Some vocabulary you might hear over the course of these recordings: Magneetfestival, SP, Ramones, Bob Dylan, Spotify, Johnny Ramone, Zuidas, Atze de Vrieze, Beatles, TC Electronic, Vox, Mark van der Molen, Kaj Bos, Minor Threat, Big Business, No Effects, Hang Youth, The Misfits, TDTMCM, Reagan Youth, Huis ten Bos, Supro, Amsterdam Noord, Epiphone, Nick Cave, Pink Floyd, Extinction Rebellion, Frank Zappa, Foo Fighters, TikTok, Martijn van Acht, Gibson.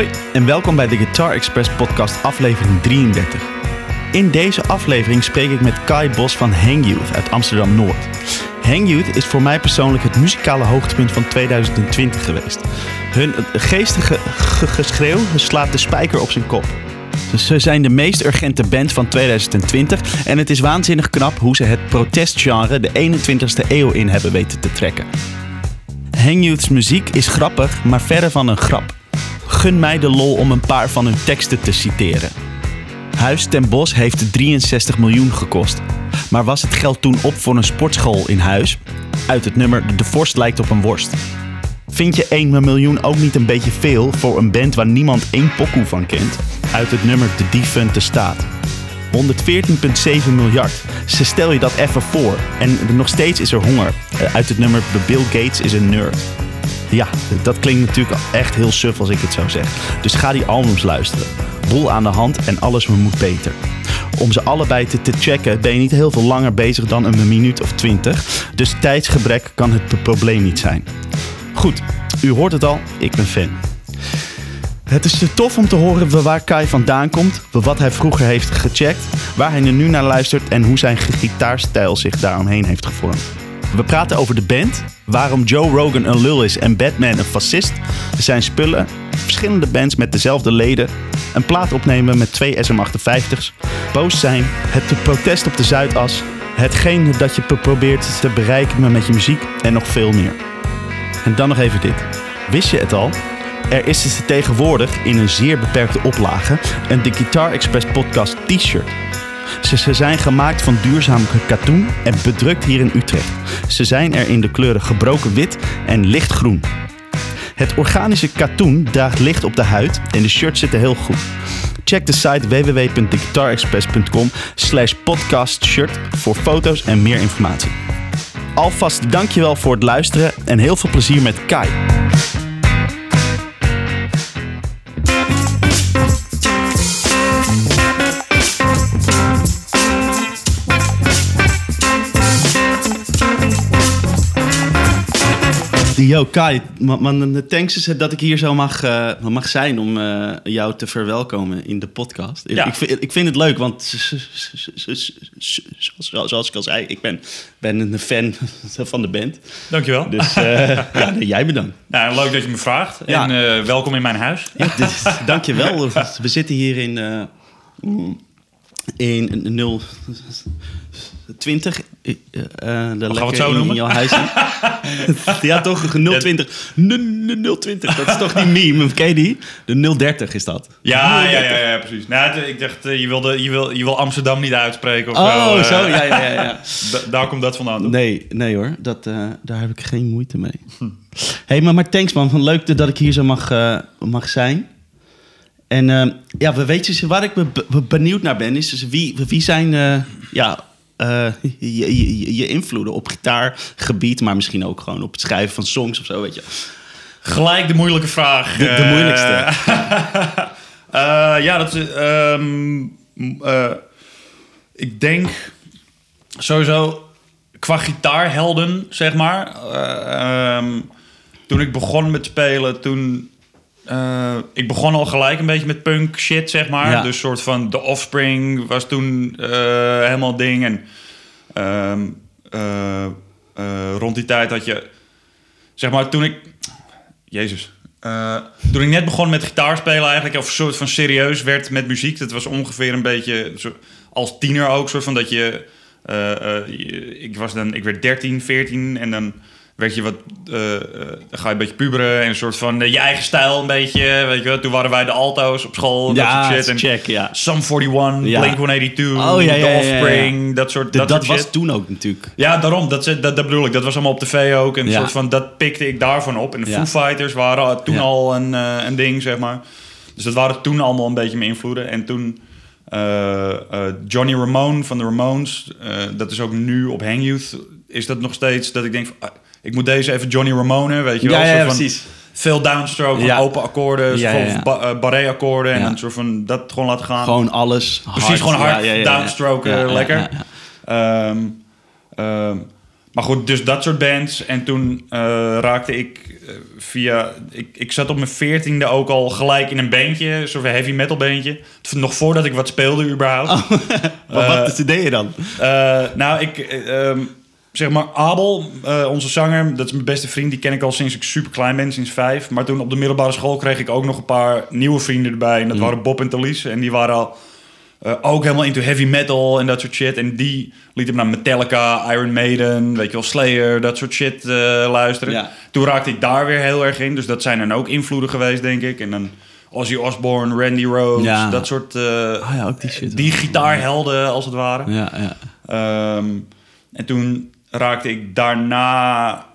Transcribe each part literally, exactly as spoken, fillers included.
Hoi en welkom bij de Guitar Express podcast aflevering drieëndertig. In deze aflevering spreek ik met Kaj Bos van Hang Youth uit Amsterdam-Noord. Hang Youth is voor mij persoonlijk het muzikale hoogtepunt van tweeduizend twintig geweest. Hun geestige g- geschreeuw slaat de spijker op zijn kop. Ze zijn de meest urgente band van tweeduizend twintig en het is waanzinnig knap hoe ze het protestgenre de eenentwintigste eeuw in hebben weten te trekken. Hang Youth's muziek is grappig, maar verre van een grap. Gun mij de lol om een paar van hun teksten te citeren. Huis ten Bos heeft drieënzestig miljoen gekost. Maar was het geld toen op voor een sportschool in Huis? Uit het nummer De Vorst lijkt op een worst. Vind je één miljoen ook niet een beetje veel voor een band waar niemand één pokoe van kent? Uit het nummer De Defunct de Staat. honderdveertien komma zeven miljard. Ze stel je dat even voor. En nog steeds is er honger. Uit het nummer Bill Gates is een nerd. Ja, dat klinkt natuurlijk echt heel suf als ik het zo zeg. Dus ga die albums luisteren. Boel aan de hand en alles moet beter. Om ze allebei te, te checken ben je niet heel veel langer bezig dan een minuut of twintig. Dus tijdsgebrek kan het probleem niet zijn. Goed, u hoort het al, ik ben fan. Het is te tof om te horen waar Kaj vandaan komt, wat hij vroeger heeft gecheckt, waar hij nu naar luistert en hoe zijn gitaarstijl zich daaromheen heeft gevormd. We praten over de band, waarom Joe Rogan een lul is en Batman een fascist, zijn spullen, verschillende bands met dezelfde leden, een plaat opnemen met twee S M achtenvijftig's, boos zijn, het protest op de Zuidas, hetgeen dat je probeert te bereiken met je muziek en nog veel meer. En dan nog even dit. Wist je het al? Er is dus tegenwoordig in een zeer beperkte oplage een The Guitar Express podcast t-shirt. Ze zijn gemaakt van duurzaam katoen en bedrukt hier in Utrecht. Ze zijn er in de kleuren gebroken wit en lichtgroen. Het organische katoen draagt licht op de huid en de shirts zitten heel goed. Check de site www.theguitarexpress.com slash podcastshirt voor foto's en meer informatie. Alvast dankjewel voor het luisteren en heel veel plezier met Kaj. Yo Kaj, man, thanks is dat ik hier zo mag, uh, mag zijn om uh, jou te verwelkomen in de podcast. Ja. Ik, vind, ik vind het leuk, want zoals ik al zei, ik ben, ben een fan van de band. Dankjewel. Dus uh, ja, nee, jij bedankt. Nou, leuk dat je me vraagt en ja. uh, welkom in mijn huis. Ja, dus, dankjewel. We zitten hier in, uh, in nul twintig. Uh, uh, gaan we het zo in, noemen? In jouw huis. Ja, toch? nul twintig. nul twintig, dat is toch die meme? Ken je die? De nul dertig is dat. Ja, ja, ja, ja, precies. Nou, ik dacht, uh, je, wilde, je, wil, je wil Amsterdam niet uitspreken. Of oh, wel, zo. Uh, ja, ja, ja. ja. D- daar komt dat vandaan. Toch? Nee, nee hoor. Dat, uh, daar heb ik geen moeite mee. Hm. Hey, maar, maar thanks man. Leuk dat ik hier zo mag, uh, mag zijn. En uh, ja, weet je, waar ik be- benieuwd naar ben, is dus wie, wie zijn... Uh, ja, Uh, je, je, je invloeden op gitaargebied, maar misschien ook gewoon op het schrijven van songs of zo, weet je. Gelijk de moeilijke vraag. De, de moeilijkste. Uh, uh, ja, dat is... Um, uh, ik denk sowieso qua gitaarhelden, zeg maar. Uh, um, toen ik begon met spelen, toen... Uh, ik begon al gelijk een beetje met punk shit, zeg maar. Ja. Dus soort van The Offspring was toen uh, helemaal ding. En um, uh, uh, rond die tijd had je... Zeg maar, toen ik... Jezus. Uh, toen ik net begon met gitaarspelen eigenlijk... of een soort van serieus werd met muziek... dat was ongeveer een beetje... als tiener ook, soort van dat je... Uh, uh, je ik, was dan, ik werd dertien, veertien en dan... Weet je wat, uh, uh, dan ga je een beetje puberen en een soort van uh, je eigen stijl een beetje. Weet je wel, toen waren wij de alto's op school en ja, dat soort shit. Check, en ja. Sum eenenveertig, ja. Blink honderdtweeënnegentig, oh, ja, ja, The Offspring, ja, ja, ja. dat soort de, dat, dat soort was shit. Toen ook natuurlijk. Ja, daarom, dat, dat, dat bedoel ik. Dat was allemaal op tv ook. En ja. soort van, dat pikte ik daarvan op. En de ja. Foo Fighters waren toen ja. al een, uh, een ding, zeg maar. Dus dat waren toen allemaal een beetje mijn invloeden. En toen uh, uh, Johnny Ramone van de Ramones, uh, dat is ook nu op Hang Youth, is dat nog steeds dat ik denk van... Uh, ik moet deze even Johnny Ramone, weet je wel. Ja, ja, ja, van precies. Veel downstroke, ja. open akkoorden, ja, ja, ja. ba- uh, barré-akkoorden. Ja. En een soort van dat gewoon laten gaan. Gewoon alles. Precies, hard. gewoon hard, ja, ja, ja, downstroke, ja, ja, lekker. Ja, ja, ja. Um, um, Maar goed, dus dat soort bands. En toen uh, raakte ik uh, via... Ik, ik zat op mijn veertiende ook al gelijk in een bandje. Een soort heavy metal bandje. Nog voordat ik wat speelde überhaupt. Oh, maar uh, wat deed je dan? Uh, nou, ik... Uh, zeg maar, Abel, uh, onze zanger, dat is mijn beste vriend. Die ken ik al sinds ik super klein ben, sinds vijf. Maar toen op de middelbare school kreeg ik ook nog een paar nieuwe vrienden erbij. En dat mm. waren Bob en Thalys. En die waren al... Uh, ook helemaal into heavy metal en dat soort shit. En die liet hem naar Metallica, Iron Maiden, weet je wel, Slayer, dat soort shit uh, luisteren. Ja. Toen raakte ik daar weer heel erg in. Dus dat zijn dan ook invloeden geweest, denk ik. En dan Ozzy Osbourne, Randy Rhoads, ja. dat soort... Uh, ah ja, ook die shit. Die gitaarhelden, als het ware. Ja, ja. Um, en toen raakte ik daarna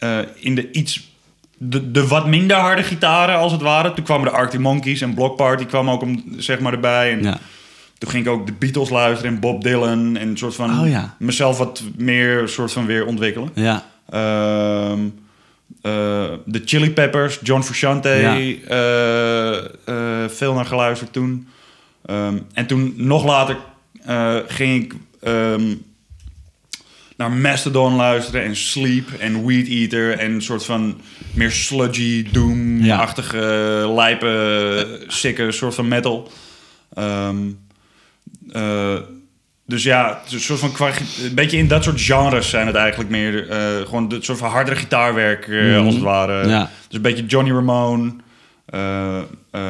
uh, in de iets... De, de wat minder harde gitaren, als het ware. Toen kwamen de Arctic Monkeys en Block Party kwam ook om, zeg maar, erbij. En ja. Toen ging ik ook de Beatles luisteren en Bob Dylan. En een soort van oh, ja. mezelf wat meer soort van weer ontwikkelen. Ja. Um, uh, de Chili Peppers, John Frusciante. Ja. Uh, uh, veel naar geluisterd toen. Um, en toen nog later uh, ging ik um, naar Mastodon luisteren. En Sleep en Weed Eater. En een soort van meer sludgy, doom-achtige, ja. lijpe, sikke soort van metal. Um, Uh, dus ja, een soort van qua, een beetje in dat soort genres zijn het eigenlijk meer. Uh, gewoon het soort van hardere gitaarwerk, uh, mm. als het ware. Ja. Dus een beetje Johnny Ramone, uh, uh,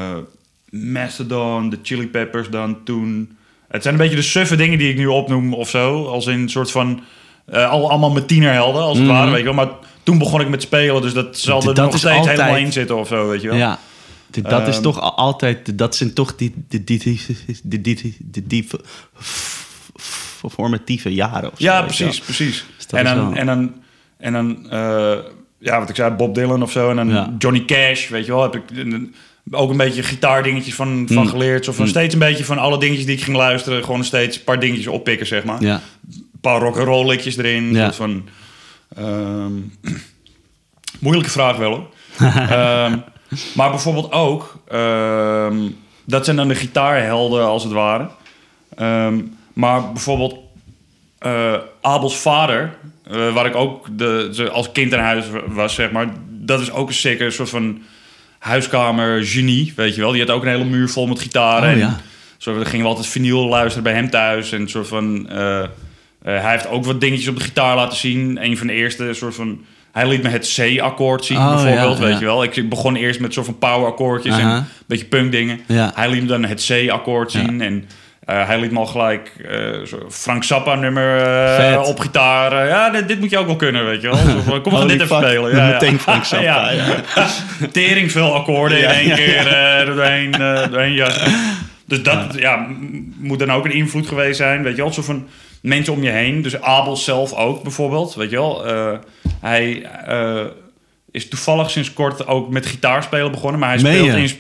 Mastodon, de Chili Peppers dan toen. Het zijn een beetje de suffe dingen die ik nu opnoem of zo. Als in een soort van, uh, al, allemaal mijn tienerhelden, als het mm. ware, weet je wel. Maar toen begon ik met spelen, dus dat zal dat er dat nog steeds altijd... helemaal in zitten of zo, weet je wel. Ja. Dat is um, toch altijd... Dat zijn toch die, die, die, die, die, die, die formatieve jaren of zo. Ja, precies, precies. Dus en, dan, en dan... En dan uh, ja, wat ik zei, Bob Dylan of zo. En dan ja. Johnny Cash, weet je wel. Heb ik ook een beetje gitaardingetjes van, van mm. geleerd. Zo van mm. steeds een beetje van alle dingetjes die ik ging luisteren. Gewoon steeds een paar dingetjes oppikken, zeg maar. Ja. Een paar rock'n'roll liedjes erin. Ja. Van, um, moeilijke vraag wel, hoor. um, Maar bijvoorbeeld ook, um, dat zijn dan de gitaarhelden als het ware. Um, maar bijvoorbeeld uh, Abels vader, uh, waar ik ook de, als kind in huis was, zeg maar. Dat is ook een zeker soort van huiskamer genie, weet je wel. Die had ook een hele muur vol met gitaren. Oh, ja. En zo, dan gingen we altijd vinyl luisteren bij hem thuis. En soort van, uh, uh, hij heeft ook wat dingetjes op de gitaar laten zien. Een van de eerste soort van... Hij liet me het C-akkoord zien, oh, bijvoorbeeld, ja, weet ja. je wel. Ik begon eerst met soort van power-akkoordjes uh-huh. en een beetje punk-dingen. Ja. Hij liet me dan het C-akkoord zien ja. en uh, hij liet me al gelijk uh, Frank Zappa-nummer uh, op gitaar. Uh, ja, dit, dit moet je ook wel kunnen, weet je wel. Zo van, kom maar dit even spelen. Ja, ja. Meteen Frank Zappa. ja, ja. Tering veel akkoorden ja, in één ja, keer ja. Uh, doorheen, uh, doorheen jas. Dus dat ja. Ja, moet dan ook een invloed geweest zijn, weet je wel. Zo van... mensen om je heen. Dus Abel zelf ook bijvoorbeeld. Weet je wel. Uh, hij uh, is toevallig sinds kort ook met gitaarspelen begonnen. Maar hij speelt, in,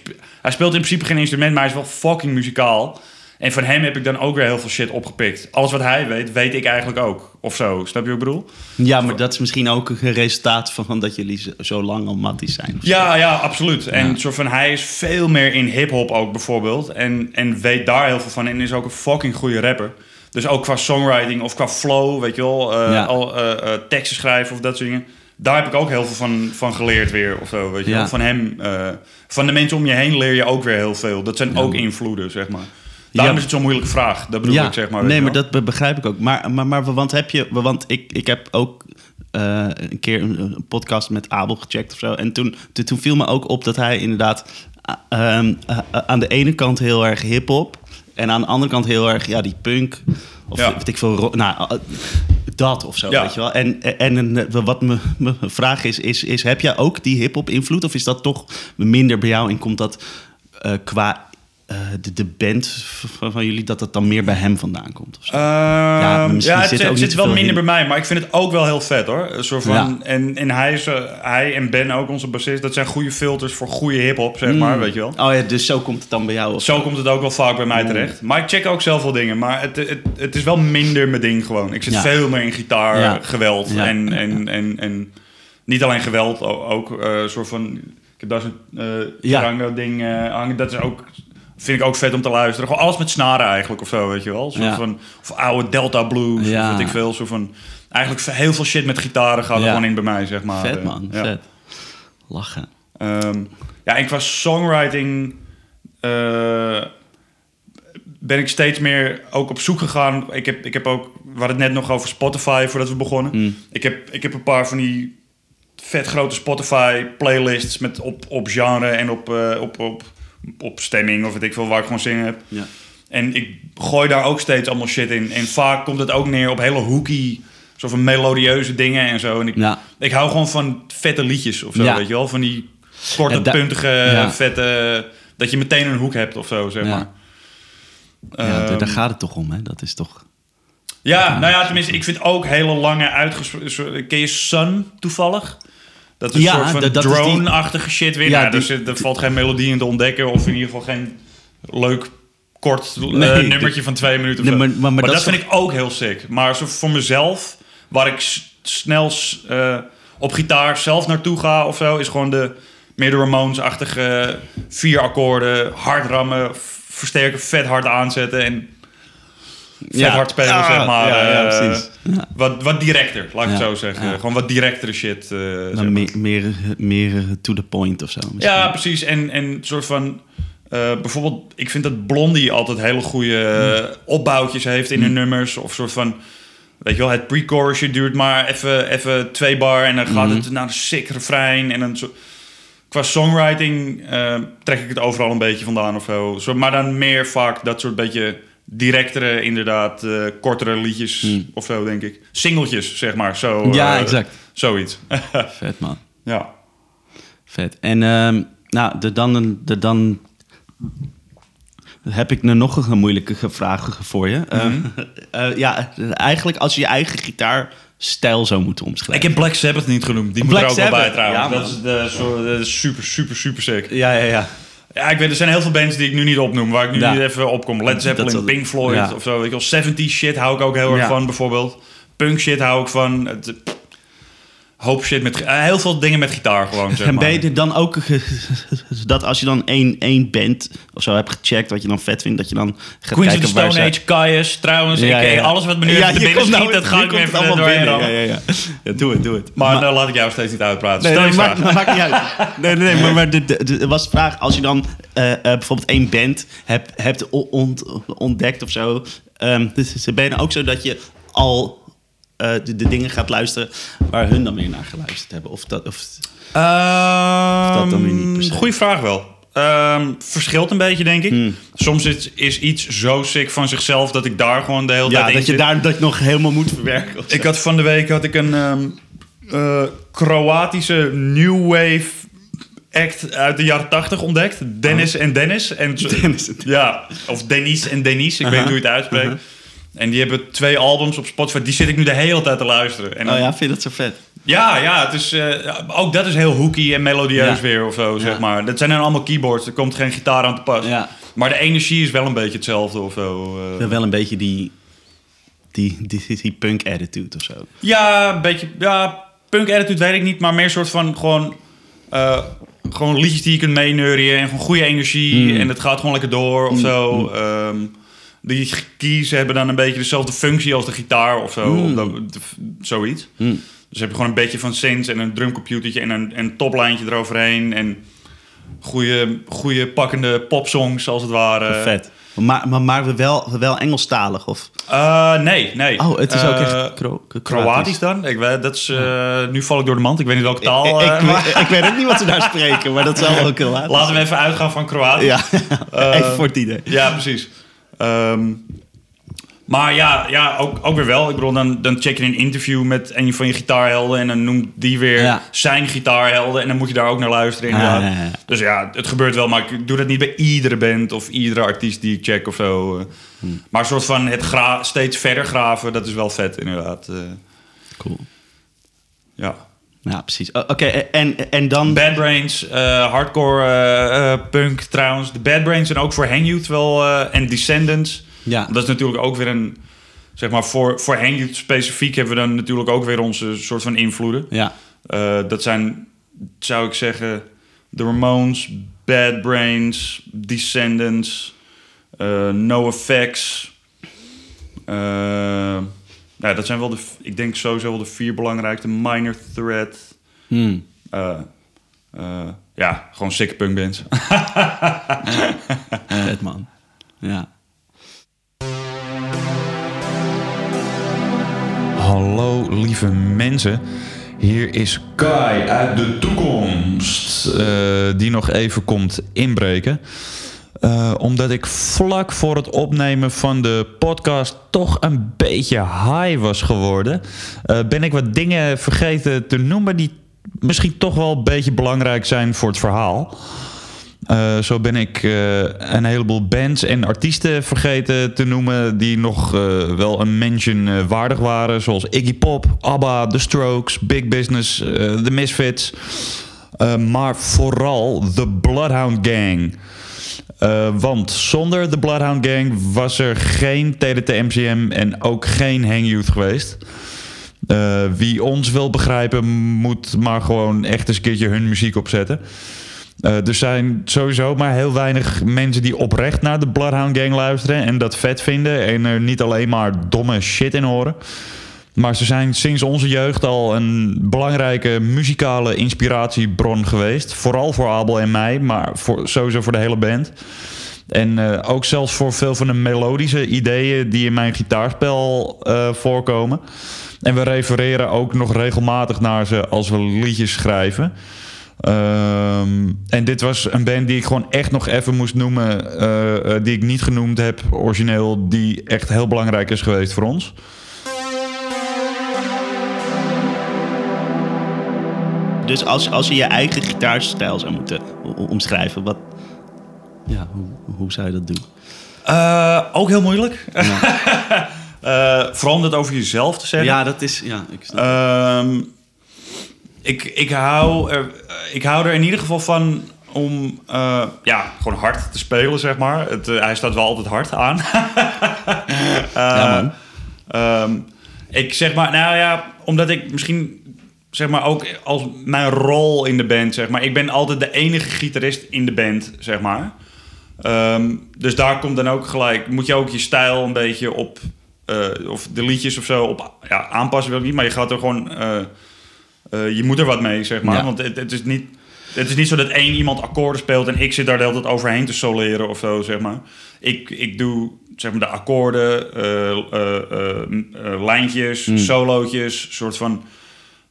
hij speelt in principe geen instrument. Maar hij is wel fucking muzikaal. En van hem heb ik dan ook weer heel veel shit opgepikt. Alles wat hij weet, weet ik eigenlijk ook. Of zo. Snap je wat ik bedoel? Ja, maar dat is misschien ook een resultaat van dat jullie zo lang al matties zijn. Ja, zo. Ja, absoluut. Ja. En soort van, hij is veel meer in hiphop ook bijvoorbeeld. En, en weet daar heel veel van. En is ook een fucking goede rapper. Dus ook qua songwriting of qua flow, weet je wel, uh, ja. al, uh, uh, teksten schrijven of dat soort dingen. Daar heb ik ook heel veel van, van geleerd weer of zo, weet je ja. wel. Van hem, uh, van de mensen om je heen leer je ook weer heel veel. Dat zijn ja. ook invloeden, zeg maar. Daarom ja. is het zo'n moeilijke vraag, dat bedoel ja. ik, zeg maar. Nee, maar wel. Dat begrijp ik ook. Maar, maar, maar want, heb je, want ik, ik heb ook uh, een keer een, een podcast met Abel gecheckt of zo. En toen, toen, toen viel me ook op dat hij inderdaad uh, uh, uh, aan de ene kant heel erg hiphop... En aan de andere kant heel erg, ja, die punk. Of ja. weet ik veel, nou, dat of zo, ja. weet je wel. En, en, en wat mijn vraag is, is, is, heb jij ook die hiphop invloed? Of is dat toch minder bij jou? En komt dat uh, qua uh, de, de band van, van jullie, dat dat dan meer bij hem vandaan komt? Of zo? Uh, ja, ja, het zit, zit, zit wel minder in. Bij mij, maar ik vind het ook wel heel vet, hoor. Een soort van, ja. En, en hij, is, uh, hij en Ben, ook onze bassist, dat zijn goede filters voor goede hiphop, zeg mm. maar, weet je wel. Oh ja, dus zo komt het dan bij jou? Of zo, zo komt het ook wel vaak bij mij mm. terecht. Maar ik check ook zelf wel dingen, maar het, het, het is wel minder mijn ding gewoon. Ik zit ja. veel meer in gitaar, ja. geweld ja. En, en, ja. en, en, en niet alleen geweld, ook een uh, soort van... Ik heb daar zo'n uh, ja. tango-ding uh, hangen, dat is ook... Vind ik ook vet om te luisteren. Gewoon alles met snaren eigenlijk of zo, weet je wel. Zo ja. van, of oude Delta Blues, ja. of weet ik veel. Zo van, Eigenlijk heel veel shit met gitaren gaat er ja. gewoon in bij mij, zeg maar. Vet, man. Ja. Vet. Lachen. Um, ja, en qua songwriting... Uh, ben ik steeds meer ook op zoek gegaan. Ik heb, ik heb ook... We hadden het net nog over Spotify voordat we begonnen. Mm. Ik, heb, ik heb een paar van die vet grote Spotify playlists... met op, op genre en op, uh, op, op, op stemming of weet ik veel... waar ik gewoon zingen heb. Ja. En ik gooi daar ook steeds allemaal shit in. En vaak komt het ook neer op hele hooky... soort van melodieuze dingen en zo. En ik, ja. ik hou gewoon van vette liedjes of zo, ja. weet je wel? Van die korte, ja, da- puntige, ja. vette... dat je meteen een hoek hebt of zo, zeg ja. maar. Ja, uh, daar gaat het toch om, hè? Dat is toch... Ja, ja, nou ja, tenminste, ik vind ook hele lange uitgesproken... Ken je Sun, toevallig? Dat is ja, een soort van d- drone-achtige die... shit weer. Ja, ja, die... dus er valt geen melodie in te ontdekken... of in ieder geval geen leuk... kort uh, nee, nummertje d- van twee minuten. Nee, maar, maar, maar, maar dat, dat vind ik ook heel sick. Maar zo voor mezelf, waar ik s- snel s- uh, op gitaar zelf naartoe ga of zo... is gewoon de meer de Ramones-achtige vier akkoorden... hard rammen, f- versterken, vet hard aanzetten... en vet ja. hard spelen, ah, zeg maar. Ja, ja, uh, ja. wat, wat directer, laat ik ja, het zo zeggen. Ja. Gewoon wat directere shit. Uh, zeg maar. meer, meer, meer to the point of zo. Misschien. Ja, precies. En een soort van... Uh, bijvoorbeeld, ik vind dat Blondie altijd hele goede uh, opbouwtjes heeft in mm. hun nummers. Of soort van, weet je wel, het pre-chorusje duurt maar even, even twee bar... en dan gaat mm. het naar een sick refrein. En dan zo, qua songwriting uh, trek ik het overal een beetje vandaan of zo. zo. Maar dan meer vaak dat soort beetje directere, inderdaad, uh, kortere liedjes mm. of zo, denk ik. Singeltjes, zeg maar. Zo, ja, uh, exact. Zoiets. Vet, man. Ja. Vet. En um, nou, de dan... De dan... heb ik nu nog een moeilijke vraag voor je. Mm-hmm. Uh, uh, ja, eigenlijk als je je eigen gitaarstijl zou moeten omschrijven. Ik heb Black Sabbath niet genoemd. Die Black moet er ook Sabbath. Wel bij trouwens. Ja, dat is de, de super, super, super sick. Ja, ja, ja. Ja, ik weet, er zijn heel veel bands die ik nu niet opnoem, waar ik nu ja. niet even opkom. Led Zeppelin, Pink Floyd ja. of zo. Weet je wel, seventies shit hou ik ook heel erg ja. van, bijvoorbeeld. Punk shit hou ik van. Het, hoop shit met... Heel veel dingen met gitaar gewoon, zeg maar. En ben je dan ook... dat als je dan één, één band of zo hebt gecheckt... wat je dan vet vindt, dat je dan gaat Queens kijken waar ze... Queens of the Stone Age, Kaius, trouwens... Ja, ja, ja. Alles wat me nu ja, te binnen schiet, nou, dat ga ik me even allemaal doorheen. Ja, ja, ja. Ja, doe het, doe het. Maar, maar nou laat ik jou steeds niet uitpraten. Nee, nee, maakt maak niet uit. Nee, nee, nee, maar, maar de, de, de, was de vraag... als je dan uh, uh, bijvoorbeeld één band hebt, hebt ont, ontdekt of zo... Um, dus ben je dan ook zo dat je al... Uh, de, de dingen gaat luisteren waar hun dan weer naar geluisterd hebben? Of dat, of, uh, of dat dan weer niet per se? Goeie vraag wel. Um, verschilt een beetje, denk ik. Hmm. Soms is, is iets zo sick van zichzelf dat ik daar gewoon de hele ja, tijd in dat zit. Ja, dat je daar nog helemaal moet verwerken. Ik had van de week had ik een um, uh, Kroatische new wave act uit de jaren tachtig ontdekt. Dennis oh. en Dennis. En, Dennis en ja, of Denise en Denise. Ik uh-huh. weet niet hoe je het uitspreekt. Uh-huh. En die hebben twee albums op Spotify. Die zit ik nu de hele tijd te luisteren. En dan... Oh ja, vind je dat zo vet? Ja, ja. Het is, uh, ook dat is heel hooky en melodieus ja. weer of zo, ja. zeg maar. Dat zijn dan allemaal keyboards. Er komt geen gitaar aan te pas. Ja. Maar de energie is wel een beetje hetzelfde of zo. Uh... Wel een beetje die, die, die, die punk-attitude of zo. Ja, een beetje... Ja, punk-attitude weet ik niet. Maar meer soort van gewoon... Uh, gewoon liedjes die je kunt meeneurien. En gewoon goede energie. Mm. En het gaat gewoon lekker door of zo. Mm. Um, Die keys hebben dan een beetje dezelfde functie als de gitaar of zo. Mm. Of de, de, zoiets. Mm. Dus heb je gewoon een beetje van synths en een drumcomputertje en een, een toplijntje eroverheen. En goede, goede pakkende popsongs als het ware. Vet. Maar, maar, maar wel, wel Engelstalig of? Uh, nee, nee. Oh, het is ook echt uh, Kro- Kroatisch. Kroatisch dan? Ik weet, dat is, uh, nu val ik door de mand. Ik weet niet welke taal. Ik, ik, uh, ik, ik weet ook niet wat ze daar spreken, maar dat is wel ook Kroatisch. Laten we even uitgaan van Kroatisch. Ja, uh, even voor het idee. Ja, precies. Um, maar ja, ja ook, ook weer wel. Ik bedoel, dan, dan check je een interview met een van je gitaarhelden... en dan noemt die weer ja. zijn gitaarhelden... en dan moet je daar ook naar luisteren. Ah, ja. Ja, ja. Dus ja, het gebeurt wel. Maar ik doe dat niet bij iedere band of iedere artiest die ik check of zo. Hm. Maar een soort van het gra- steeds verder graven, dat is wel vet inderdaad. Cool. Ja. Ja, precies. Oké, okay, en, en dan... Bad Brains, uh, hardcore uh, uh, punk trouwens. De Bad Brains zijn ook voor Hang Youth wel... en uh, Descendants. Ja. Dat is natuurlijk ook weer een... Zeg maar, voor, voor Hang Youth specifiek... hebben we dan natuurlijk ook weer onze soort van invloeden. Ja. Uh, dat zijn, zou ik zeggen... de Ramones, Bad Brains, Descendants... Uh, No Effects... Uh, Nou, dat zijn wel de, ik denk sowieso wel de vier belangrijkste. Minor Threat. Hmm. Uh, uh, ja, gewoon sick punk bands. Vet man. Ja. Hallo lieve mensen. Hier is Kaj uit de toekomst. Uh, die nog even komt inbreken. Uh, omdat ik vlak voor het opnemen van de podcast toch een beetje high was geworden. Uh, ben ik wat dingen vergeten te noemen die misschien toch wel een beetje belangrijk zijn voor het verhaal. Uh, zo ben ik uh, een heleboel bands en artiesten vergeten te noemen die nog uh, wel een mention uh, waardig waren. Zoals Iggy Pop, ABBA, The Strokes, Big Business, uh, The Misfits. Uh, maar vooral The Bloodhound Gang. Uh, want zonder de Bloodhound Gang was er geen T D T M C M en ook geen Hang Youth geweest. Uh, wie ons wil begrijpen moet maar gewoon echt eens een keertje hun muziek opzetten. Uh, er zijn sowieso maar heel weinig mensen die oprecht naar de Bloodhound Gang luisteren en dat vet vinden en er niet alleen maar domme shit in horen. Maar ze zijn sinds onze jeugd al een belangrijke muzikale inspiratiebron geweest. Vooral voor Abel en mij, maar voor, sowieso voor de hele band. En uh, ook zelfs voor veel van de melodische ideeën die in mijn gitaarspel uh, voorkomen. En we refereren ook nog regelmatig naar ze als we liedjes schrijven. Um, en dit was een band die ik gewoon echt nog even moest noemen. Uh, die ik niet genoemd heb, origineel, die echt heel belangrijk is geweest voor ons. Dus als, als je je eigen gitaarstijl zou moeten omschrijven, wat, ja, hoe, hoe zou je dat doen? Uh, ook heel moeilijk. Ja. uh, vooral om dat over jezelf te zeggen. Ja, dat is... Ja, ik, uh, ik, ik, hou er, ik hou er in ieder geval van om uh, ja, gewoon hard te spelen, zeg maar. Het, uh, hij staat wel altijd hard aan. uh, ja, man. Um, ik zeg maar, nou ja, omdat ik misschien... Zeg maar ook als mijn rol in de band, zeg maar. Ik ben altijd de enige gitarist in de band, zeg maar. Um, dus daar komt dan ook gelijk... Moet je ook je stijl een beetje op... Uh, of de liedjes of zo op ja, aanpassen wil ik niet. Maar je gaat er gewoon... Uh, uh, je moet er wat mee, zeg maar. Ja. Want het, het, is niet, het is niet zo dat één iemand akkoorden speelt... en ik zit daar de hele tijd overheen te soleren of zo, zeg maar. Ik, ik doe... Zeg maar de akkoorden, uh, uh, uh, uh, lijntjes, mm. solootjes, soort van...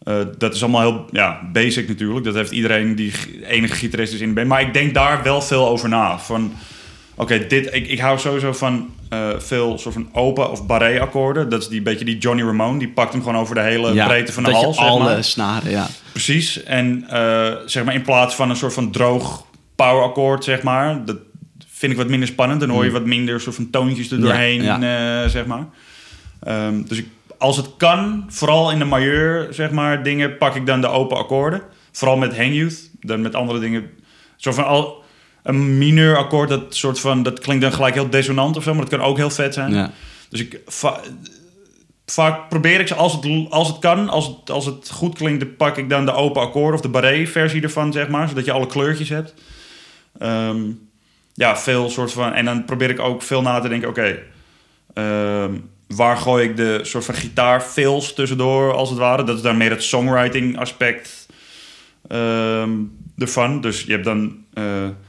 Uh, dat is allemaal heel ja, basic natuurlijk. Dat heeft iedereen die enige gitarist is in de band. Maar ik denk daar wel veel over na. Van, oké, okay, dit... Ik, ik hou sowieso van uh, veel soort van open of barré akkoorden. Dat is die beetje die Johnny Ramone. Die pakt hem gewoon over de hele ja, breedte van de hals. Zeg alle maar. Snaren, ja. Precies. En uh, zeg maar in plaats van een soort van droog power akkoord, zeg maar. Dat vind ik wat minder spannend. Dan hoor je wat minder soort van toontjes er doorheen, ja, ja. Uh, zeg maar. Um, dus ik... Als het kan, vooral in de majeur, zeg maar, dingen, pak ik dan de open akkoorden. Vooral met Hang Youth, dan met andere dingen. Soort van al, een mineur akkoord, dat soort van, dat klinkt dan gelijk heel dissonant of zo, maar dat kan ook heel vet zijn. Ja. Dus ik va- vaak probeer ik ze, als het, als het kan, als het, als het goed klinkt, dan pak ik dan de open akkoorden of de barré-versie ervan, zeg maar, zodat je alle kleurtjes hebt. Um, ja, veel soort van, en dan probeer ik ook veel na te denken, oké... Okay, um, waar gooi ik de soort van gitaarfills tussendoor, als het ware. Dat is dan meer het songwriting aspect um, ervan. Dus je hebt dan uh,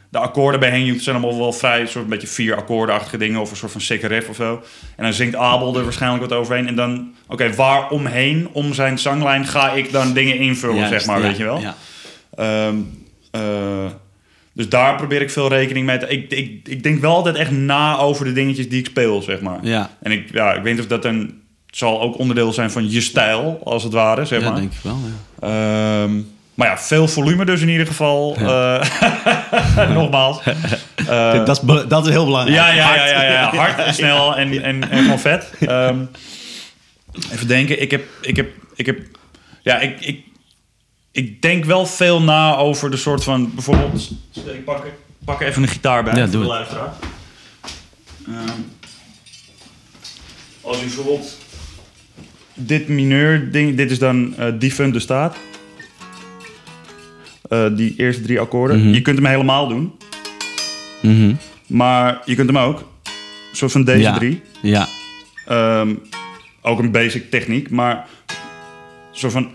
de akkoorden bij Hang Youth zijn allemaal wel vrij... een soort een beetje vier akkoordenachtige dingen of een soort van sikke riff of zo. En dan zingt Abel er waarschijnlijk wat overheen. En dan, oké, okay, waaromheen, om zijn zanglijn... ga ik dan dingen invullen, ja, zeg maar, ja, weet je wel. Ja. Um, uh, dus daar probeer ik veel rekening mee te... Ik, ik, ik denk wel altijd echt na over de dingetjes die ik speel, zeg maar. Ja. En ik, ja, ik weet niet of dat een... Het zal ook onderdeel zijn van je stijl, als het ware, zeg ja, maar. Ja, denk ik wel, ja. Um, maar ja, veel volume dus in ieder geval. Ja. Uh, nogmaals. Uh, dat, is, dat is heel belangrijk. Ja, ja, ja, ja, ja, ja. Hard en snel en, en, en gewoon vet. Um, even denken. Ik heb... Ik heb, ik heb ja, ik... ik Ik denk wel veel na over de soort van... Bijvoorbeeld... Ik pak, pak even een gitaar bij. Ja, doe het. Uh, als u bijvoorbeeld... Dit mineur ding... Dit is dan uh, Defunct de Staat. Uh, die eerste drie akkoorden. Mm-hmm. Je kunt hem helemaal doen. Mm-hmm. Maar je kunt hem ook. Zoals van deze ja. drie. Ja. Um, ook een basic techniek, maar soort van...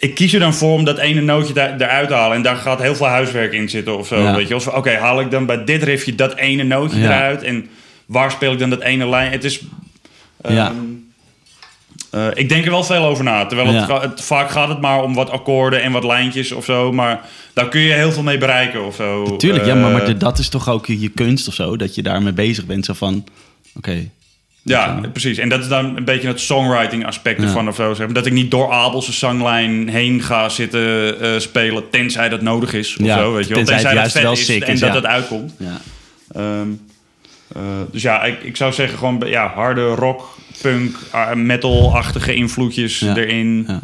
Ik kies er dan voor om dat ene nootje daar, eruit te halen. En daar gaat heel veel huiswerk in zitten of zo. Ja. Weet je, of oké, okay, haal ik dan bij dit riffje dat ene nootje ja. eruit? En waar speel ik dan dat ene lijn? Het is... Um, ja. uh, ik denk er wel veel over na. Terwijl ja. het, het, vaak gaat het maar om wat akkoorden en wat lijntjes of zo. Maar daar kun je heel veel mee bereiken of zo. Natuurlijk, uh, ja, maar, maar dat is toch ook je kunst of zo? Dat je daarmee bezig bent. Zo van, oké... Okay. Ja, precies. En dat is dan een beetje het songwriting aspect ervan ja. of zo. Zeg maar. Dat ik niet door Abelse zanglijn heen ga zitten uh, spelen, tenzij dat nodig is. Of ja, zo, weet je wel. Tenzij, tenzij het juist wel sick is en ja. dat het uitkomt. Ja. Um, uh, dus ja, ik, ik zou zeggen gewoon ja, harde rock, punk, uh, metal-achtige invloedjes ja. erin. Ja.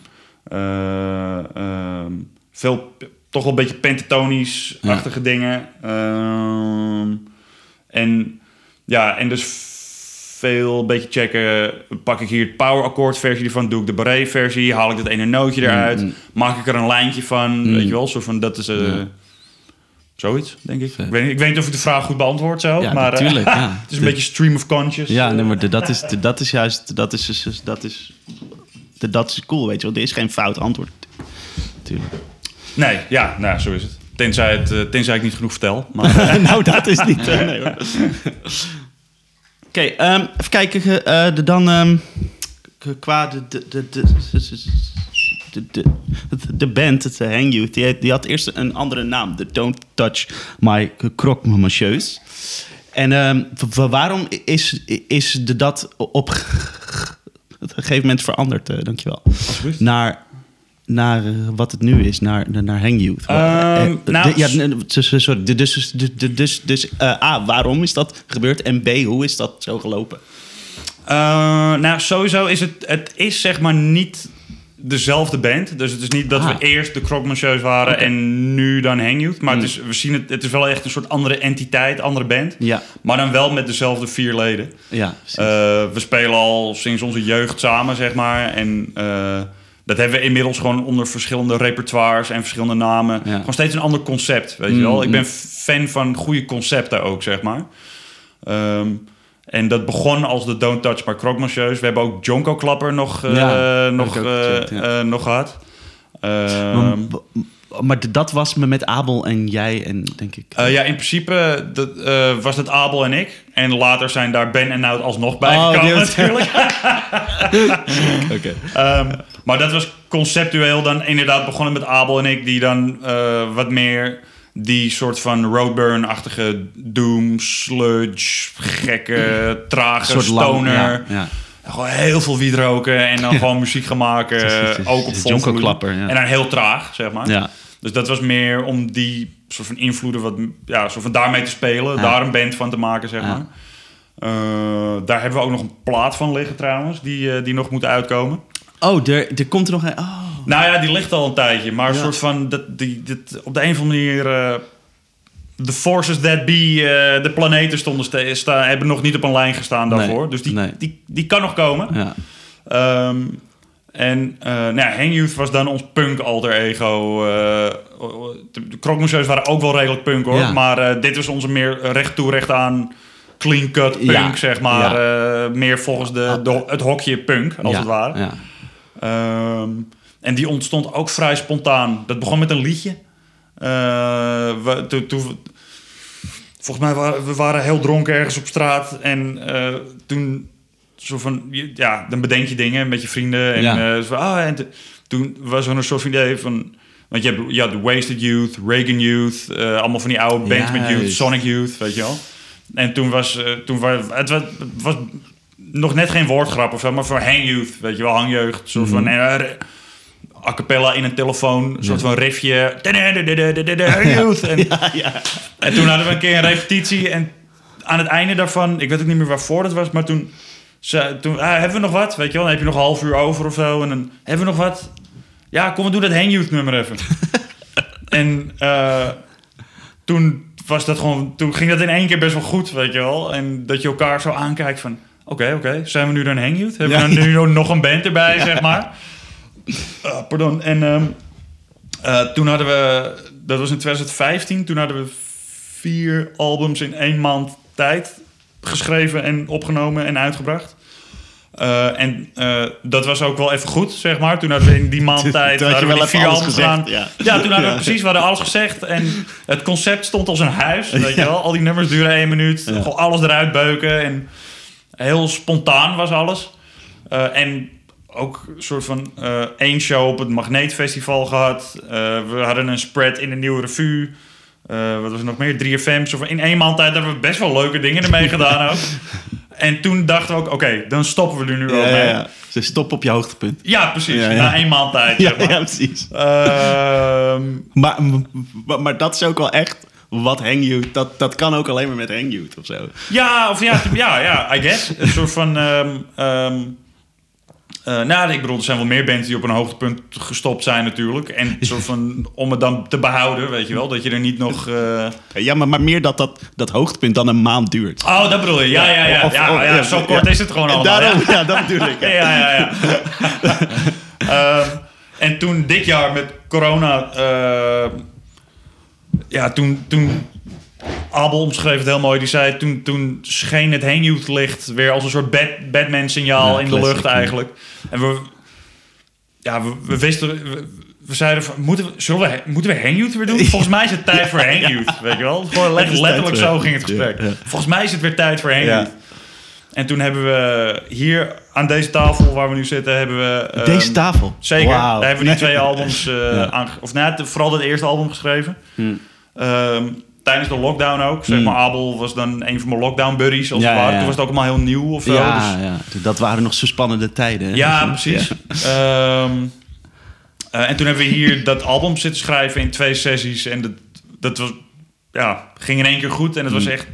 Uh, uh, veel, toch wel een beetje pentatonisch-achtige ja. dingen. Um, en ja, en dus... Veel, een beetje checken. Pak ik hier het power akkoord versie ervan? Doe ik de barré versie? Haal ik dat ene nootje eruit? Mm, mm. Maak ik er een lijntje van? Mm. Weet je wel, zo van dat is... Uh, ja. Zoiets, denk ik. Ik weet, niet, ik weet niet of ik de vraag goed beantwoord zelf, ja, maar... Natuurlijk, uh, ja. Het is een de, beetje stream of conscious. Ja, nee, maar de, dat, is, de, dat is juist... Dat is, is, dat is, de, dat is cool, weet je wel. Er is geen fout antwoord. Tuurlijk. Nee, ja, nou, zo is het. Tenzij, het, uh, tenzij ik niet genoeg vertel. Maar, nou, dat is niet... Uh, nee, hoor. Oké, okay, um, even kijken. Uh, de dan um, qua de, de, de, de, de, de band, het uh, Hang Youth, die, die had eerst een andere naam. De Don't Touch My Croque Monsieur's. En um, w- waarom is, is de dat op een gegeven moment veranderd? Uh, dankjewel. Alsjeblieft. Naar... Naar uh, wat het nu is, naar, naar Hang Youth. Um, uh, nou, ja, sorry. Dus, dus, dus, dus uh, A, waarom is dat gebeurd? En B, hoe is dat zo gelopen? Uh, nou, sowieso is het... Het is zeg maar niet dezelfde band. Dus het is niet dat ah. we eerst de Croque Monsieur's waren... Okay. En nu dan Hang Youth. Maar mm. het, is, we zien het, het is wel echt een soort andere entiteit, andere band. Ja. Maar dan wel met dezelfde vier leden. Ja, uh, we spelen al sinds onze jeugd samen, zeg maar. En... Uh, dat hebben we inmiddels gewoon onder verschillende repertoires en verschillende namen. Ja. Gewoon steeds een ander concept, weet mm, je wel. Ik ben mm. fan van goede concepten ook, zeg maar. Um, en dat begon als de Don't Touch My Croque Monsieur's. We hebben ook Jonko Klapper nog, uh, ja, nog, uh, gecheckt, ja. uh, nog gehad. Um, maar, maar dat was me met Abel en jij en denk ik... Uh, ja, in principe dat, uh, was dat Abel en ik. En later zijn daar Ben en Nout alsnog bij oh, gekomen natuurlijk. Oké. Okay. Um, Maar dat was conceptueel dan inderdaad begonnen met Abel en ik... die dan uh, wat meer die soort van Roadburn-achtige doom, sludge... gekke, trage, stoner. Ja, ja. Gewoon heel veel wiet roken en dan ja. gewoon muziek gaan maken. Ja. Ook op volgevloed. Ja. En dan heel traag, zeg maar. Ja. Dus dat was meer om die soort van invloeden... Wat, ja, soort van daarmee te spelen, ja. daar een band van te maken, zeg ja. maar. Uh, daar hebben we ook nog een plaat van liggen trouwens... die, uh, die nog moet uitkomen. Oh, er, er komt er nog een... Oh. Nou ja, die ligt al een tijdje. Maar een ja. soort van... Dat, die, dat, op de een of andere manier... Uh, the forces that be... Uh, de planeten stonden sta, sta, hebben nog niet op een lijn gestaan daarvoor. Nee, dus die, nee. die, die kan nog komen. Ja. Um, en uh, nou ja, Hang Youth was dan ons punk alter ego. Uh, de Croque Monsieur's waren ook wel redelijk punk hoor. Ja. Maar uh, dit was onze meer recht toe, recht aan... clean cut punk, ja. zeg maar. Ja. Uh, meer volgens de, de, het hokje punk, als ja. het ware. Ja. Um, en die ontstond ook vrij spontaan. Dat begon met een liedje. Uh, we, to, to, volgens mij waren we waren heel dronken ergens op straat. En uh, toen... Zo van, ja, dan bedenk je dingen met je vrienden. En, ja. uh, zo, ah, en te, toen was er een soort idee van... Want je hebt, je had Wasted Youth, Reagan Youth... Uh, allemaal van die oude bands ja, met Youth, juist. Sonic Youth, weet je wel. En toen was... Uh, toen was het was... Het was nog net geen woordgrap of zo, maar voor Hang Youth, weet je wel, hangjeugd. Soort van mm-hmm. uh, a cappella in een telefoon, een soort van riffje. Hang Youth. En, ja, ja. en toen hadden we een keer een repetitie en aan het einde daarvan, ik weet ook niet meer waarvoor dat was, maar toen, ze, toen ah, hebben we nog wat, weet je wel, dan heb je nog een half uur over of zo en dan hebben we nog wat. Ja, kom, we doen dat Hang Youth nummer even. en uh, toen was dat gewoon, toen ging dat in één keer best wel goed, weet je wel, en dat je elkaar zo aankijkt van. Oké, okay, oké. Okay. Zijn we nu dan Hang Youth? Hebben ja, we dan ja. nu nog een band erbij, ja. zeg maar? Uh, pardon. En um, uh, toen hadden we... Dat was in twintig vijftien. Toen hadden we vier albums in één maand tijd geschreven en opgenomen en uitgebracht. Uh, en uh, dat was ook wel even goed, zeg maar. Toen hadden we in die maand tijd... Toen had je wel even alles gezegd. Ja. ja, toen hadden we ja. precies we hadden alles gezegd. En het concept stond als een huis. Weet ja. je wel? Al die nummers duren één minuut. Ja. Gewoon alles eruit beuken. En heel spontaan was alles. Uh, en ook een soort van uh, één show op het Magneetfestival gehad. Uh, we hadden een spread in de Nieuwe Revue. Uh, wat was er nog meer? drie F M's. Of in één maand tijd hebben we best wel leuke dingen ermee gedaan ook. En toen dachten we ook, oké, okay, dan stoppen we er nu wel ja, mee. Ja. Dus stop op je hoogtepunt. Ja, precies. Ja, ja. Na één maand tijd. Ja, zeg maar. ja precies. Uh, maar, maar, maar dat is ook wel echt wat Hang Youth... Dat, dat kan ook alleen maar met Hang Youth of zo. Ja, of ja, ja, ja, I guess. Een soort van... Um, um, Uh, nou, ik bedoel, er zijn wel meer bands die op een hoogtepunt gestopt zijn natuurlijk. En soort van, om het dan te behouden, weet je wel. Dat je er niet nog... Uh... Ja, maar, maar meer dat, dat dat hoogtepunt dan een maand duurt. Oh, dat bedoel je. Ja, ja, ja. Of, ja, of, ja, ja, ja zo kort ja. is het gewoon allemaal. Daarom, ja. ja, dat bedoel ik. Ja, ja, ja. ja. uh, en toen dit jaar met corona... Uh, ja, toen... toen Abel omschreef het heel mooi. Die zei, toen, toen scheen het Hang Youth licht weer als een soort Bat- Batman-signaal ja, in classic, de lucht eigenlijk. Ja. En we... Ja, we, we wisten... We, we zeiden van, moeten we, zullen we, moeten we Hang Youth weer doen? Volgens mij is het tijd ja, voor Hang Youth, ja. weet je wel? Gewoon let, letterlijk zo ging het gesprek. Ja, ja. Volgens mij is het weer tijd voor Hang Youth. Ja. En toen hebben we hier aan deze tafel waar we nu zitten, hebben we... Um, deze tafel? Zeker. Wow. Daar hebben we die twee albums... Uh, ja. aan, of nou, vooral dat eerste album geschreven. Hmm. Um, Tijdens de lockdown ook. Zeg maar, Abel was dan een van mijn lockdown buddies. Als ja, het ware. Ja. Toen was het ook allemaal heel nieuw of zo. Ja, dus... ja. Dat waren nog zo spannende tijden. Hè? Ja, precies. Ja. Um, uh, en toen hebben we hier dat album zitten schrijven in twee sessies. En dat, dat was, ja, ging in één keer goed. En het was echt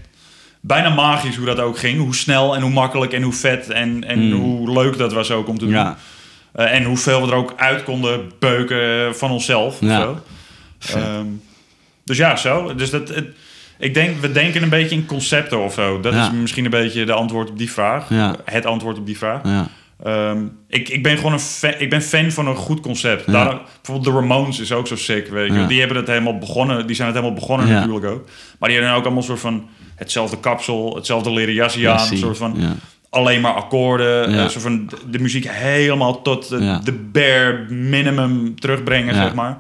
bijna magisch hoe dat ook ging. Hoe snel en hoe makkelijk en hoe vet. En, en mm. hoe leuk dat was ook om te doen. Ja. Uh, en hoeveel we er ook uit konden beuken van onszelf. Ja. Of zo. Um, Dus ja, zo. Dus dat, het, ik denk, we denken een beetje in concepten of zo. Dat ja. is misschien een beetje de antwoord op die vraag. Ja. Het antwoord op die vraag. Ja. Um, ik, ik ben gewoon een fan, ik ben fan van een goed concept. Ja. Daarom, bijvoorbeeld de Ramones is ook zo sick, weet je. Ja. Die hebben dat helemaal begonnen. Die zijn het helemaal begonnen ja. natuurlijk ook. Maar die hebben ook allemaal een soort van hetzelfde kapsel, hetzelfde leren jasje aan, ja, een soort van ja. alleen maar akkoorden, ja. een soort van de muziek helemaal tot de, ja. de bare minimum terugbrengen, ja. zeg maar.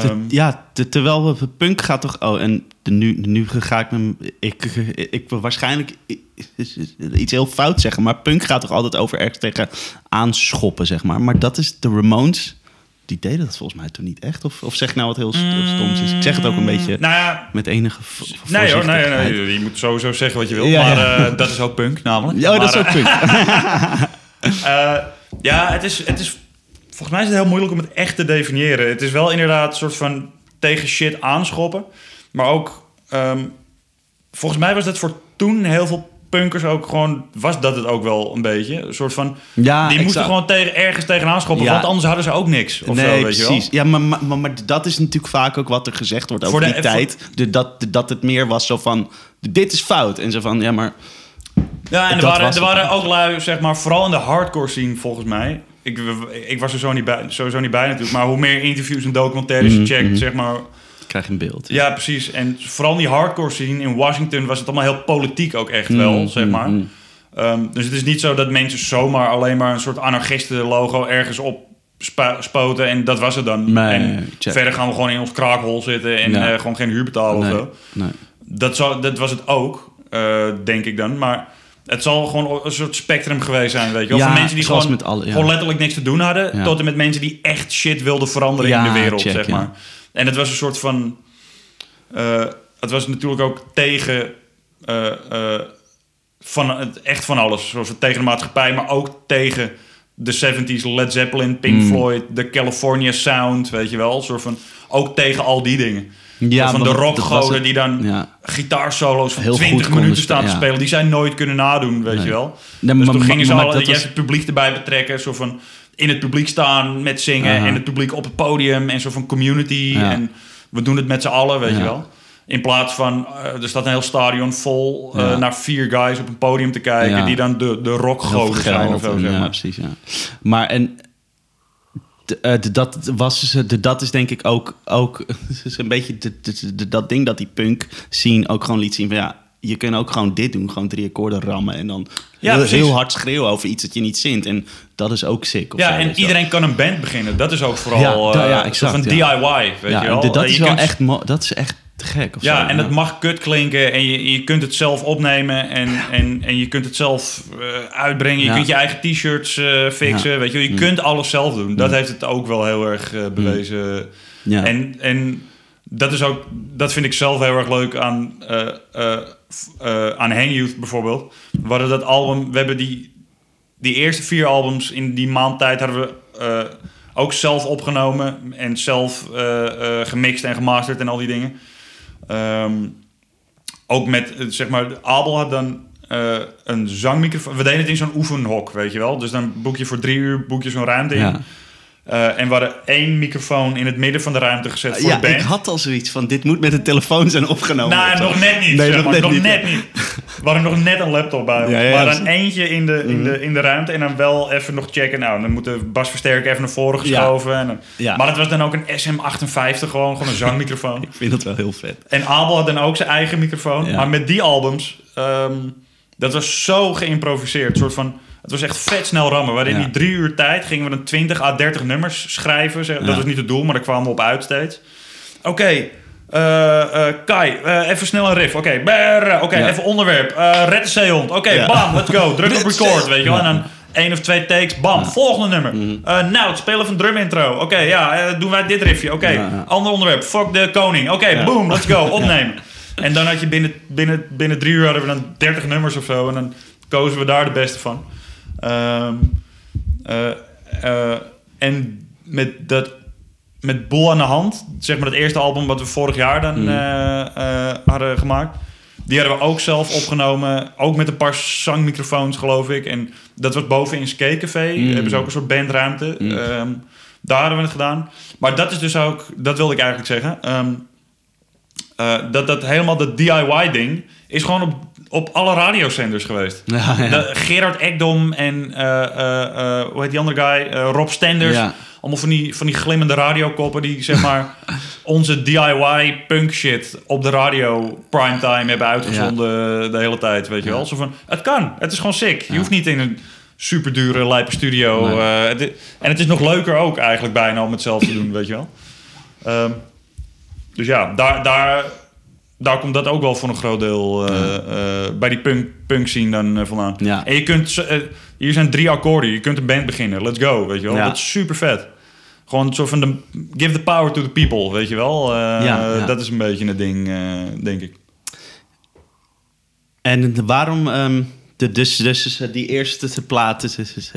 Te, ja, te, terwijl we punk gaat toch... Oh, en de nu, de nu ga ik me... Ik, ik, ik wil waarschijnlijk iets heel fout zeggen... maar punk gaat toch altijd over ergens tegen aanschoppen, zeg maar. Maar dat is de Ramones... Die deden dat volgens mij toen niet echt. Of, of zeg ik nou wat heel stoms is. Ik zeg het ook een beetje nou ja, met enige vo- nee, hoor, nee, nee, nee, je moet sowieso zeggen wat je wilt. Ja, maar ja. Uh, dat is ook punk, namelijk. Ja, maar, dat is ook punk. uh, ja, het is... Het is volgens mij is het heel moeilijk om het echt te definiëren. Het is wel inderdaad een soort van tegen shit aanschoppen. Maar ook... Um, volgens mij was dat voor toen heel veel punkers ook gewoon... Was dat het ook wel een beetje. Een soort van... Ja, die moesten zou... gewoon tegen, ergens tegen aanschoppen. Ja. Want anders hadden ze ook niks. Of nee, zo, weet precies. Je wel. Ja, maar, maar, maar, maar dat is natuurlijk vaak ook wat er gezegd wordt over voor de, die tijd. Voor... De, dat, de, dat het meer was zo van... Dit is fout. En zo van, ja, maar... Ja, en er waren, er waren ook lui, zeg maar... Vooral in de hardcore scene, volgens mij... Ik, ik was er zo niet bij, sowieso niet bij natuurlijk. Maar hoe meer interviews en documentaires je checkt, mm-hmm. zeg maar... Krijg je een beeld. Ja, precies. En vooral die hardcore scene in Washington... was het allemaal heel politiek ook echt mm-hmm. wel, zeg maar. Mm-hmm. Um, dus het is niet zo dat mensen zomaar alleen maar... een soort anarchisten-logo ergens op spa- spoten... en dat was het dan. Nee, en check. Verder gaan we gewoon in ons kraakhol zitten... en nee. uh, gewoon geen huur betalen nee, of zo. Nee. Dat, zou, dat was het ook, uh, denk ik dan. Maar... Het zal gewoon een soort spectrum geweest zijn, weet je wel. Ja, van mensen die gewoon, met alle, ja. gewoon letterlijk niks te doen hadden... Ja. tot en met mensen die echt shit wilden veranderen ja, in de wereld, check, zeg maar. Ja. En het was een soort van... Uh, het was natuurlijk ook tegen... Uh, uh, van het, echt van alles. Zoals tegen de maatschappij, maar ook tegen de zeventig's, Led Zeppelin, Pink mm. Floyd... de California Sound, weet je wel. Een soort van, ook tegen al die dingen. Ja, van de rockgoden die dan ja. gitaarsolo's van twintig minuten staan ja. te spelen... die zij nooit kunnen nadoen, weet nee. je wel. Nee, dus maar, toen gingen ze al... Je hebt het publiek erbij betrekken. Zo van in het publiek staan met zingen... Uh-huh. en het publiek op het podium en zo van community. Ja. En we doen het met z'n allen, weet ja. je wel. In plaats van, uh, er staat een heel stadion vol... Ja. Uh, naar vier guys op een podium te kijken... Ja. die dan de, de rockgoden zijn of zo, zeg maar. Ja, precies, ja. Maar en... Uh, de, dat, was, de, dat is denk ik ook, ook is een beetje de, de, de, dat ding dat die punk scene ook gewoon liet zien van ja, je kan ook gewoon dit doen. Gewoon drie akkoorden rammen en dan ja, heel, heel hard schreeuwen over iets dat je niet zint. En dat is ook sick. Of ja, zo, en iedereen dat. kan een band beginnen. Dat is ook vooral ja, uh, ja, exact, een ja. D I Y, weet ja, je wel. D- dat, is je wel echt mo- dat is echt te gek. Of ja, zo, en ja. dat mag kut klinken. En je, je kunt het zelf opnemen. En, ja. en, en je kunt het zelf uh, uitbrengen. Je ja. kunt je eigen t-shirts uh, fixen. Ja. Weet je wel. Je mm. kunt alles zelf doen. Dat mm. heeft het ook wel heel erg uh, bewezen. Mm. Ja. En... en Dat is ook, dat vind ik zelf heel erg leuk aan, uh, uh, uh, aan Hang Youth bijvoorbeeld. We hadden dat album, we hebben die, die eerste vier albums in die maand tijd hadden we uh, ook zelf opgenomen en zelf uh, uh, gemixt en gemasterd en al die dingen. Um, ook met, zeg maar, Abel had dan uh, een zangmicrofoon. We deden het in zo'n oefenhok, weet je wel. Dus dan boek je voor drie uur, boek je zo'n ruimte in. Ja. Uh, en we hadden één microfoon in het midden van de ruimte gezet voor ja, de band. Ja, ik had al zoiets van, dit moet met een telefoon zijn opgenomen. Nou, nog net niet. Nee, nog, maar, net nog net niet. Net niet. We hadden nog net een laptop bij. Ja, ja, we hadden een eentje in de, in, de, in de ruimte en dan wel even nog checken. Nou, dan moet de basversterker even naar voren geschoven. Ja. En dan, ja. Maar het was dan ook een S M achtenvijftig gewoon, gewoon een zangmicrofoon. Ik vind dat wel heel vet. En Abel had dan ook zijn eigen microfoon. Ja. Maar met die albums, um, dat was zo geïmproviseerd, soort van... Het was echt vet snel rammen. Waarin ja. die drie uur tijd gingen we dan twintig à dertig nummers schrijven. Dat ja. was niet het doel, maar daar kwamen we op uit steeds. Oké, okay, uh, uh, Kai, uh, even snel een riff. Oké, okay, okay, ja. even onderwerp. Uh, red de zeehond. Oké, okay, ja. bam, let's go. Druk op record, weet je wel. En dan één of twee takes, bam, ja. volgende nummer. Mm-hmm. Uh, nou, het spelen van drum intro. Oké, okay, ja, uh, doen wij dit riffje. Oké, okay. ja, ja. ander onderwerp. Fuck de koning. Oké, okay, ja. boom, let's go, opnemen. Ja. En dan had je binnen, binnen, binnen drie uur hadden we dan dertig nummers of zo. En dan kozen we daar de beste van. Um, uh, uh, en met dat met Boel aan de hand, zeg maar het eerste album wat we vorig jaar dan mm. uh, uh, hadden gemaakt, die hadden we ook zelf opgenomen, ook met een paar zangmicrofoons geloof ik. En dat was boven in Skatecafé, mm. hebben ze ook een soort bandruimte. Mm. Um, daar hadden we het gedaan. Maar dat is dus ook, dat wilde ik eigenlijk zeggen, um, uh, dat dat helemaal dat D I Y ding is gewoon op op alle radiozenders geweest. Ja, ja. De, Gerard Ekdom en uh, uh, uh, hoe heet die andere guy? Uh, Rob Stenders. Ja. Allemaal van die, van die glimmende radiokoppen die zeg maar onze D I Y punk shit op de radio primetime hebben uitgezonden ja. de hele tijd, weet je ja. wel? Zo van, het kan. Het is gewoon sick. Je ja. hoeft niet in een superdure lijpe studio. Nee. Uh, het, en het is nog leuker ook eigenlijk bijna om het zelf te doen, weet je wel? Um, dus ja, daar daar Daar komt dat ook wel voor een groot deel uh, uh, bij die punk, punk scene dan uh, vandaan. Ja. En je kunt... Uh, hier zijn drie akkoorden. Je kunt een band beginnen. Let's go, weet je wel. Ja. Dat is super vet. Gewoon soort van de... Give the power to the people, weet je wel. Uh, ja, ja. Dat is een beetje het ding, uh, denk ik. En waarom... Um, de, dus, dus die eerste platen...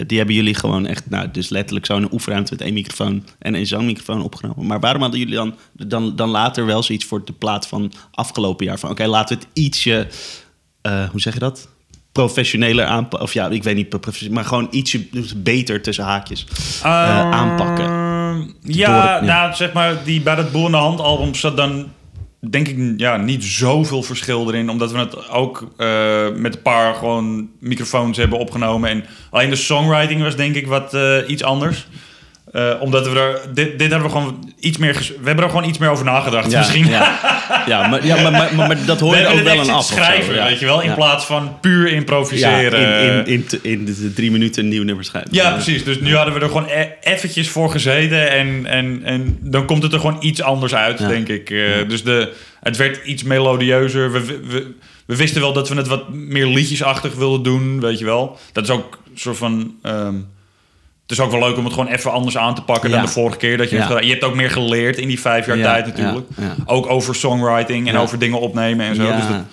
Die hebben jullie gewoon echt... Nou, dus letterlijk zo'n oefenruimte met één microfoon... en één zangmicrofoon opgenomen. Maar waarom hadden jullie dan, dan, dan later wel zoiets... voor de plaat van afgelopen jaar? Van oké, okay, laten we het ietsje... Uh, hoe zeg je dat? Professioneler aanpakken. Of ja, ik weet niet... Maar gewoon ietsje beter tussen haakjes uh, uh, aanpakken. Ja, het, ja, nou zeg maar... Die bij dat Boel in de Hand album zat dan... denk ik ja, niet zoveel verschil erin. Omdat we het ook uh, met een paar gewoon microfoons hebben opgenomen. En alleen de songwriting was denk ik wat uh, iets anders. Uh, omdat we er... Dit, dit hebben we gewoon iets meer... Ges- we hebben er gewoon iets meer over nagedacht ja, misschien. Ja, ja, maar, ja maar, maar, maar, maar dat hoor je ook wel aan af. Schrijven, zo, ja. weet je wel. In ja. plaats van puur improviseren. Ja, in, in, in, te, in de drie minuten een nieuw nummer schrijven. Ja, precies. Dus nu hadden we er gewoon e- eventjes voor gezeten. En, en, en dan komt het er gewoon iets anders uit, ja. denk ik. Uh, ja. Dus de, het werd iets melodieuzer. We, we, we wisten wel dat we het wat meer liedjesachtig wilden doen, weet je wel. Dat is ook een soort van... Um, Het is ook wel leuk om het gewoon even anders aan te pakken ja. dan de vorige keer. Dat je, ja. je hebt ook meer geleerd in die vijf jaar ja, tijd natuurlijk. Ja, ja. Ook over songwriting en ja. over dingen opnemen en zo. Ja. Dus dat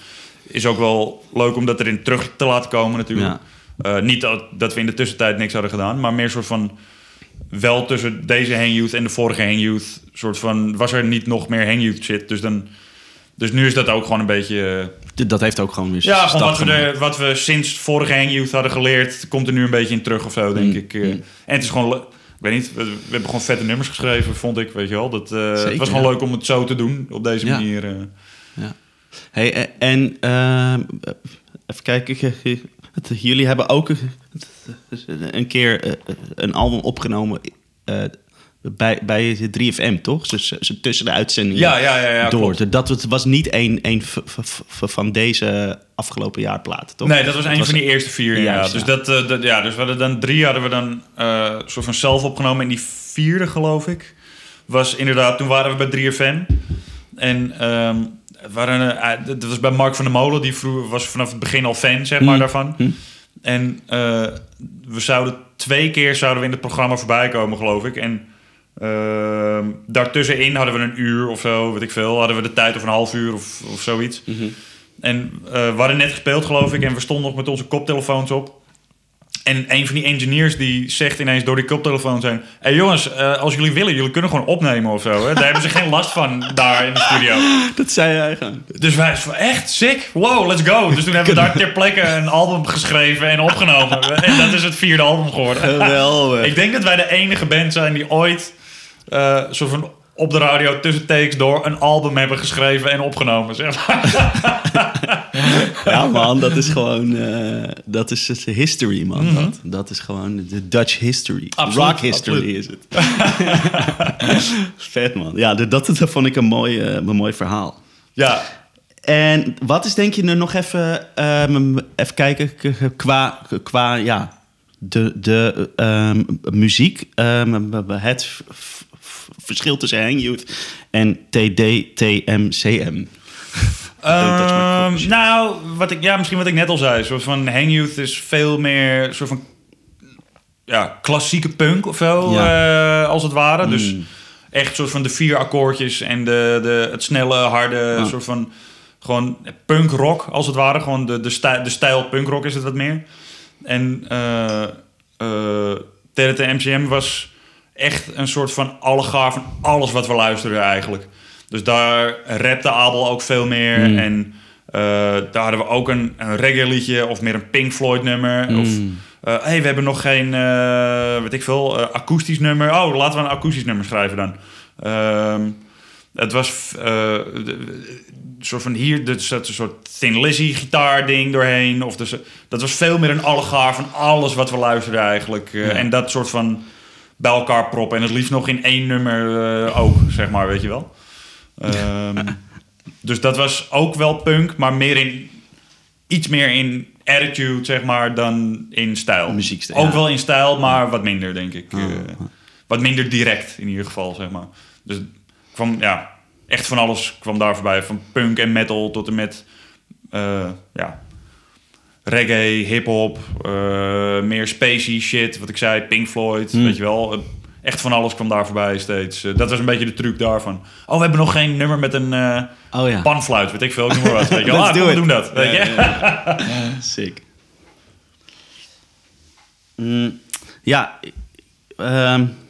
is ook wel leuk om dat erin terug te laten komen natuurlijk. Ja. Uh, niet dat, dat we in de tussentijd niks hadden gedaan. Maar meer soort van... Wel tussen deze Hang Youth en de vorige Hang Youth. Soort van... Was er niet nog meer Hang Youth shit. Dus dan... Dus nu is dat ook gewoon een beetje... Dat heeft ook gewoon weer ja, stap gemaakt. Ja, wat we sinds vorige Hang Youth hadden geleerd... komt er nu een beetje in terug of zo, denk mm, ik. Mm. En het is gewoon... Ik weet niet, we, we hebben gewoon vette nummers geschreven, vond ik, weet je wel. Dat, uh, Zeker, het was gewoon ja. leuk om het zo te doen, op deze ja. manier. Uh. Ja. Hey, en... Uh, even kijken... Jullie hebben ook een keer een album opgenomen... Uh, Bij, bij drie F M, toch? Ze, ze tussen de uitzendingen ja, ja, ja, ja, door. Klopt. Dat het was niet één, één v, v, v, van deze afgelopen jaar plaat, toch? Nee, dat was dat een was van die eerste vier. Ja, ja. Dus, ja. Dat, uh, dat, ja, dus we hadden dan drie hadden we dan uh, soort van zelf opgenomen. En die vierde, geloof ik, was inderdaad... Toen waren we bij drie F M. En um, waren, uh, dat was bij Mark van der Molen. Die vroeg, was vanaf het begin al fan, zeg maar, hmm. daarvan. Hmm. En uh, we zouden twee keer zouden we in het programma voorbij komen, geloof ik. En... Uh, daartussenin hadden we een uur of zo, weet ik veel. Hadden we de tijd of een half uur of, of zoiets. Mm-hmm. En uh, we hadden net gespeeld, geloof ik. En we stonden nog met onze koptelefoons op. En een van die engineers die zegt ineens door die koptelefoons heen... Hé hey jongens, uh, als jullie willen, jullie kunnen gewoon opnemen of zo. Hè? Daar hebben ze geen last van daar in de studio. Dat zei jij gaan. Dus wij van echt, sick, wow, let's go. Dus toen hebben we daar ter plekke een album geschreven en opgenomen. En dat is het vierde album geworden. Geweldig. Ik denk dat wij de enige band zijn die ooit... Uh, soort van op de radio tussen takes door een album hebben geschreven en opgenomen, zeg maar. Ja man, dat is gewoon uh, dat is het history man. Mm-hmm. dat, dat is gewoon de Dutch history. Absoluut, rock history absoluut. Is het. Vet man. Ja, dat, dat vond ik een mooi, uh, een mooi verhaal. Ja. En wat is denk je nu nog even uh, even kijken qua, qua ja, de, de um, muziek, um, het v- v- verschil tussen Hang Youth en T D T M C M? Um, nou, wat ik, ja, misschien wat ik net al zei. Soort van Hang Youth is veel meer soort van ja, klassieke punk of zo, ja. uh, als het ware. Mm. Dus echt soort van de vier akkoordjes en de, de, het snelle, harde ah. soort van gewoon punkrock, als het ware. Gewoon de, de, stijl, de stijl punkrock is het wat meer. En uh, uh, T D T M C M was echt een soort van allegaar van alles wat we luisterden eigenlijk. Dus daar rapte Abel ook veel meer. Mm. En uh, daar hadden we ook een, een reggae liedje of meer een Pink Floyd nummer. Mm. Of uh, hey, we hebben nog geen, uh, weet ik veel, uh, akoestisch nummer. Oh, laten we een akoestisch nummer schrijven dan. Uh, het was uh, de, de, soort van hier, er zat een soort Thin Lizzy gitaarding doorheen. Of dus, dat was veel meer een allegaar van alles wat we luisterden eigenlijk. Ja. En dat soort van bij elkaar proppen. En het liefst nog in één nummer uh, ook, zeg maar, weet je wel. Um, dus dat was ook wel punk, maar meer in iets meer in attitude, zeg maar, dan in stijl. Muziekstijl. Ook wel in stijl, maar wat minder, denk ik. Oh. Uh, wat minder direct, in ieder geval, zeg maar. Dus kwam, ja... Echt van alles kwam daar voorbij. Van punk en metal tot en met uh, ja, reggae, hiphop, uh, meer spacey shit. Wat ik zei, Pink Floyd, mm. weet je wel. Uh, echt van alles kwam daar voorbij steeds. Uh, dat was een beetje de truc daarvan. Oh, we hebben nog geen nummer met een uh, oh, ja. panfluit. Weet ik veel, ik noem maar wat. Weet je, ah, do we doen dat. Ja, weet je? Ja, ja. Sick. Mm, ja, um.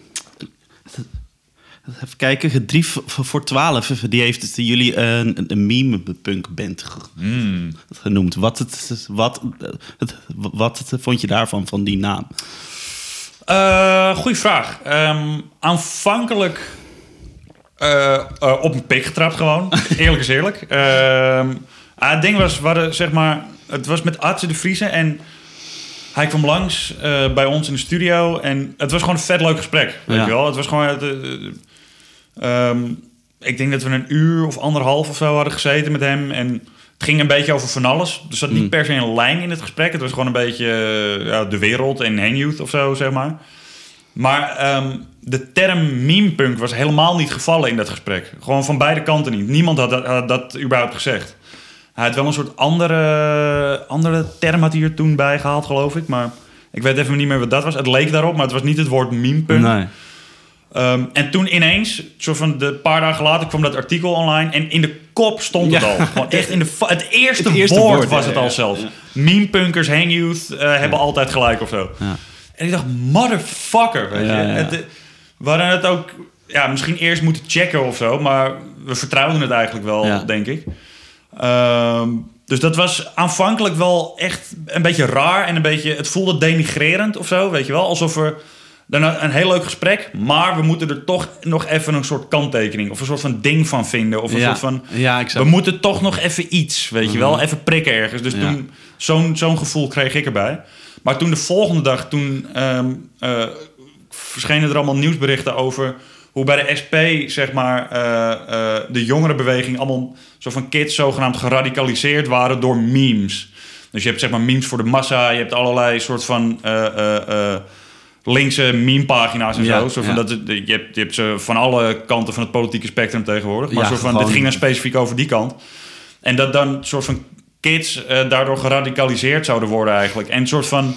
Even kijken, drie voor twaalf, die heeft het, jullie een, een meme-punk-band mm. genoemd. Wat, het, wat, het, wat het, vond je daarvan, van die naam? Uh, goeie vraag. Um, aanvankelijk uh, uh, op mijn pik getrapt gewoon, eerlijk is eerlijk. Uh, het ding was, waren, zeg maar, het was met Atze de Vrieze en... Hij kwam langs uh, bij ons in de studio en het was gewoon een vet leuk gesprek. Weet ja. je wel? Het was gewoon... Uh, uh, um, ik denk dat we een uur of anderhalf of zo hadden gezeten met hem. En het ging een beetje over van alles. Er zat mm. niet per se een lijn in het gesprek. Het was gewoon een beetje uh, ja, de wereld en Hang Youth of zo, zeg maar. Maar um, de term memepunk was helemaal niet gevallen in dat gesprek. Gewoon van beide kanten niet. Niemand had dat, had dat überhaupt gezegd. Hij had wel een soort andere, andere term had hij er toen bij gehaald, geloof ik. Maar ik weet even niet meer wat dat was. Het leek daarop, maar het was niet het woord meme-punk. Nee. Um, en toen ineens, soort van de paar dagen later, kwam dat artikel online. En in de kop stond het ja. al. Gewoon echt in de fa- het, eerste het eerste woord, woord was ja, het ja, al ja. zelfs. Ja. Meme-punkers, Hang Youth, uh, hebben ja. altijd gelijk of zo. Ja. En ik dacht, motherfucker. Weet ja, je. Ja, ja. Het, we hadden het ook ja, misschien eerst moeten checken of zo. Maar we vertrouwden het eigenlijk wel, ja. denk ik. Um, dus dat was aanvankelijk wel echt een beetje raar en een beetje, het voelde denigrerend of zo, weet je wel, alsof er daarna een heel leuk gesprek, maar we moeten er toch nog even een soort kanttekening of een soort van ding van vinden of een ja. soort van, ja, exact. We moeten toch nog even iets, weet uh-huh. je wel, even prikken ergens. Dus ja. toen zo'n zo'n gevoel kreeg ik erbij. Maar toen de volgende dag, toen um, uh, verschenen er allemaal nieuwsberichten over hoe bij de S P, zeg maar, uh, uh, de jongerenbeweging allemaal zo van kids zogenaamd geradicaliseerd waren door memes. Dus je hebt, zeg maar, memes voor de massa. Je hebt allerlei soort van uh, uh, uh, linkse memepagina's en ja, zo. zo van ja. dat, je, hebt, je hebt ze van alle kanten van het politieke spectrum tegenwoordig. Maar ja, zo van, gewoon... dit ging dan specifiek over die kant. En dat dan soort van kids uh, daardoor geradicaliseerd zouden worden eigenlijk. En soort van...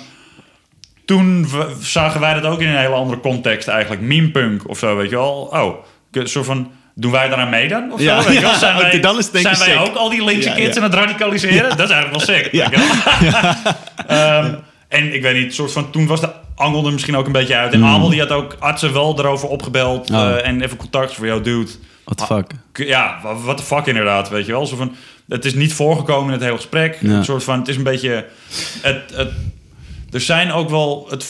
Toen we, zagen wij dat ook in een hele andere context eigenlijk. Memepunk of zo, weet je wel. Oh, een soort van... Doen wij daaraan mee dan? Of ja, zo, weet je wel? Zijn wij, dan is zijn wij ook al die linkse ja, kids ja. aan het radicaliseren? Ja. Dat is eigenlijk wel sick. Ja. Weet je wel? Ja. um, en ik weet niet, soort van, toen was de angel er misschien ook een beetje uit. En mm. Abel die had ook artsen wel erover opgebeld. Oh. Uh, en even contact voor jou, dude. What the fuck? Ah, ja, what the fuck inderdaad, weet je wel. Zo van, het is niet voorgekomen in het hele gesprek. Ja. Een soort van, het is een beetje... Het, het, er zijn ook wel... Het,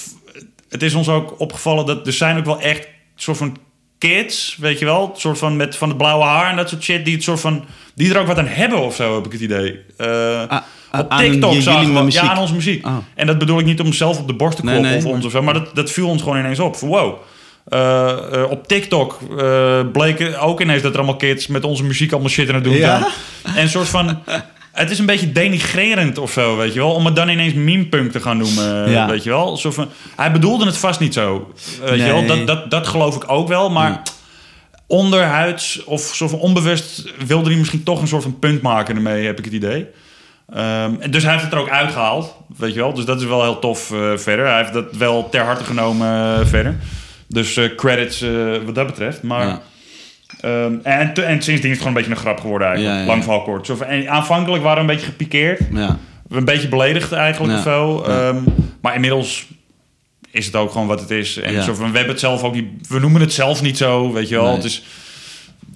het is ons ook opgevallen dat er zijn ook wel echt soort van... kids, weet je wel, soort van met van het blauwe haar en dat soort shit, die het soort van die er ook wat aan hebben of zo, heb ik het idee. Uh, a, a, op TikTok zagen we ja aan onze muziek. Oh. En dat bedoel ik niet om zelf op de borst te kloppen nee, nee, of ons maar... of zo, maar dat, dat viel ons gewoon ineens op. Van, wow. Uh, uh, op TikTok uh, bleek ook ineens dat er allemaal kids met onze muziek allemaal shit aan het doen ja? zijn. En soort van het is een beetje denigrerend of zo, weet je wel, om het dan ineens memepunk te gaan noemen, ja. weet je wel. Zo van, hij bedoelde het vast niet zo, weet nee. je wel. Dat, dat, dat geloof ik ook wel, maar ja. onderhuids of zo van onbewust wilde hij misschien toch een soort van punt maken ermee, heb ik het idee. Um, dus hij heeft het er ook uitgehaald, weet je wel. Dus dat is wel heel tof uh, verder. Hij heeft dat wel ter harte genomen uh, verder. Dus uh, credits uh, wat dat betreft, maar... Ja. Um, en, te, en sindsdien is het gewoon een beetje een grap geworden eigenlijk. Ja, ja. Lang verhaal kort. Zo, en aanvankelijk waren we een beetje gepikeerd. Ja. Een beetje beledigd eigenlijk ja. of zo. Ja. Um, maar inmiddels is het ook gewoon wat het is. En ja. zo van, we hebben het zelf ook niet... We noemen het zelf niet zo, weet je wel. Nee. Het is,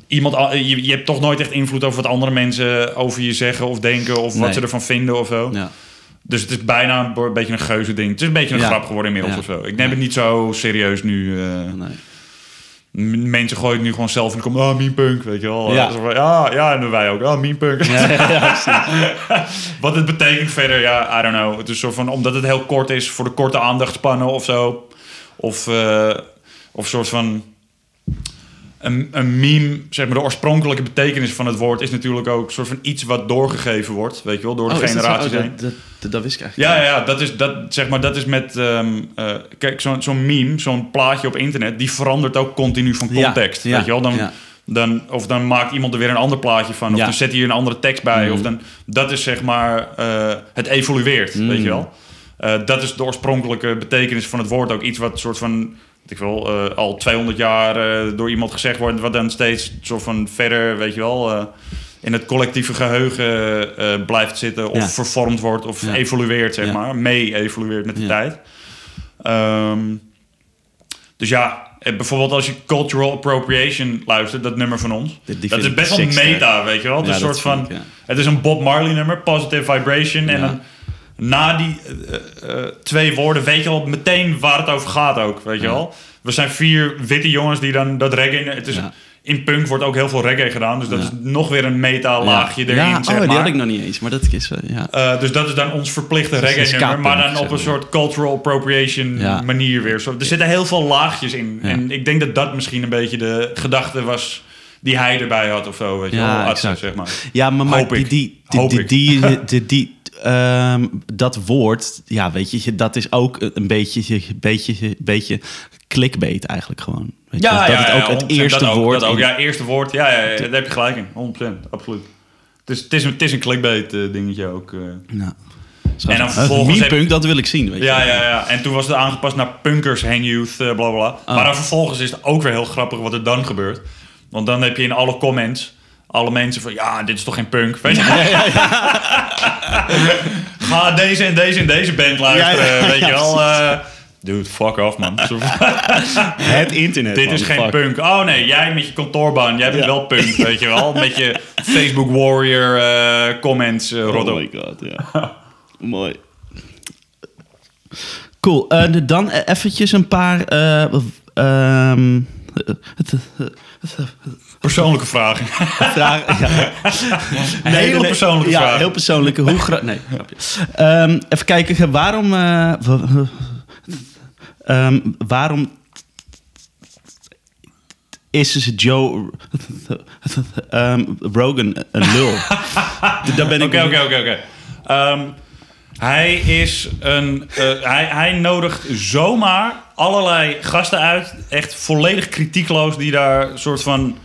iemand, je, je hebt toch nooit echt invloed over wat andere mensen over je zeggen of denken. Of nee. wat ze ervan vinden of zo. Ja. Dus het is bijna een beetje een geuze ding. Het is een beetje een ja. grap geworden inmiddels ja. of zo. Ik neem nee. het niet zo serieus nu... Uh, nee. Mensen gooien nu gewoon zelf en komen... Ah, oh, memepunk, weet je wel. Ja, ja, ja en wij ook. Ah, oh, memepunk. Ja, ja, ja, wat het betekent verder, ja, I don't know. Het is soort van, omdat het heel kort is... voor de korte aandachtspannen of zo. Of, uh, of soort van... Een, een meme, zeg maar, de oorspronkelijke betekenis van het woord... is natuurlijk ook soort van iets wat doorgegeven wordt. Weet je wel, door de oh, generaties heen. Dat, dat, dat wist ik eigenlijk. Ja, ja, dat is, dat, zeg maar, dat is met... Um, uh, kijk, zo, zo'n meme, zo'n plaatje op internet... die verandert ook continu van context. Ja, weet ja, je wel, dan, ja. dan, of dan maakt iemand er weer een ander plaatje van. Of ja. dan zet hij een andere tekst bij. Mm. Of dan, dat is, zeg maar, uh, het evolueert, mm. weet je wel. Uh, dat is de oorspronkelijke betekenis van het woord ook. Iets wat soort van... Ik wil uh, al tweehonderd jaar uh, door iemand gezegd worden, wat dan steeds soort van verder, weet je wel, uh, in het collectieve geheugen uh, blijft zitten of ja. vervormd wordt of ja. evolueert, zeg ja. maar, mee evolueert met de ja. tijd. Um, dus ja, bijvoorbeeld als je Cultural Appropriation luistert, dat nummer van ons, die, die dat is best wel meta, weet je wel. Het ja, is een soort van, ik, ja. het is een Bob Marley nummer, Positive Vibration ja. en een, na die uh, uh, twee woorden weet je al meteen waar het over gaat ook, weet je ja. wel. We zijn vier witte jongens die dan dat reggae... In, het is, ja. in punk wordt ook heel veel reggae gedaan, dus dat ja. is nog weer een meta-laagje ja. erin, ja, zeg oh, maar. Die had ik nog niet eens, maar dat is... Ja. Uh, dus dat is dan ons verplichte dus reggae-nummer, maar dan op een soort cultural appropriation ja. manier weer. Zo, er zitten heel veel laagjes in ja. en ik denk dat dat misschien een beetje de gedachte was... die hij erbij had of zo, weet je ja, wel. Adsen, zeg maar. Ja, maar, maar die, die, die, die, die, die Um, dat woord, ja, weet je, dat is ook een beetje, beetje, beetje clickbait eigenlijk gewoon. Weet ja, je? Dat ja, het ook ja, het eerste dat woord. Ook, dat ook. Ja, eerste woord. Ja, ja, ja, daar heb je gelijk in. honderd procent, absoluut. Het is, het is, een, het is een clickbait uh, dingetje ook. Uh. Nou. En dan vervolgens... Meme-punk, heb... dat wil ik zien, weet je. Ja, ja, ja. En toen was het aangepast naar punkers, Hang Youth, uh, bla, bla. Oh. Maar dan vervolgens is het ook weer heel grappig wat er dan gebeurt. Want dan heb je in alle comments... alle mensen van, ja, dit is toch geen punk? Weet je? Ja, ja, ja. Ga deze en deze en deze band luisteren, ja, ja, ja, weet ja, je wel. Uh, dude, fuck off, man. Het internet, Dit man, is geen fuck. punk. Oh nee, jij met je kantoorbaan, jij bent ja. wel punk, weet je wel. Met je Facebook warrior uh, comments, uh, Roddo. Oh my god, ja. Mooi. Cool, uh, dan eventjes een paar... Uh, um, persoonlijke vragen. Vraag, ja. Een hele nee, persoonlijke ja, vraag. Ja, heel persoonlijke. Hoe gra- nee, grapje. Um, even kijken, waarom... Uh, um, waarom is dus Joe um, Rogan een lul. Daar ben ik. Oké, oké, oké, oké. Hij is een. Uh, hij, hij nodigt zomaar allerlei gasten uit. Echt volledig kritiekloos, die daar soort van.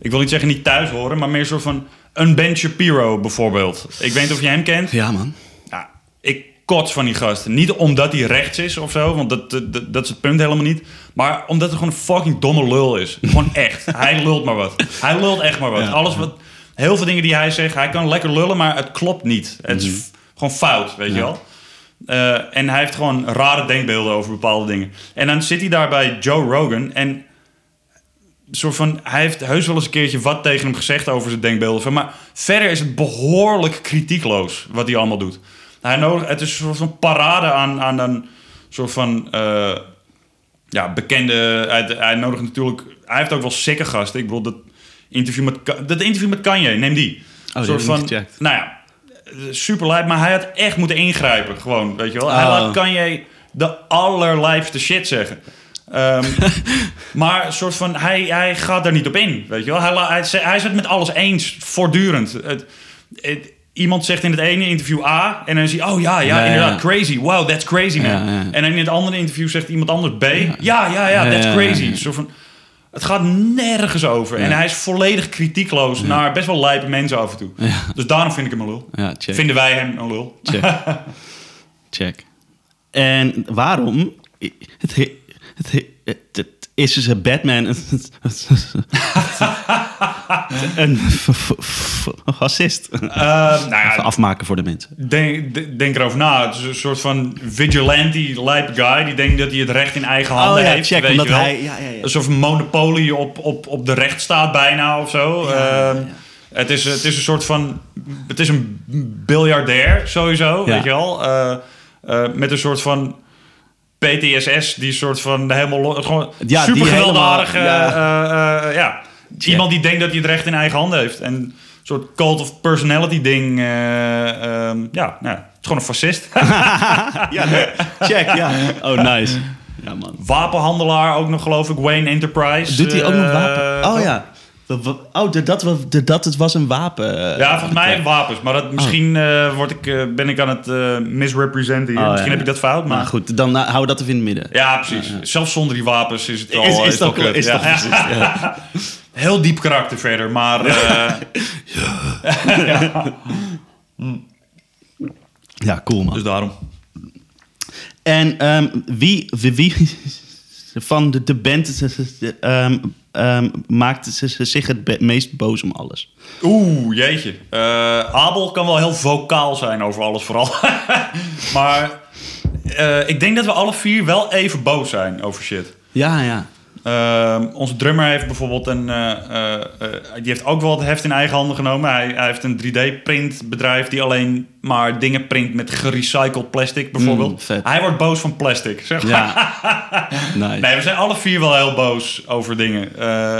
Ik wil niet zeggen niet thuis horen, maar meer soort van. Een Ben Shapiro bijvoorbeeld. Ik weet niet of je hem kent. Ja, man. Ja, ik kots van die gasten. Niet omdat hij rechts is of zo, want dat, dat, dat is het punt helemaal niet. Maar omdat het gewoon een fucking domme lul is. Gewoon echt. Hij lult maar wat. Hij lult echt maar wat. Ja, alles wat. Heel veel dingen die hij zegt, hij kan lekker lullen, maar het klopt niet. Het mm-hmm. is gewoon fout, weet ja. je wel. Uh, en hij heeft gewoon rare denkbeelden over bepaalde dingen. En dan zit hij daar bij Joe Rogan en... soort van, hij heeft heus wel eens een keertje wat tegen hem gezegd over zijn denkbeelden. Maar verder is het behoorlijk kritiekloos wat hij allemaal doet. Hij nodig, het is een soort van parade aan, aan een soort van uh, ja, bekende... Hij, hij nodigt natuurlijk... Hij heeft ook wel sikke gasten. Ik bedoel, dat interview met, dat interview met Kanye, neem die. Oh, soort van, gecheckt. Nou ja, super lijp, maar hij had echt moeten ingrijpen. Gewoon, weet je wel. Oh. Hij laat Kanye de allerlijpste shit zeggen. Um, maar soort van, hij, hij gaat daar niet op in, weet je wel. Hij, hij, hij is het met alles eens, voortdurend. Het, het, iemand zegt in het ene interview A... en dan is hij, oh ja, ja, ja inderdaad, ja. crazy. Wow, that's crazy, man. Ja, ja. En in het andere interview zegt iemand anders B. Ja, ja, ja, ja that's ja, crazy. Ja, ja. Soort van, het gaat nergens over. Ja. En hij is volledig kritiekloos ja. naar best wel lijpe mensen af en toe. Ja. Dus daarom vind ik hem een lul. Ja, check. Vinden wij hem een lul. Check. check. En waarom... Het, het, het is dus een Batman. Het, het, het, het, een fascist. Uh, nou ja, even afmaken voor de mensen. Denk, denk erover na. Het is een soort van vigilante lijp guy. Die denkt dat hij het recht in eigen handen oh, ja, heeft. Check, weet je wel. Hij, ja, ja, ja. Een soort monopolie op, op, op de rechtsstaat bijna of zo. Ja, uh, ja, ja. Het, is, het is een soort van... Het is een biljardair sowieso. Ja. Weet je wel. Uh, uh, met een soort van... P T S S, die soort van helemaal... Lo- gewoon ja, super gewelddadige... Ja. Uh, uh, ja. Iemand die denkt dat hij het recht in eigen handen heeft. En een soort cult of personality ding. Uh, um, ja, nou, het is gewoon een fascist. ja, nee. Check, ja. Oh, nice. Ja, man. Wapenhandelaar ook nog, geloof ik. Wayne Enterprise. Doet hij ook nog wapen? Oh, ja. Oh, dat, dat, dat het was een wapen. Ja, volgens mij wapens. Maar dat, misschien oh. uh, word ik, uh, ben ik aan het uh, misrepresenten hier. Oh, misschien ja. heb ik dat fout, maar... Nou, goed, dan nou, houden we dat even in het midden. Ja, precies. Ja, ja. Zelfs zonder die wapens is het al... Is, is, is dat kut. Ja. Ja. Ja. Heel diep karakter verder, maar... Uh... ja. ja. ja, cool, man. Dus daarom. En um, wie... wie, wie... Van de, de band um, um, maakte ze, ze zich het be- meest boos om alles. Oeh, jeetje. Uh, Abel kan wel heel vocaal zijn over alles vooral. maar uh, ik denk dat we alle vier wel even boos zijn over shit. Ja, ja. Uh, onze drummer heeft bijvoorbeeld een... Uh, uh, uh, die heeft ook wel het heft in eigen handen genomen. Hij, hij heeft een drie D printbedrijf die alleen maar dingen print met gerecycled plastic bijvoorbeeld. Mm, hij wordt boos van plastic, zeg maar. Ja. nice. Nee, we zijn alle vier wel heel boos over dingen. Uh,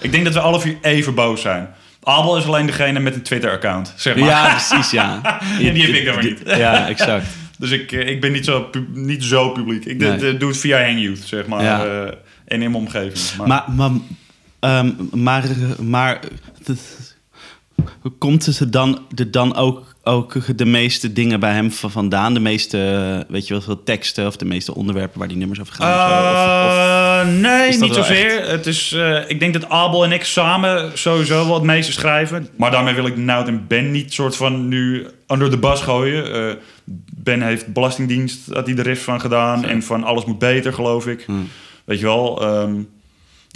ik denk dat we alle vier even boos zijn. Abel is alleen degene met een Twitter-account, zeg maar. Ja, precies, ja. en die heb ik dan maar niet. ja, exact. dus ik, ik ben niet zo, pub- niet zo publiek. Ik nee. d- d- doe het via Hang Youth, zeg maar. Ja. Uh, En in mijn omgeving. Maar, maar, maar, um, maar, maar komt ze dan, dan ook, ook de meeste dingen bij hem vandaan? De meeste, weet je wel, teksten of de meeste onderwerpen waar die nummers over gaan? Uh, of, of, nee, niet zozeer. Echt... Het is, uh, ik denk dat Abel en ik samen sowieso wel het meeste schrijven. Maar daarmee wil ik Nout en Ben niet soort van nu under the bus gooien. Uh, Ben heeft Belastingdienst, had hij de riff van gedaan. Ja. En van Alles Moet Beter, geloof ik. Hmm. Weet je wel, um,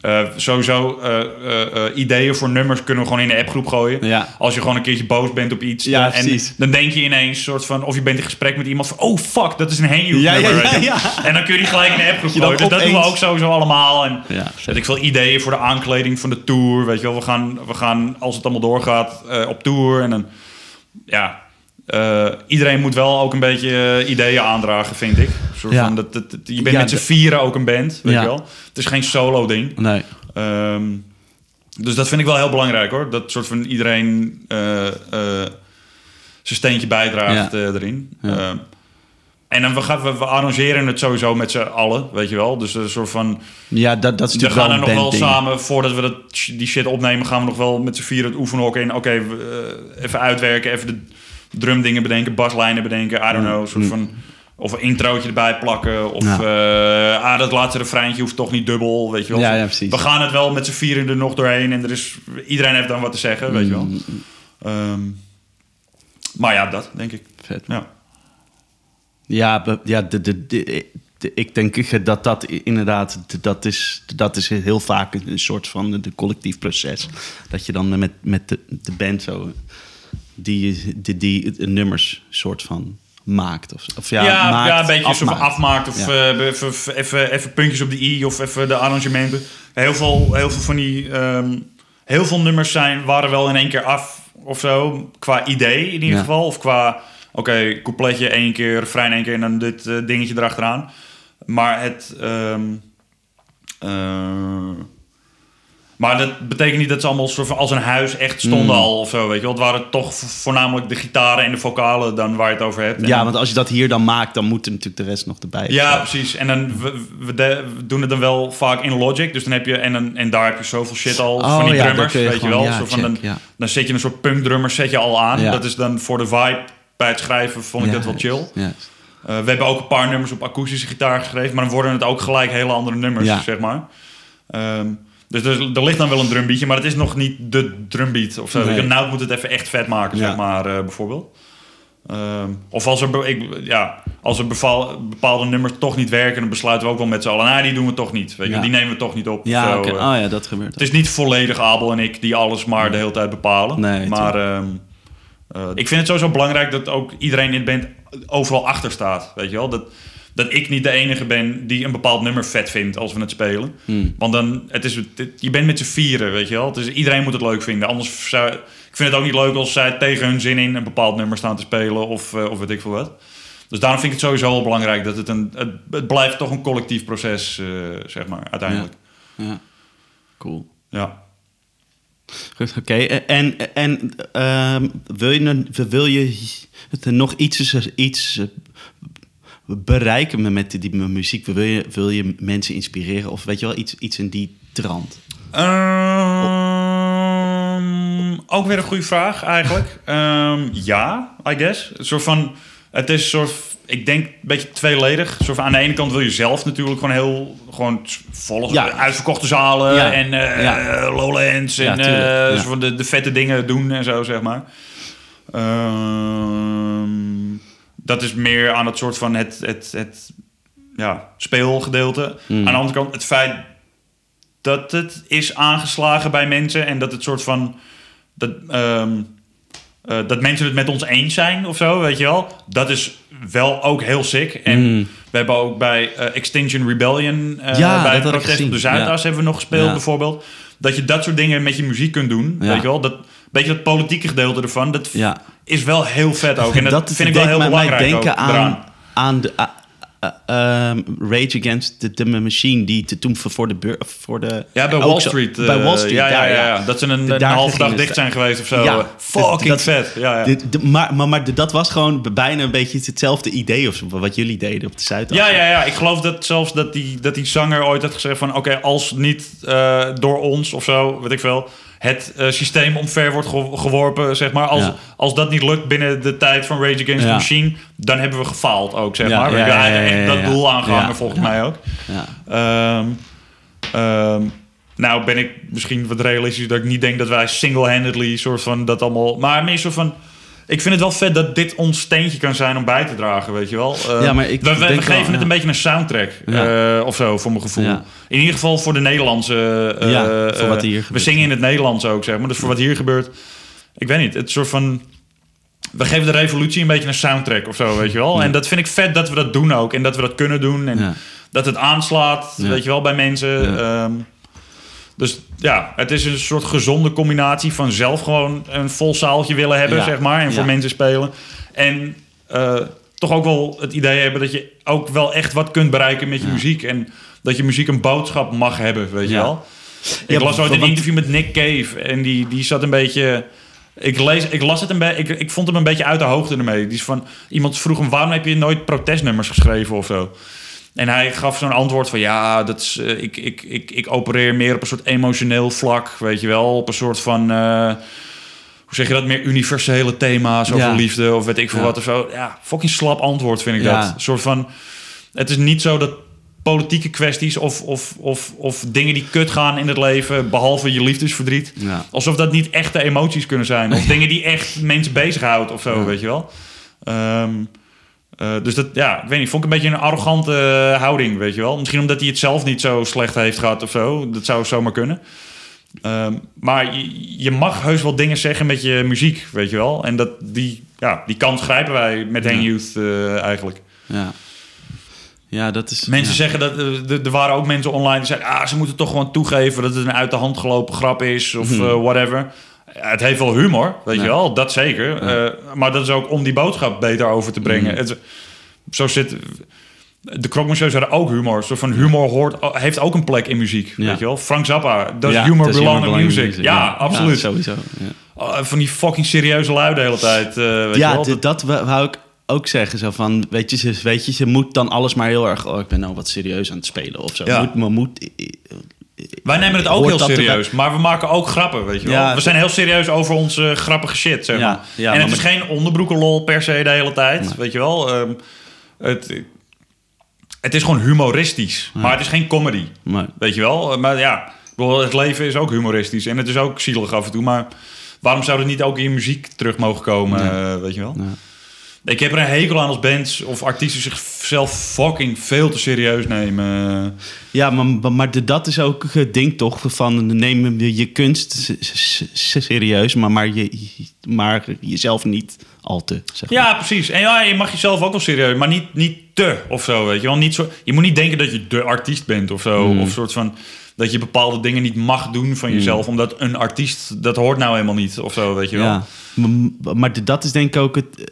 uh, sowieso uh, uh, uh, ideeën voor nummers kunnen we gewoon in de appgroep gooien. Ja. Als je gewoon een keertje boos bent op iets. Ja, en, en dan denk je ineens soort van, of je bent in gesprek met iemand van... oh, fuck, dat is een Hang Youth ja, nummer. Ja, ja, ja. En dan kun je die gelijk in de appgroep gooien. Dus dat doen we ook sowieso allemaal. En ja, weet ik veel ideeën voor de aankleding van de tour. Weet je wel, we gaan, we gaan als het allemaal doorgaat, uh, op tour. En dan, ja... Uh, iedereen moet wel ook een beetje uh, ideeën aandragen, vind ik. Soort ja. van dat, dat, dat, je bent ja, met z'n vieren ook een band, weet ja. je wel. Het is geen solo ding. Nee. Um, dus dat vind ik wel heel belangrijk, hoor. Dat soort van iedereen uh, uh, zijn steentje bijdraagt ja. uh, erin. Ja. Uh, En dan we gaan we, we arrangeren het sowieso met z'n allen, weet je wel. Dus een soort van... Ja, dat, dat is natuurlijk wel een banding. We gaan er nog wel samen, voordat we dat, die shit opnemen... gaan we nog wel met z'n vier het oefenhok in. Oké, okay, uh, even uitwerken, even de drumdingen bedenken... baslijnen bedenken, I don't know, een soort mm. van... Of een introotje erbij plakken. Of ja. uh, ah, dat laatste refreintje hoeft toch niet dubbel. Weet je wel. Ja, ja, precies. We gaan het wel met z'n vieren er nog doorheen. En er is, iedereen heeft dan wat te zeggen. Weet je wel. Um, maar ja, dat denk ik. Vet. Ja, ja, ja de, de, de, de, ik denk dat dat inderdaad... Dat is, dat is heel vaak een soort van de, de collectief proces. Dat je dan met, met de, de band zo... Die, die, die, die nummers soort van... maakt of, of ja, ja, maakt, ja, een beetje afmaakt, of afmaakt of ja. uh, even, even, even puntjes op de i of even de arrangementen. Heel veel, heel veel van die, um, heel veel nummers zijn waren wel in één keer af of zo qua idee in ieder ja. geval of qua oké okay, coupletje één keer, refrein één keer en dan dit uh, dingetje erachteraan. Maar het, um, uh, maar dat betekent niet dat ze allemaal soort van als een huis echt stonden mm. al of zo, weet je wel. Het waren toch voornamelijk de gitaren en de vocalen dan waar je het over hebt. Ja, en want als je dat hier dan maakt, dan moet er natuurlijk de rest nog erbij. Ja, zo. Precies. En dan we, we, de, we doen het dan wel vaak in Logic, dus dan heb je en dan, en daar heb je zoveel shit al oh, van die ja, drummers, je weet gewoon, je wel. Ja, zo van check, dan, ja. dan zet je een soort punkdrummer zet je al aan. Ja. Dat is dan voor de vibe bij het schrijven vond ik ja, dat wel chill. Yes, yes. Uh, we hebben ook een paar nummers op akoestische gitaar geschreven, maar dan worden het ook gelijk hele andere nummers, ja. zeg maar. Um, Dus er, er ligt dan wel een drumbeatje, maar het is nog niet de drumbeat of zo. Nee. Nou moet het even echt vet maken, ja. zeg maar, uh, bijvoorbeeld. Uh, of als er, ik, ja, als er beval, bepaalde nummers toch niet werken... dan besluiten we ook wel met z'n allen, nou, die doen we toch niet. Weet ja. je, die nemen we toch niet op. Ja, zo, okay. uh, oh, ja dat gebeurt. Het ook. Is niet volledig Abel en ik die alles maar nee. de hele tijd bepalen. Nee, maar uh, uh, ik vind het sowieso belangrijk dat ook iedereen in de band overal achter staat. Weet je wel, dat... Dat ik niet de enige ben die een bepaald nummer vet vindt als we het spelen. Hmm. Want dan, het is, het, je bent met z'n vieren, weet je wel. Dus iedereen moet het leuk vinden. Anders zou, ik vind het ook niet leuk als zij tegen hun zin in een bepaald nummer staan te spelen. Of, uh, of weet ik veel wat. Dus daarom vind ik het sowieso wel belangrijk. Dat het, een, het, het blijft toch een collectief proces, uh, zeg maar, uiteindelijk. Ja, ja. Cool. Ja. Goed, oké. Okay. En, en uh, wil, je, wil je nog iets... iets We bereiken me met die muziek. Wil je, wil je mensen inspireren? Of weet je wel, iets, iets in die trant? Um, ook weer een goede vraag eigenlijk. um, ja, I guess. Een soort van, het is soort, ik denk een beetje tweeledig. Een soort van, aan de ene kant wil je zelf natuurlijk gewoon heel... Gewoon volgens ja. uitverkochte zalen ja. en uh, ja. Lowlands. Ja, en uh, ja. soort de, de vette dingen doen en zo, zeg maar. Ehm... Um, Dat is meer aan het soort van het, het, het ja, speelgedeelte. Mm. Aan de andere kant het feit dat het is aangeslagen bij mensen... en dat het soort van... dat, um, uh, dat mensen het met ons eens zijn of zo, weet je wel. Dat is wel ook heel sick. En mm. we hebben ook bij uh, Extinction Rebellion... Uh, ja, bij het protest op de Zuidas ja. hebben we nog gespeeld ja. bijvoorbeeld. Dat je dat soort dingen met je muziek kunt doen, ja. weet je wel. Dat beetje dat politieke gedeelte ervan... dat ja. is wel heel vet ook. En dat, dat vind ik wel heel belangrijk mij denken ook, aan, aan de, uh, uh, um, Rage Against the, the Machine... die te toen voor de... Beur, voor de ja, bij Wall Street. Uh, bij Wall Street, ja. ja, ja, ja. ja. Dat ze een, een halve dag dicht zijn geweest of zo. Ja, fucking dat, vet. Ja, ja. De, de, maar maar, maar de, dat was gewoon bijna een beetje hetzelfde idee... of zo, wat jullie deden op de Zuidas. Ja, ja, ja. Ik geloof dat zelfs dat die, dat die zanger ooit had gezegd van... oké, okay, als niet uh, door ons of zo, weet ik veel... het uh, systeem omver wordt ge- geworpen, zeg maar. Als, ja. als dat niet lukt binnen de tijd van Rage Against ja. the Machine... dan hebben we gefaald ook, zeg ja, maar. Ja, ja, ja, ja, ja, ja, ja. Dat doel aangehangen, ja, volgens ja. mij ook. Ja. Um, um, nou ben ik misschien wat realistisch... dat ik niet denk dat wij single-handedly soort van dat allemaal... Maar meer soort van... Ik vind het wel vet dat dit ons steentje kan zijn om bij te dragen, weet je wel. Uh, ja, maar ik we we, denk we geven wel, het ja. een beetje een soundtrack ja. uh, of zo, voor mijn gevoel. Ja. In ieder geval voor de Nederlandse... Uh, ja, voor uh, wat hier gebeurt. We zingen in het Nederlands ook, zeg maar. Dus voor ja. wat hier gebeurt... Ik weet niet, het soort van... We geven de revolutie een beetje een soundtrack of zo, weet je wel. Ja. En dat vind ik vet dat we dat doen ook. En dat we dat kunnen doen. En ja. dat het aanslaat, ja. weet je wel, bij mensen. Ja. Um, Dus ja, het is een soort gezonde combinatie van zelf gewoon een vol zaaltje willen hebben, ja. zeg maar. En voor ja. mensen spelen. En uh, toch ook wel het idee hebben dat je ook wel echt wat kunt bereiken met je ja. muziek. En dat je muziek een boodschap mag hebben, weet ja. je wel. Ik ja, las ooit een interview met Nick Cave. En die, die zat een beetje... Ik, lees, ik las het een beetje. Ik, ik vond hem een beetje uit de hoogte ermee. Die is van, iemand vroeg hem, waarom heb je nooit protestnummers geschreven of zo? En hij gaf zo'n antwoord van, ja, dat is, uh, ik, ik, ik, ik opereer meer op een soort emotioneel vlak, weet je wel. Op een soort van, uh, hoe zeg je dat, meer universele thema's over ja. liefde of weet ik veel ja. wat of zo. Ja, fucking slap antwoord vind ik ja. dat. Een soort van, het is niet zo dat politieke kwesties of, of, of, of dingen die kut gaan in het leven, behalve je liefdesverdriet. Ja. Alsof dat niet echte emoties kunnen zijn. Of dingen die echt mensen bezighoudt of zo, ja. weet je wel. Um, uh, dus dat, ja, ik weet niet, vond ik een beetje een arrogante uh, houding, weet je wel. Misschien omdat hij het zelf niet zo slecht heeft gehad of zo. Dat zou zomaar kunnen. Um, maar je, je mag heus wel dingen zeggen met je muziek, weet je wel. En dat, die, ja, die kans grijpen wij met Hang Youth uh, eigenlijk. Ja. Ja, dat is, mensen ja. zeggen dat... Er waren ook mensen online die zeiden, ah, ze moeten toch gewoon toegeven dat het een uit de hand gelopen grap is of hmm. uh, whatever. Ja, het heeft wel humor, weet ja. je wel. Dat zeker. Ja. Uh, maar dat is ook om die boodschap beter over te brengen. Hmm. Het, zo zit... De Krokmuseus hadden ook humor. Zo van humor hoort, heeft ook een plek in muziek, ja. weet je wel. Frank Zappa, dat ja, humor belong in music. Ja, ja, absoluut. Ja, sowieso. Ja. Uh, van die fucking serieuze lui de hele tijd. Uh, weet ja, je wel? D- dat wou ik... ook zeggen zo van, weet je, ze, weet je, ze moet dan alles maar heel erg... oh, ik ben nou wat serieus aan het spelen of zo. Ja. Moet, maar moet... Wij nemen het ook heel serieus, erbij. Maar we maken ook grappen, weet je ja, wel. We zijn heel serieus over onze grappige shit, zeg maar. Ja, ja, en het is maar... geen onderbroekenlol per se de hele tijd, nee. weet je wel. Um, het, het is gewoon humoristisch, ja. maar het is geen comedy, nee. weet je wel. Maar ja, het leven is ook humoristisch en het is ook zielig af en toe. Maar waarom zou dat niet ook in muziek terug mogen komen, ja. uh, weet je wel? Ja. Ik heb er een hekel aan als bands of artiesten zichzelf fucking veel te serieus nemen. Ja, maar, maar de, dat is ook het ding toch, van neem je kunst serieus, maar, maar, je, maar jezelf niet al te. Zeg maar. Ja, precies. En ja, je mag jezelf ook wel serieus, maar niet, niet te of zo, weet je wel. Niet zo, je moet niet denken dat je de artiest bent of zo, mm. of soort van... dat je bepaalde dingen niet mag doen van jezelf... Mm. omdat een artiest, dat hoort nou helemaal niet of zo, weet je wel. Ja. Maar, maar de, dat is denk ik ook het...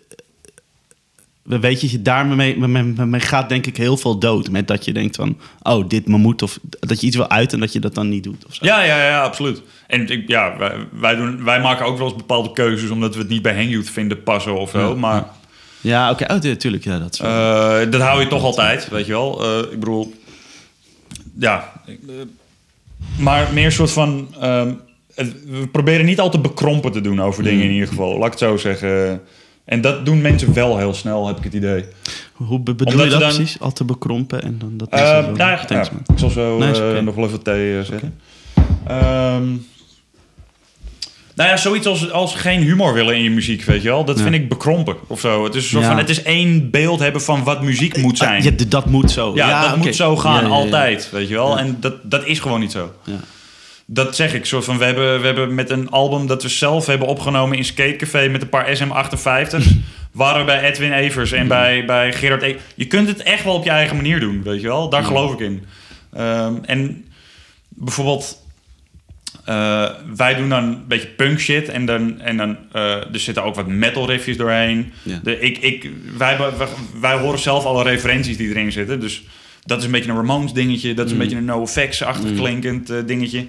Weet je, daarmee me, me, me gaat denk ik heel veel dood. Met dat je denkt van, oh, dit me moet. Of dat je iets wil uit en dat je dat dan niet doet. Of zo. Ja, ja, ja, absoluut. En ik, ja, wij, wij, doen, wij maken ook wel eens bepaalde keuzes... omdat we het niet bij Hang Youth vinden passen of zo. Ja, maar ja oké, okay. oh, natuurlijk. Ja, dat, wel... uh, dat hou je toch altijd, weet je wel. Uh, ik bedoel, ja. Maar meer soort van... Um, we proberen niet al te bekrompen te doen over dingen mm. in ieder geval. Laat ik het zo zeggen... En dat doen mensen wel heel snel, heb ik het idee. Hoe be- bedoel Omdat je dat dan... precies? Al te bekrompen en dan... dat. Uh, nou, ja, ja, ik zal zo nee, okay. uh, nog wel even thee uh, zetten. Okay. Um, nou ja, zoiets als, als geen humor willen in je muziek, weet je wel. Dat ja. vind ik bekrompen of zo. Het is een soort ja. van, het is één beeld hebben van wat muziek moet zijn. Ja, dat moet zo. Ja, ja dat okay. moet zo gaan, ja, ja, ja. altijd, weet je wel. Ja. En dat, dat is gewoon niet zo. Ja. Dat zeg ik, soort van, we hebben, we hebben met een album dat we zelf hebben opgenomen in Skatecafé met een paar S M achtenvijftig's. Waren we bij Edwin Evers en ja. bij, bij Gerard E. Je kunt het echt wel op je eigen manier doen, weet je wel. Daar ja. geloof ik in. Um, en bijvoorbeeld, uh, wij doen dan een beetje punk shit. En dan, en dan uh, er zitten ook wat metal riffjes doorheen. Ja. De, ik, ik, wij, wij, wij horen zelf alle referenties die erin zitten, dus... Dat is een beetje een Ramones dingetje. Dat is een mm. beetje een no-effects-achtig mm. klinkend uh, dingetje.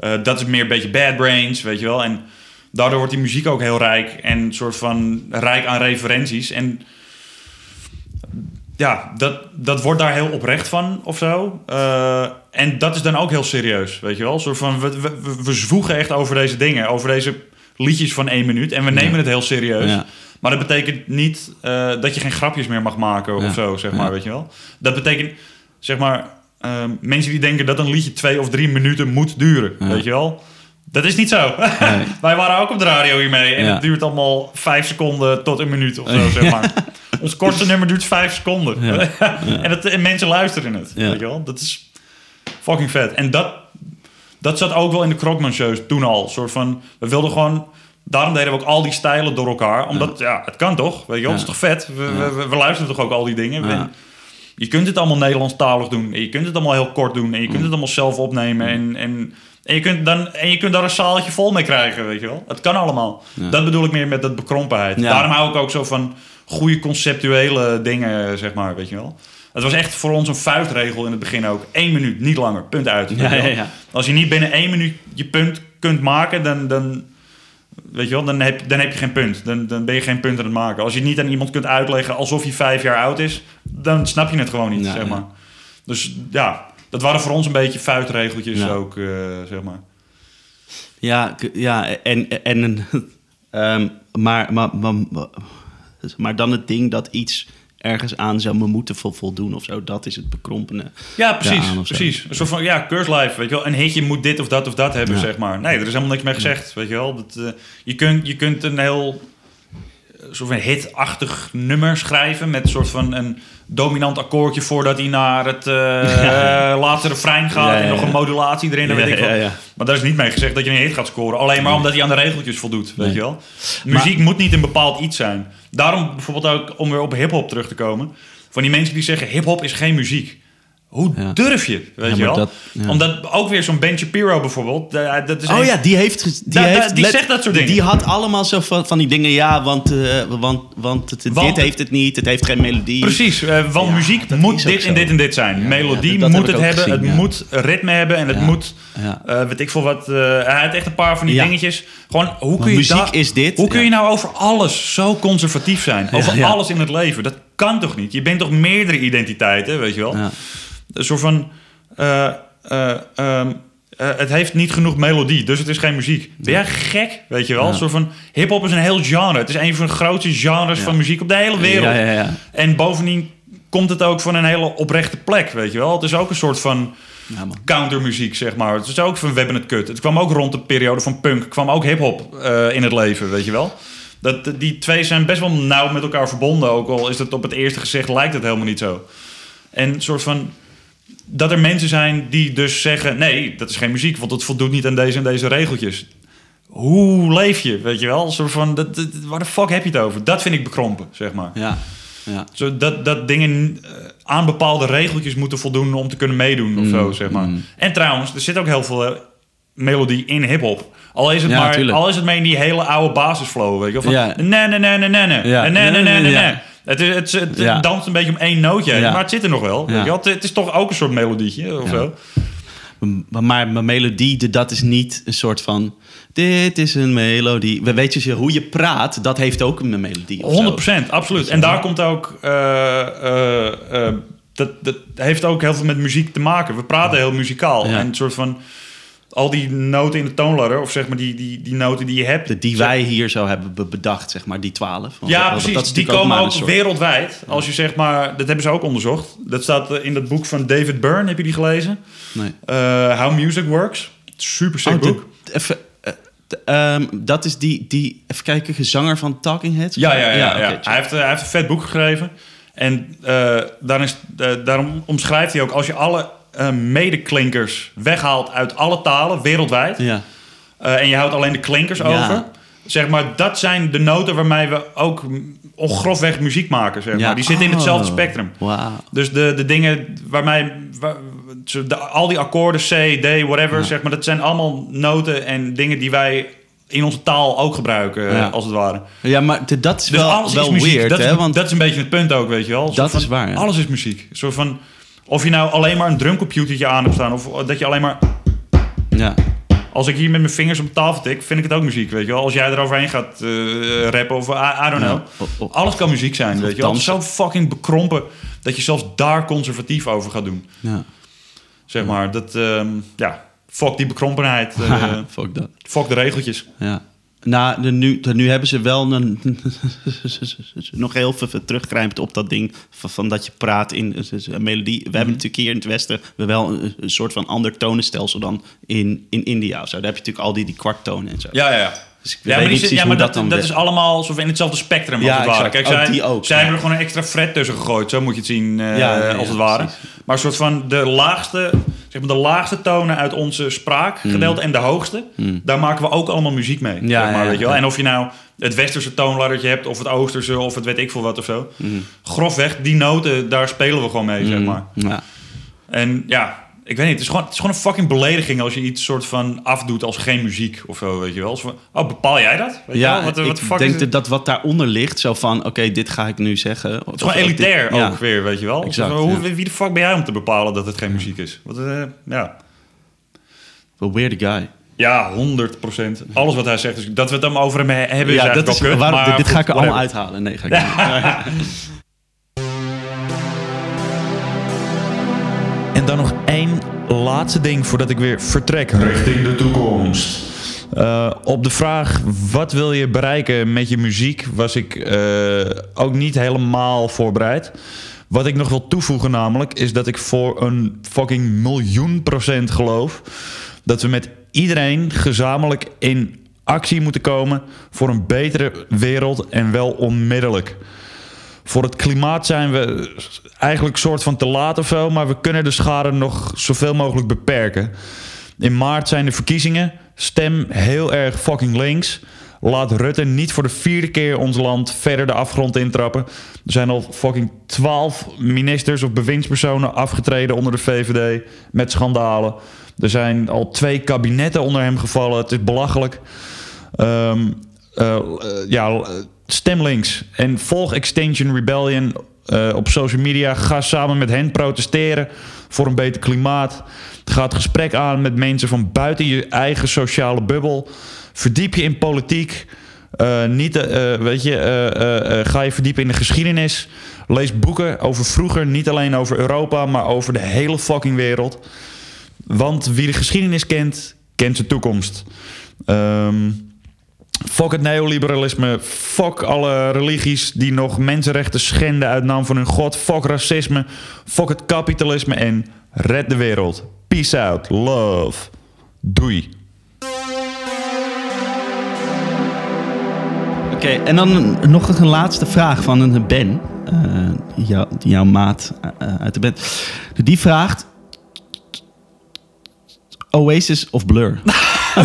Uh, dat is meer een beetje Bad Brains, weet je wel. En daardoor wordt die muziek ook heel rijk. En soort van rijk aan referenties. En ja, dat, dat wordt daar heel oprecht van of zo. Uh, en dat is dan ook heel serieus, weet je wel. Soort van, we, we, we zwoegen echt over deze dingen. Over deze liedjes van één minuut. En we nemen ja. het heel serieus. Ja. Maar dat betekent niet uh, dat je geen grapjes meer mag maken of ja. zo, zeg maar, ja. weet je wel. Dat betekent... Zeg maar, uh, mensen die denken dat een liedje twee of drie minuten moet duren. Ja. Weet je wel? Dat is niet zo. Nee. Wij waren ook op de radio hiermee. En ja. het duurt allemaal vijf seconden tot een minuut of zo, zeg maar. Ons kortste nummer duurt vijf seconden. Ja. Ja. En, dat, en mensen luisteren het. Ja. Weet je wel? Dat is fucking vet. En dat, dat zat ook wel in de Krokman-shows toen al. Soort van, we wilden gewoon... Daarom deden we ook al die stijlen door elkaar. Omdat, ja, ja het kan toch? Weet je wel? Ja. Dat is toch vet? We, ja. we, we, we luisteren toch ook al die dingen? Ja. We, Je kunt het allemaal Nederlandstalig doen. En je kunt het allemaal heel kort doen. En je kunt het allemaal zelf opnemen. En, en, en, je kunt dan, en je kunt daar een zaaltje vol mee krijgen, weet je wel. Het kan allemaal. Ja. Dat bedoel ik meer met dat bekrompenheid. Ja. Daarom hou ik ook zo van goede conceptuele dingen, zeg maar, weet je wel. Het was echt voor ons een vuistregel in het begin ook. Eén minuut, niet langer. Punt uit. Ja, ja, ja. Als je niet binnen één minuut je punt kunt maken, dan... dan Weet je wel, dan heb, dan heb je geen punt. Dan, dan ben je geen punt aan het maken. Als je het niet aan iemand kunt uitleggen alsof hij vijf jaar oud is, dan snap je het gewoon niet, ja, zeg maar. Ja. Dus ja, dat waren voor ons een beetje fuitregeltjes, ja, ook, uh, zeg maar. Ja, ja, en, en um, maar, maar, maar, maar dan het ding dat iets ergens aan zou moeten voldoen of zo. Dat is het bekrompene. Ja, precies. precies. Een soort van, ja, curse life, weet je wel. Een hitje moet dit of dat of dat hebben, ja, zeg maar. Nee, er is helemaal niks mee gezegd, ja, weet je wel. Dat, uh, je, kunt, je kunt een heel soort van hitachtig nummer schrijven met een soort van een dominant akkoordje voordat hij naar het uh, ja. laatste refrein gaat, ja, ja, en nog een modulatie erin, ja, weet ik wel. Ja, ja. Maar daar is niet mee gezegd dat je een hit gaat scoren. Alleen maar omdat hij aan de regeltjes voldoet, nee, weet je wel. Muziek maar moet niet een bepaald iets zijn. Daarom bijvoorbeeld ook, om weer op hiphop terug te komen, van die mensen die zeggen hiphop is geen muziek. Hoe ja. durf je, weet ja, je wel? Dat, ja. Omdat ook weer zo'n Ben Shapiro bijvoorbeeld. Dat is oh een, ja, die heeft... Die, da, heeft, da, die let, zegt dat soort dingen. Die had allemaal zo van, van die dingen. Ja, want, uh, want, want, het, want dit heeft het niet. Het heeft geen melodie. Precies, uh, want ja, muziek moet dit zo. en dit en dit zijn. Ja, melodie ja, dat, dat moet het hebben. Gezien, het ja. moet ritme hebben. En het ja, moet... Ja. Uh, weet ik veel wat... Uh, hij had echt een paar van die ja. dingetjes. Gewoon, hoe kun je muziek da- is dit. Hoe kun ja. je nou over alles zo conservatief zijn? Over ja, ja. alles in het leven. Dat kan toch niet? Je bent toch meerdere identiteiten, weet je wel? Ja. Een soort van, uh, uh, uh, uh, het heeft niet genoeg melodie, dus het is geen muziek. Ben jij gek, weet je wel? Ja. Een soort van, hiphop is een heel genre. Het is een van de grootste genres ja. van muziek op de hele wereld. Ja, ja, ja. En bovendien komt het ook van een hele oprechte plek, weet je wel? Het is ook een soort van ja, countermuziek, zeg maar. Het is ook van, we hebben het kut. Het kwam ook rond de periode van punk, kwam ook hiphop uh, in het leven, weet je wel? Dat, die twee zijn best wel nauw met elkaar verbonden, ook al is dat op het eerste gezicht lijkt het helemaal niet zo. En een soort van, dat er mensen zijn die dus zeggen, nee, dat is geen muziek, want het voldoet niet aan deze en deze regeltjes. Hoe leef je, weet je wel? Een soort van, dat, dat, waar de fuck heb je het over? Dat vind ik bekrompen, zeg maar. Ja, ja. Zo, dat, dat dingen aan bepaalde regeltjes moeten voldoen om te kunnen meedoen of mm, zo, zeg maar. Mm. En trouwens, er zit ook heel veel melodie in hiphop. Al is het ja, maar tuurlijk. al is het maar in die hele oude basisflow, weet je wel? Van nee, nee, nee, nee, nee, nee, nee, nee. Het, is, het, het ja. danst een beetje om één nootje, ja. maar het zit er nog wel. Ja. Het, het is toch ook een soort melodietje of ja. zo. Maar, maar, maar melodie, dat is niet een soort van, dit is een melodie. We weten je, hoe je praat, dat heeft ook een melodie. honderd procent, absoluut. En daar komt ook, uh, uh, uh, dat, dat heeft ook heel veel met muziek te maken. We praten heel muzikaal ja. en een soort van, al die noten in de toonladder, of zeg maar die, die, die noten die je hebt. Die wij hier zo hebben bedacht, zeg maar, die twaalf. Ja, dat, precies. Dat die komen ook, ook wereldwijd. Als je zeg maar, dat hebben ze ook onderzocht. Dat staat in dat boek van David Byrne, heb je die gelezen? Nee. Uh, How Music Works. Super sick oh, boek. De, even, uh, um, dat is die, die, even kijken, zanger van Talking Heads? Ja, ja, ja. ja, ja, ja. Okay, hij, heeft, hij heeft een vet boek geschreven. En uh, daarin, uh, daarom omschrijft hij ook, als je alle Uh, medeklinkers weghaalt uit alle talen wereldwijd. Ja. Uh, en je houdt alleen de klinkers ja. over. Zeg maar, dat zijn de noten waarmee we ook grofweg muziek maken. Zeg maar. ja. Die zitten oh. in hetzelfde spectrum. Wow. Dus de, de dingen waarmee waar, de, al die akkoorden, C, D, whatever, ja. zeg maar, dat zijn allemaal noten en dingen die wij in onze taal ook gebruiken, ja. als het ware. Ja, maar de, dat is dus wel, alles wel is muziek. Weird. Dat, hè? Is, want dat is een beetje het punt ook, weet je wel. Dat van, is waar. Ja. Alles is muziek. Een soort van, of je nou alleen maar een drumcomputertje aan hebt staan, of dat je alleen maar... Ja. Als ik hier met mijn vingers op de tafel tik, vind ik het ook muziek, weet je wel. Als jij eroverheen gaat uh, rappen of I, I don't know. Ja, of, alles kan muziek zijn, weet je wel. Het is zo fucking bekrompen dat je zelfs daar conservatief over gaat doen. Ja. Zeg maar, dat... Um, ja, fuck die bekrompenheid. Uh, fuck dat. Fuck de regeltjes. Ja. Nou, de, nu, de, nu hebben ze wel een, nog heel veel terugkrijpt op dat ding van, van dat je praat in een melodie. We hebben natuurlijk hier in het Westen wel een, een soort van ander tonenstelsel dan in, in India of zo. Daar heb je natuurlijk al die, die kwarttonen en zo. Ja, ja, ja. Dus ik ja, maar, die, ja, maar dat, dat, dat is allemaal alsof in hetzelfde spectrum, als ja, het ware. Kijk, zij, oh, die ook, zij ja. hebben er gewoon een extra fret tussen gegooid. Zo moet je het zien, uh, ja, nee, als het ja, ware. Precies. Maar een soort van de laagste, zeg maar de laagste tonen uit onze spraakgedeelte mm. en de hoogste, mm. daar maken we ook allemaal muziek mee. Ja, zeg maar, ja, weet je wel. Ja. En of je nou het westerse toonladdertje hebt, of het oosterse, of het weet ik veel wat of zo. Mm. Grofweg, die noten, daar spelen we gewoon mee, mm. zeg maar. Ja. En ja... Ik weet niet, het is, gewoon, het is gewoon een fucking belediging als je iets soort van afdoet als geen muziek of zo, weet je wel. Oh, bepaal jij dat? Weet ja, je wel? Wat, ik wat de fuck denk is dat wat daaronder ligt, zo van, oké, okay, dit ga ik nu zeggen. Het is of, gewoon elitair dit, ook ja. weer, weet je wel. Exact, zo, hoe, ja. Wie de fuck ben jij om te bepalen dat het geen muziek is? Wat, uh, ja. Well, we're the guy. Ja, honderd procent. Alles wat hij zegt. Dus dat we het dan over hem hebben ja, is eigenlijk wel kut. Waarom, maar, dit, dit ga ik er allemaal uithalen. Nee, ga ik ja. niet. En dan nog één laatste ding voordat ik weer vertrek. Richting de toekomst. Uh, op de vraag, wat wil je bereiken met je muziek, was ik uh, ook niet helemaal voorbereid. Wat ik nog wil toevoegen namelijk, is dat ik voor een fucking miljoen procent geloof dat we met iedereen gezamenlijk in actie moeten komen voor een betere wereld en wel onmiddellijk. Voor het klimaat zijn we eigenlijk soort van te laat of zo, maar we kunnen de schade nog zoveel mogelijk beperken. In maart zijn de verkiezingen. Stem heel erg fucking links. Laat Rutte niet voor de vierde keer ons land verder de afgrond intrappen. Er zijn al fucking twaalf ministers of bewindspersonen afgetreden onder de V V D met schandalen. Er zijn al twee kabinetten onder hem gevallen. Het is belachelijk. Um, uh, ja, stem links. En volg Extinction Rebellion uh, op social media. Ga samen met hen protesteren voor een beter klimaat. Ga het gesprek aan met mensen van buiten je eigen sociale bubbel. Verdiep je in politiek. Uh, niet, uh, weet je, uh, uh, uh, ga je verdiepen in de geschiedenis. Lees boeken over vroeger. Niet alleen over Europa, maar over de hele fucking wereld. Want wie de geschiedenis kent, kent zijn toekomst. Um, fuck het neoliberalisme. Fuck alle religies die nog mensenrechten schenden uit naam van hun god. Fuck racisme. Fuck het kapitalisme en red de wereld. Peace out. Love. Doei. Oké, okay, en dan nog een laatste vraag van een Ben. Uh, jou, jouw maat uh, uit de band. Die vraagt... Oasis of Blur?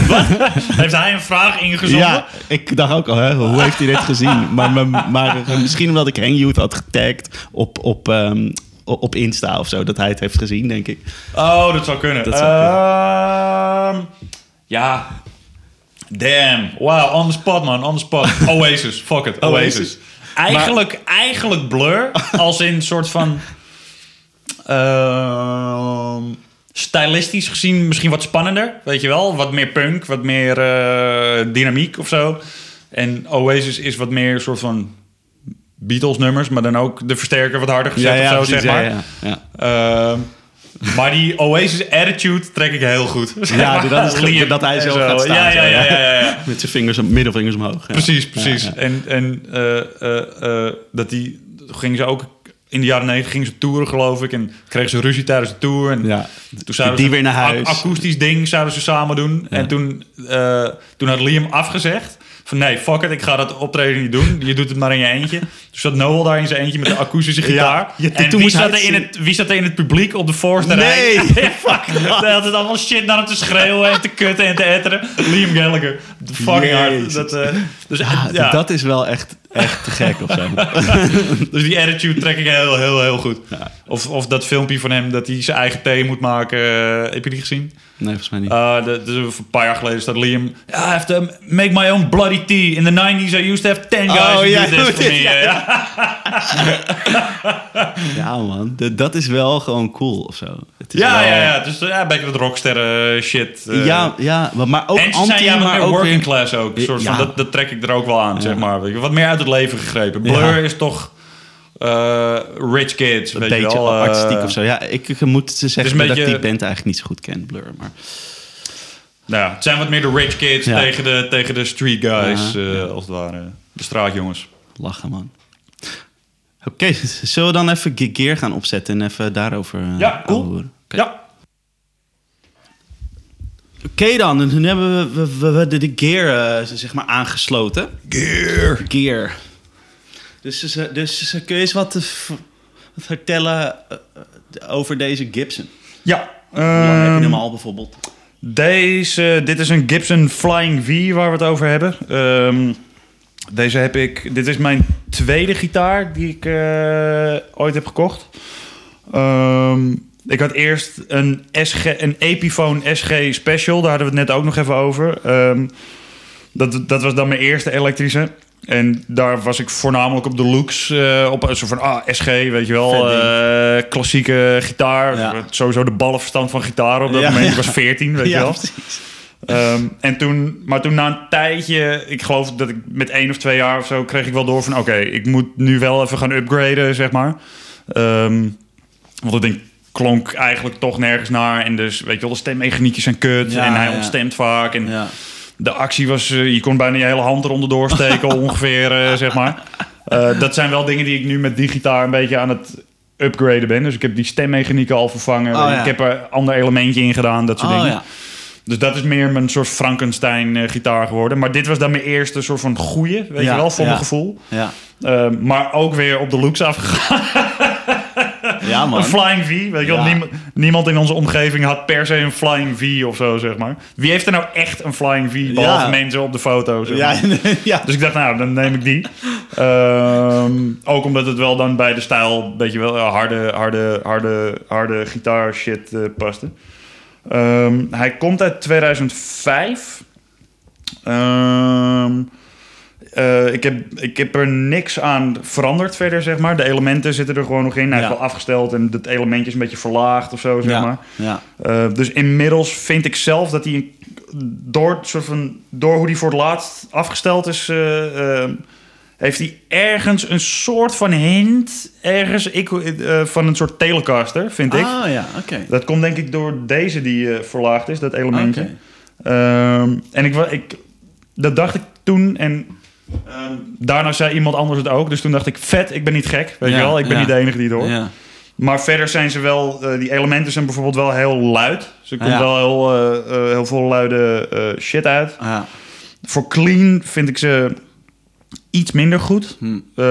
Wat? Heeft hij een vraag ingezonden? Ja, ik dacht ook al, hè, hoe heeft hij dit gezien? Maar, maar, maar misschien omdat ik Hang Youth had getagd op, op, um, op Insta of zo, dat hij het heeft gezien, denk ik. Oh, dat zou kunnen. Dat zou kunnen. Um, ja. Damn. Wow, on the spot, man. On the spot. Oasis. Fuck it. Oasis. Oasis. Eigenlijk, maar... eigenlijk Blur. Als in een soort van... Uh, stylistisch gezien misschien wat spannender, weet je wel. Wat meer punk, wat meer uh, dynamiek of zo. En Oasis is wat meer een soort van Beatles nummers, maar dan ook de versterker wat harder gezet ja, ja, of zo, precies, zeg maar. Ja, ja, ja. Uh, maar die Oasis attitude trek ik heel goed. Zeg ja, maar. Dat is lief, dat hij zo gaat staan. Ja, ja, ja, ja, ja, ja. Met zijn vingers, middelvingers omhoog. Ja. Precies, precies. Ja, ja. En, en uh, uh, uh, dat die ging ze ook... In de jaren negentig gingen ze toeren, geloof ik. En kregen ze ruzie tijdens de tour. En ja, toen zouden die ze weer naar huis. Een akoestisch ding zouden ze samen doen. Ja. En toen, uh, toen had Liam afgezegd. Van nee, fuck it, ik ga dat optreden niet doen. Je doet het maar in je eentje. Toen zat Noel daar in zijn eentje met de akoestische gitaar. Ja, en toen wie, zat er in het, wie zat er in het publiek op de Vorst? Nee! Fuck. Hij had het allemaal shit naar hem te schreeuwen en te kutten en te etteren. Liam Gallagher. Fucking hard. Dat, uh, dus, ja, ja. dat is wel echt, echt te gek of zo. Dus die attitude trek ik heel, heel, heel goed. Ja. Of, of dat filmpje van hem dat hij zijn eigen thee moet maken. Uh, heb je die gezien? Nee, volgens mij niet. Uh, de, de, een paar jaar geleden staat Liam... Yeah, I have to make my own bloody tea. In the nineties I used to have ten guys oh, who yeah, did this for me. Ja, ja man. De, dat is wel gewoon cool of zo. Het is ja, wel... ja, ja. Dus ja, een beetje dat rockster uh, shit. Uh. Ja, ja, maar ook anti... En ze zijn ja, maar meer working weer... class ook. Soort ja. van, dat, dat trek ik er ook wel aan, ja. zeg maar. Wat meer uit het leven gegrepen. Blur ja. is toch... Uh, rich kids, een beetje wel, uh, artistiek of zo. Ja, ik, ik moet ze zeggen beetje, dat ik die band eigenlijk niet zo goed ken, Blur. Maar... Nou, het zijn wat meer de rich kids ja. tegen, de, tegen de street guys, ja, uh, ja. als het ware. De straatjongens. Lachen, man. Oké, okay, zullen we dan even Gear gaan opzetten en even daarover... Uh, ja, cool. Okay. Ja. Oké okay dan, en toen hebben we, we, we, we de Gear uh, zeg maar aangesloten. Gear. Gear. Dus, dus, dus kun je eens wat vertellen over deze Gibson? Ja. Hoe lang heb je hem al bijvoorbeeld? Deze, dit is een Gibson Flying V waar we het over hebben. Um, deze heb ik... Dit is mijn tweede gitaar die ik uh, ooit heb gekocht. Um, ik had eerst een, S G, een Epiphone S G Special. Daar hadden we het net ook nog even over. Um, dat, dat was dan mijn eerste elektrische... En daar was ik voornamelijk op de looks. Uh, op een soort van ah, S G, weet je wel. Uh, klassieke gitaar. Ja. Sowieso de ballenverstand van gitaar op dat ja, moment. Ja. Ik was veertien, weet ja, je wel. Um, en toen, maar toen na een tijdje, ik geloof dat ik met één of twee jaar of zo, kreeg ik wel door van oké, okay, ik moet nu wel even gaan upgraden, zeg maar. Um, want dat ding klonk eigenlijk toch nergens naar. En dus, weet je wel, de stemmechaniekjes zijn kut. Ja, en hij ja. ontstemt vaak. En ja. de actie was, uh, je kon bijna je hele hand eronder doorsteken ongeveer, uh, zeg maar. Uh, dat zijn wel dingen die ik nu met digitaal een beetje aan het upgraden ben. Dus ik heb die stemmechanieken al vervangen. Oh, ja. Ik heb er een ander elementje in gedaan, dat soort oh, dingen. Ja. Dus dat is meer mijn soort Frankenstein-gitaar geworden. Maar dit was dan mijn eerste soort van goeie, weet ja, je wel, voor ja, mijn gevoel. Ja. Uh, maar ook weer op de looks afgegaan. Ja, man. Een Flying V, weet je ja. wel. Niem- niemand in onze omgeving had per se een Flying V of zo, zeg maar. Wie heeft er nou echt een Flying V, behalve ja. mensen op de foto, zeg maar. ja, ja. Dus ik dacht, nou, dan neem ik die. Uh, ook omdat het wel dan bij de stijl een beetje wel uh, harde, harde, harde, harde gitaar-shit uh, paste. Um, hij komt uit tweeduizend vijf. Um, uh, ik, heb, ik heb er niks aan veranderd verder, zeg maar. De elementen zitten er gewoon nog in. Hij ja. is wel afgesteld en het elementje is een beetje verlaagd of zo, zeg ja. maar. Ja. Uh, dus inmiddels vind ik zelf dat hij door, soort van, door hoe hij voor het laatst afgesteld is... Uh, uh, heeft hij ergens een soort van hint... ergens ik, uh, van een soort Telecaster, vind ah, ik. Ah ja, oké. Okay. Dat komt denk ik door deze die uh, verlaagd is, dat elementje. Okay. Um, en ik, ik, dat dacht ik toen en um, daarna zei iemand anders het ook. Dus toen dacht ik, vet, ik ben niet gek, weet ja, je wel. Ik ben ja. niet de enige die het hoort. Ja. Maar verder zijn ze wel... Uh, die elementen zijn bijvoorbeeld wel heel luid. Ze komt ja. wel heel, uh, uh, heel veel luide uh, shit uit. Ja. Voor clean vind ik ze... iets minder goed. Hmm. Uh,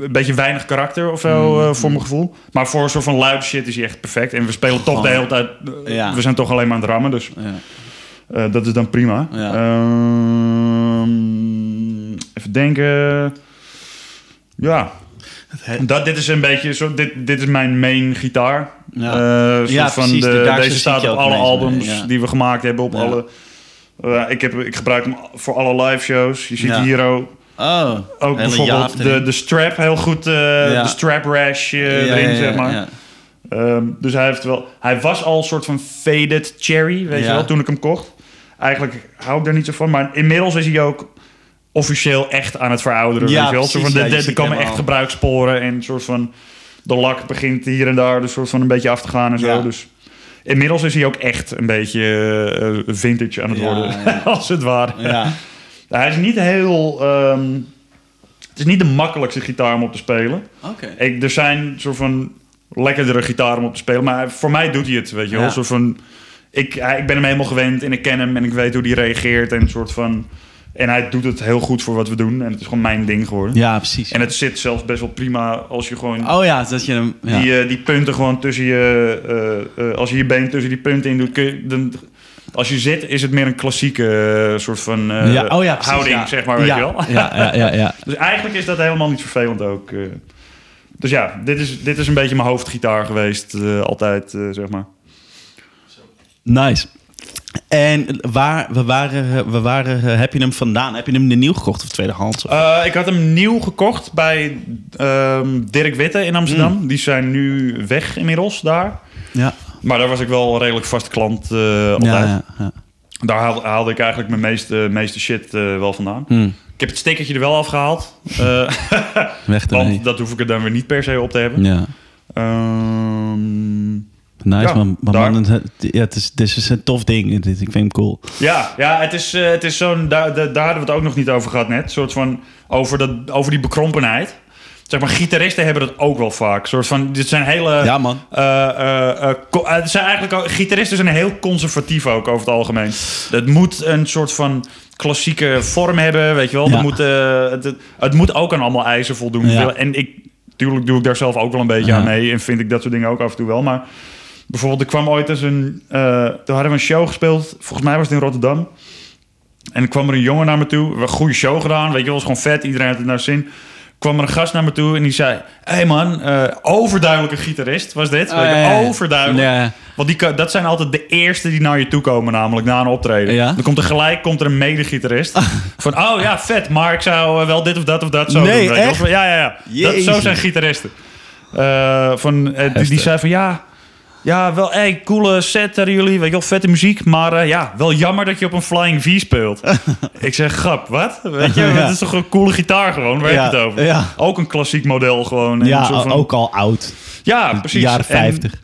een beetje weinig karakter of zo, hmm. uh, voor mijn gevoel. Maar voor een soort van luid shit is hij echt perfect. En we spelen toch oh. de hele tijd... Uh, ja. We zijn toch alleen maar aan het rammen, dus... Ja. Uh, dat is dan prima. Ja. Uh, even denken... Ja... Dat, dit is een beetje... Zo, dit, dit is mijn main gitaar. Ja, uh, ja van precies. De, de deze staat op alle albums mee, ja. die we gemaakt hebben. Op ja. alle, uh, ik, heb, ik gebruik hem voor alle live shows. Je ziet ja. hier ook... Oh, ook bijvoorbeeld de, de strap, heel goed, uh, ja. de strap rash uh, ja, erin, ja, ja, zeg maar. Ja. Um, dus hij heeft wel... Hij was al een soort van faded cherry, weet ja. je wel, toen ik hem kocht. Eigenlijk hou ik daar niet zo van, maar inmiddels is hij ook officieel echt aan het verouderen, ja, weet je wel. Precies, van, ja, de, de, er komen echt al. gebruikssporen en een soort van... De lak begint hier en daar dus soort van een beetje af te gaan en zo, ja. dus... Inmiddels is hij ook echt een beetje uh, vintage aan het ja, worden, ja. als het ware. Ja. Hij is niet heel... Um, het is niet de makkelijkste gitaar om op te spelen. Okay. Ik, er zijn soort van lekkerdere gitaren om op te spelen. Maar voor mij doet hij het, weet je wel. Ja. Soort van, ik, hij, ik ben hem helemaal gewend en ik ken hem en ik weet hoe hij reageert. En, soort van, en hij doet het heel goed voor wat we doen. En het is gewoon mijn ding geworden. Ja, precies. En het zit zelfs best wel prima als je gewoon... Oh ja, dat je hem... Ja. Die, uh, die punten gewoon tussen je... Uh, uh, als je je been tussen die punten in doet... Kun je, dan, als je zit, is het meer een klassieke uh, soort van uh, ja, oh ja, precies, houding, ja. zeg maar, weet ja, je wel. Ja, ja, ja, ja. Dus eigenlijk is dat helemaal niet vervelend ook. Uh, dus ja, dit is, dit is een beetje mijn hoofdgitaar geweest, uh, altijd, uh, zeg maar. Nice. En waar, we waren, we waren, uh, heb je hem vandaan? Heb je hem nieuw gekocht of tweedehands? Uh, ik had hem nieuw gekocht bij uh, Dirk Witte in Amsterdam. Mm. Die zijn nu weg inmiddels daar. Ja. Maar daar was ik wel een redelijk vaste klant uh, altijd. Ja, ja, ja. Daar haalde, haalde ik eigenlijk mijn meeste, meeste shit uh, wel vandaan. Mm. Ik heb het stickertje er wel afgehaald. Uh, Weg want dat hoef ik er dan weer niet per se op te hebben. Ja. Um, nice, ja, maar, maar man, het, ja, het, is, het is een tof ding. Ik vind hem cool. Ja, ja het is, het is zo'n... Daar, daar hadden we het ook nog niet over gehad net. Een soort van over, dat, over die bekrompenheid. Zeg maar, gitaristen hebben dat ook wel vaak. Een soort van, dit zijn hele... Ja, man. Uh, uh, uh, co- uh, zijn eigenlijk ook, gitaristen zijn heel conservatief ook over het algemeen. Het moet een soort van klassieke vorm hebben, weet je wel. Ja. Dat moet, uh, het, het, het moet ook aan allemaal eisen voldoen. Ja. En ik, tuurlijk doe ik daar zelf ook wel een beetje ja. aan mee. En vind ik dat soort dingen ook af en toe wel. Maar bijvoorbeeld, er kwam ooit eens een... Uh, toen hadden we een show gespeeld. Volgens mij was het in Rotterdam. En er kwam er een jongen naar me toe. We hebben een goede show gedaan. Weet je wel, was gewoon vet. Iedereen had het naar zin. Kwam er een gast naar me toe en die zei... Hé hey man, uh, overduidelijke gitarist was dit. Oh, ja, ja. Overduidelijk. Ja. Want die, dat zijn altijd de eerste die naar je toe komen namelijk, na een optreden. Ja? Dan komt er gelijk komt er een medegitarist. Van, oh ja, vet, maar ik zou uh, wel dit of dat of dat zo nee, doen. Echt? Of, ja, ja, ja. Dat, zo zijn gitaristen. Uh, van, uh, die, die zei van, ja... Ja, wel hey, coole set hebben jullie. Weet je wel, vette muziek. Maar uh, ja, wel jammer dat je op een Flying V speelt. Ik zeg, grap, wat? Weet je, ja. Dat is toch een coole gitaar gewoon. Waar ja. heb je het over? Ja. Ook een klassiek model gewoon. En ja, zo van... ook al oud. Ja, precies. Jaren vijftig. En,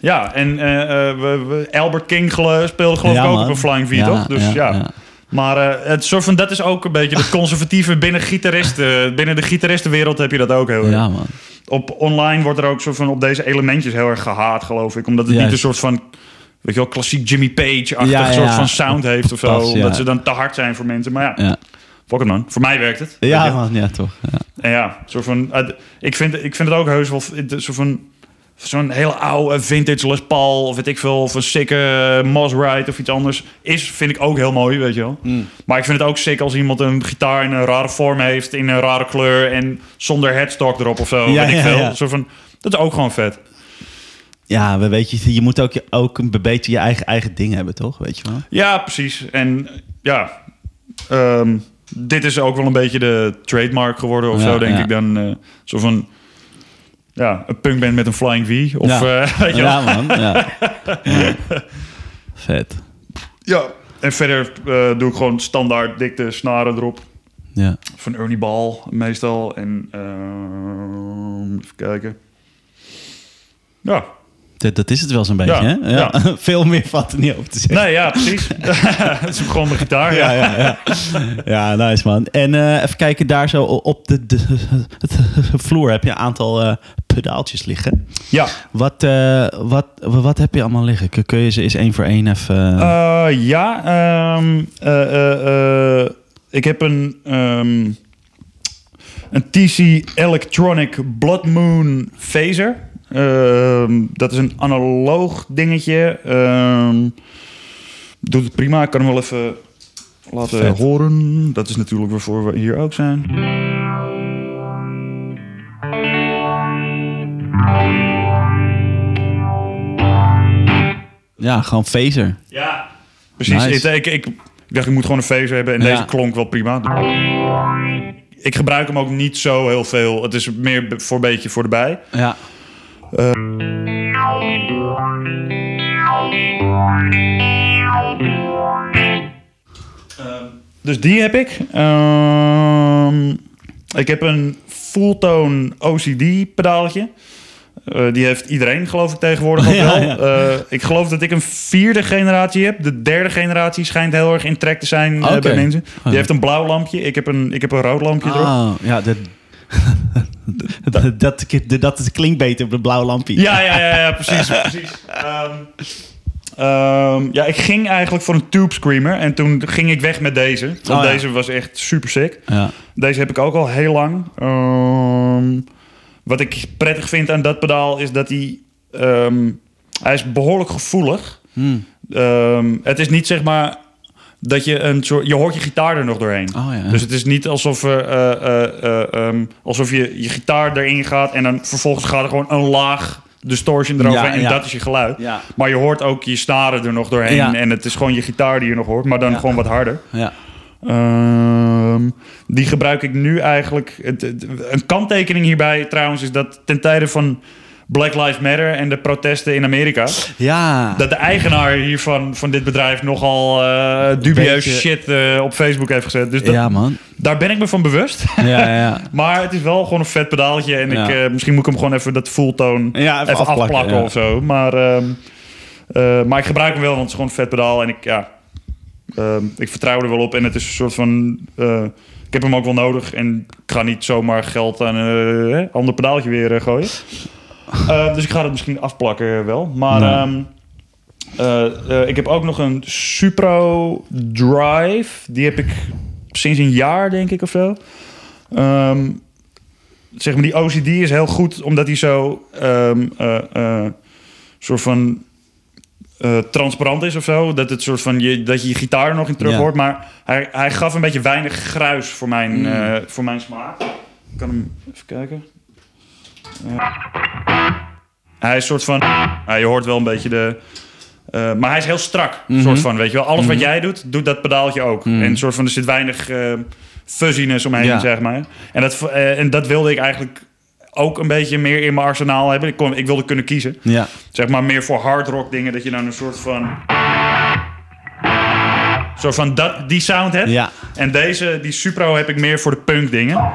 ja, en uh, uh, Albert King speelde geloof ja, ik ook man. op een Flying V, ja, toch? Dus ja. ja. ja. Maar uh, het soort van, dat is ook een beetje het conservatieve binnen gitaristen. Binnen de gitaristenwereld heb je dat ook heel erg. Ja, man. Op online wordt er ook soort van op deze elementjes heel erg gehaat, geloof ik. Omdat het Juist. niet een soort van, weet je wel, klassiek Jimmy Page-achtig ja, ja, soort van sound ja. heeft of zo. Pas, ja. Omdat ze dan te hard zijn voor mensen. Maar ja, ja. fuck it man. Voor mij werkt het. Ja, man. Ja, toch. Ja. En ja, soort van, uh, ik, vind, ik vind het ook heus wel soort van... Zo'n hele oude vintage Les Paul of weet ik veel, of een sikke uh, Moss Ride of iets anders is, vind ik ook heel mooi, weet je wel. Mm. Maar ik vind het ook sick als iemand een gitaar in een rare vorm heeft, in een rare kleur en zonder headstock erop of zo, ja, weet ik ja, veel. Ja. Zo van, dat is ook gewoon vet. Ja, weet je, je moet ook, ook een beetje je eigen, eigen ding hebben, toch? Weet je wel? Ja, precies. En ja, um, dit is ook wel een beetje de trademark geworden of ja, zo, denk ja. ik dan. Uh, zo van... Ja, een punkband met een Flying V. Of, ja. Uh, ja, man. Ja. Ja. Vet. Ja, en verder uh, doe ik gewoon standaard dikte snaren erop. Ja. Van Ernie Ball meestal. En uh, even kijken. Ja. Dat, dat is het wel zo'n beetje, ja, hè? Ja. Ja. Veel meer valt er niet op te zeggen. Nee, ja, precies. Het is gewoon mijn gitaar. Ja, ja, ja, ja. Ja, nice, man. En uh, even kijken, daar zo op de, de, de vloer heb je een aantal uh, pedaaltjes liggen. Ja. Wat, uh, wat, wat heb je allemaal liggen? Kun je ze eens één voor één even... Uh, ja, um, uh, uh, uh, ik heb een... Um, een T C Electronic Blood Moon Phaser... Uh, dat is een analoog dingetje. Uh, doet het prima. Ik kan hem wel even laten Vet. horen. Dat is natuurlijk waarvoor we hier ook zijn. Ja, gewoon phaser. Ja, precies. Nice. Ik, ik, ik dacht, ik moet gewoon een phaser hebben. En ja. deze klonk wel prima. Ik gebruik hem ook niet zo heel veel. Het is meer voor een beetje voor de bij. Ja. Uh. Uh, dus die heb ik. Uh, ik heb een fulltone O C D pedaaltje. Uh, die heeft iedereen, geloof ik, tegenwoordig ook wel. Ja, ja. Uh, ik geloof dat ik een vierde generatie heb. De derde generatie schijnt heel erg in trek te zijn uh, okay. bij mensen. Die okay. heeft een blauw lampje. Ik heb een, ik heb een rood lampje erop. Oh, ja, dat... Dat, dat, dat klinkt beter op een blauw lampje. Ja, ja, ja, ja, precies. precies. Um, um, ja, ik ging eigenlijk voor een Tube Screamer. En toen ging ik weg met deze. Want oh, ja. deze was echt super sick. Ja. Deze heb ik ook al heel lang. Um, wat ik prettig vind aan dat pedaal is dat hij... Um, hij is behoorlijk gevoelig. Hmm. Um, het is niet zeg maar... dat je een soort... Je hoort je gitaar er nog doorheen. Oh, ja. Dus het is niet alsof, uh, uh, uh, um, alsof je je gitaar erin gaat... en dan vervolgens gaat er gewoon een laag distortion erover... Ja, en ja. dat is je geluid. Ja. Maar je hoort ook je snaren er nog doorheen... Ja. en het is gewoon je gitaar die je nog hoort... maar dan ja. gewoon wat harder. Ja. Um, die gebruik ik nu eigenlijk... Het, het, een kanttekening hierbij trouwens is dat ten tijde van... Black Lives Matter en de protesten in Amerika. Ja. Dat de eigenaar hiervan van dit bedrijf nogal uh, dubieus Beetje. shit uh, op Facebook heeft gezet. Dus dat, ja, man. Daar ben ik me van bewust. Ja, ja. Maar het is wel gewoon een vet pedaaltje. En ja. ik, uh, misschien moet ik hem gewoon even dat fulltone ja, even, even afplakken, afplakken ja. of zo. Maar, um, uh, maar ik gebruik hem wel, want het is gewoon een vet pedaal. En ik, ja, um, ik vertrouw er wel op. En het is een soort van... Uh, ik heb hem ook wel nodig. En ik ga niet zomaar geld aan een uh, ander pedaaltje weer uh, gooien. Uh, dus ik ga het misschien afplakken wel. Maar nee. um, uh, uh, ik heb ook nog een Supro Drive. Die heb ik sinds een jaar, denk ik, of zo. Um, zeg maar, die O C D is heel goed, omdat hij zo... Um, uh, uh, soort van... Uh, transparant is of zo. Dat het soort van je, dat je je gitaar nog in terug ja. hoort. Maar hij, hij gaf een beetje weinig gruis voor mijn, mm. uh, voor mijn smaak. Ik kan hem even kijken... Ja. Hij is soort van... Ja, je hoort wel een beetje de... Uh, maar hij is heel strak, mm-hmm. soort van, weet je wel. Alles mm-hmm. wat jij doet, doet dat pedaaltje ook. Mm. En soort van, er zit weinig uh, fuzziness omheen, ja. zeg maar. En dat, uh, en dat wilde ik eigenlijk ook een beetje meer in mijn arsenaal hebben. Ik, kon, ik wilde kunnen kiezen. Ja. Zeg maar meer voor hard rock dingen, dat je dan een soort van... soort van dat, die sound hebt. Ja. En deze, die Supro, heb ik meer voor de punk dingen.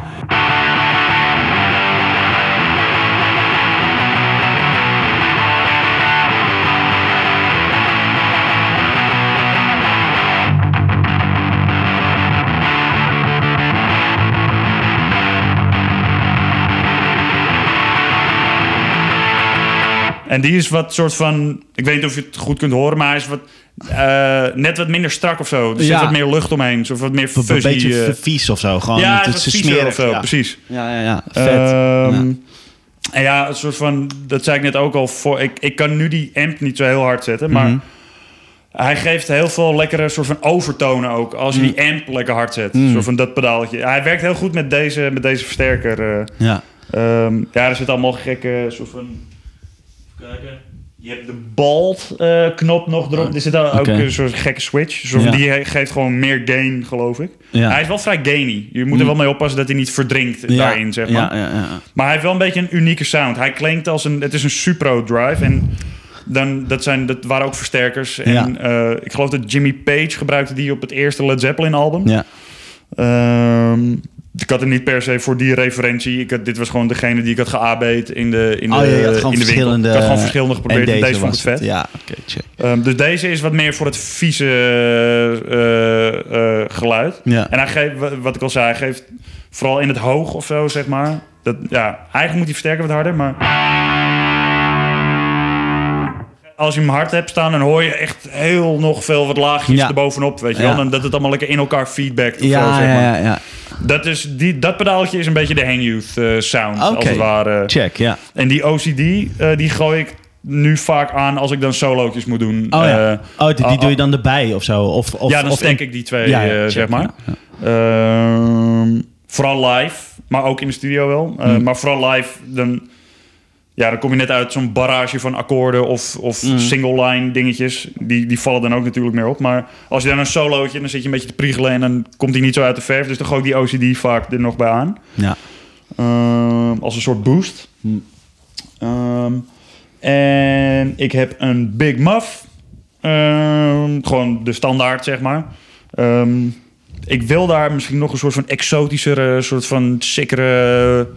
En die is wat soort van... Ik weet niet of je het goed kunt horen, maar hij is wat... Uh, net wat minder strak of zo. Dus ja. Er zit wat meer lucht omheen. Zo wat meer fuzzy. Een beetje uh, vies of zo. Gewoon ja, het is smeren of zo, ja. Precies. Ja, ja, ja. Vet. Um, ja. En ja, een soort van... Dat zei ik net ook al. Voor, ik, ik kan nu die amp niet zo heel hard zetten, maar... Mm-hmm. Hij geeft heel veel lekkere soort van overtonen ook. Als je die amp lekker hard zet. Mm. Soort van dat pedaaltje. Hij werkt heel goed met deze, met deze versterker. Uh, ja. Um, ja, er zitten allemaal gekke soort van... Kijken. Je hebt de bald uh, knop nog erop. Er zit ook okay. een soort gekke switch. Soort ja. Die geeft gewoon meer gain, geloof ik. Ja. Hij is wel vrij gainy. Je moet er wel mee oppassen dat hij niet verdrinkt ja. daarin, zeg maar. Ja, ja, ja. Maar hij heeft wel een beetje een unieke sound. Hij klinkt als een... Het is een Supro Drive. En dan, dat, zijn, dat waren ook versterkers. En ja. uh, ik geloof dat Jimmy Page gebruikte die op het eerste Led Zeppelin album. Ja. Um, Ik had hem niet per se voor die referentie. Ik had, dit was gewoon degene die ik had geabeet in de, in de, oh, ja, je had gewoon in de winkel. Ik had gewoon verschillende geprobeerd. En deze, deze vond ik vet. Ja, okay, check. Um, dus deze is wat meer voor het vieze uh, uh, geluid. Ja. En hij geeft, wat ik al zei, hij geeft vooral in het hoog of zo, zeg maar. Dat, ja, eigenlijk moet hij versterken wat harder, maar... Als je hem hard hebt staan, dan hoor je echt heel nog veel wat laagjes ja. erbovenop, weet je ja. wel. En dat het allemaal lekker in elkaar feedbackt of ja, zo, zeg maar. Ja, ja, ja. Dat, is die, dat pedaaltje is een beetje de Hang Youth uh, sound, okay. als het ware. Check, ja. En die O C D, uh, die gooi ik nu vaak aan als ik dan solootjes moet doen. Oh, ja. uh, oh die, die uh, doe je dan erbij of zo? Of, of, ja, dan of steek in... ik die twee, ja, ja, uh, check, zeg maar. Ja, ja. Uh, vooral live, maar ook in de studio wel. Uh, mm. Maar vooral live, dan... Ja, dan kom je net uit zo'n barrage van akkoorden of, of mm. single-line dingetjes. Die, die vallen dan ook natuurlijk meer op. Maar als je dan een solootje, dan zit je een beetje te priegelen... en dan komt die niet zo uit de verf. Dus dan gooi ik die O C D vaak er nog bij aan. Ja. Um, als een soort boost. Mm. Um, en ik heb een Big Muff. Um, gewoon de standaard, zeg maar. Um, ik wil daar misschien nog een soort van exotischere, soort van sikkere...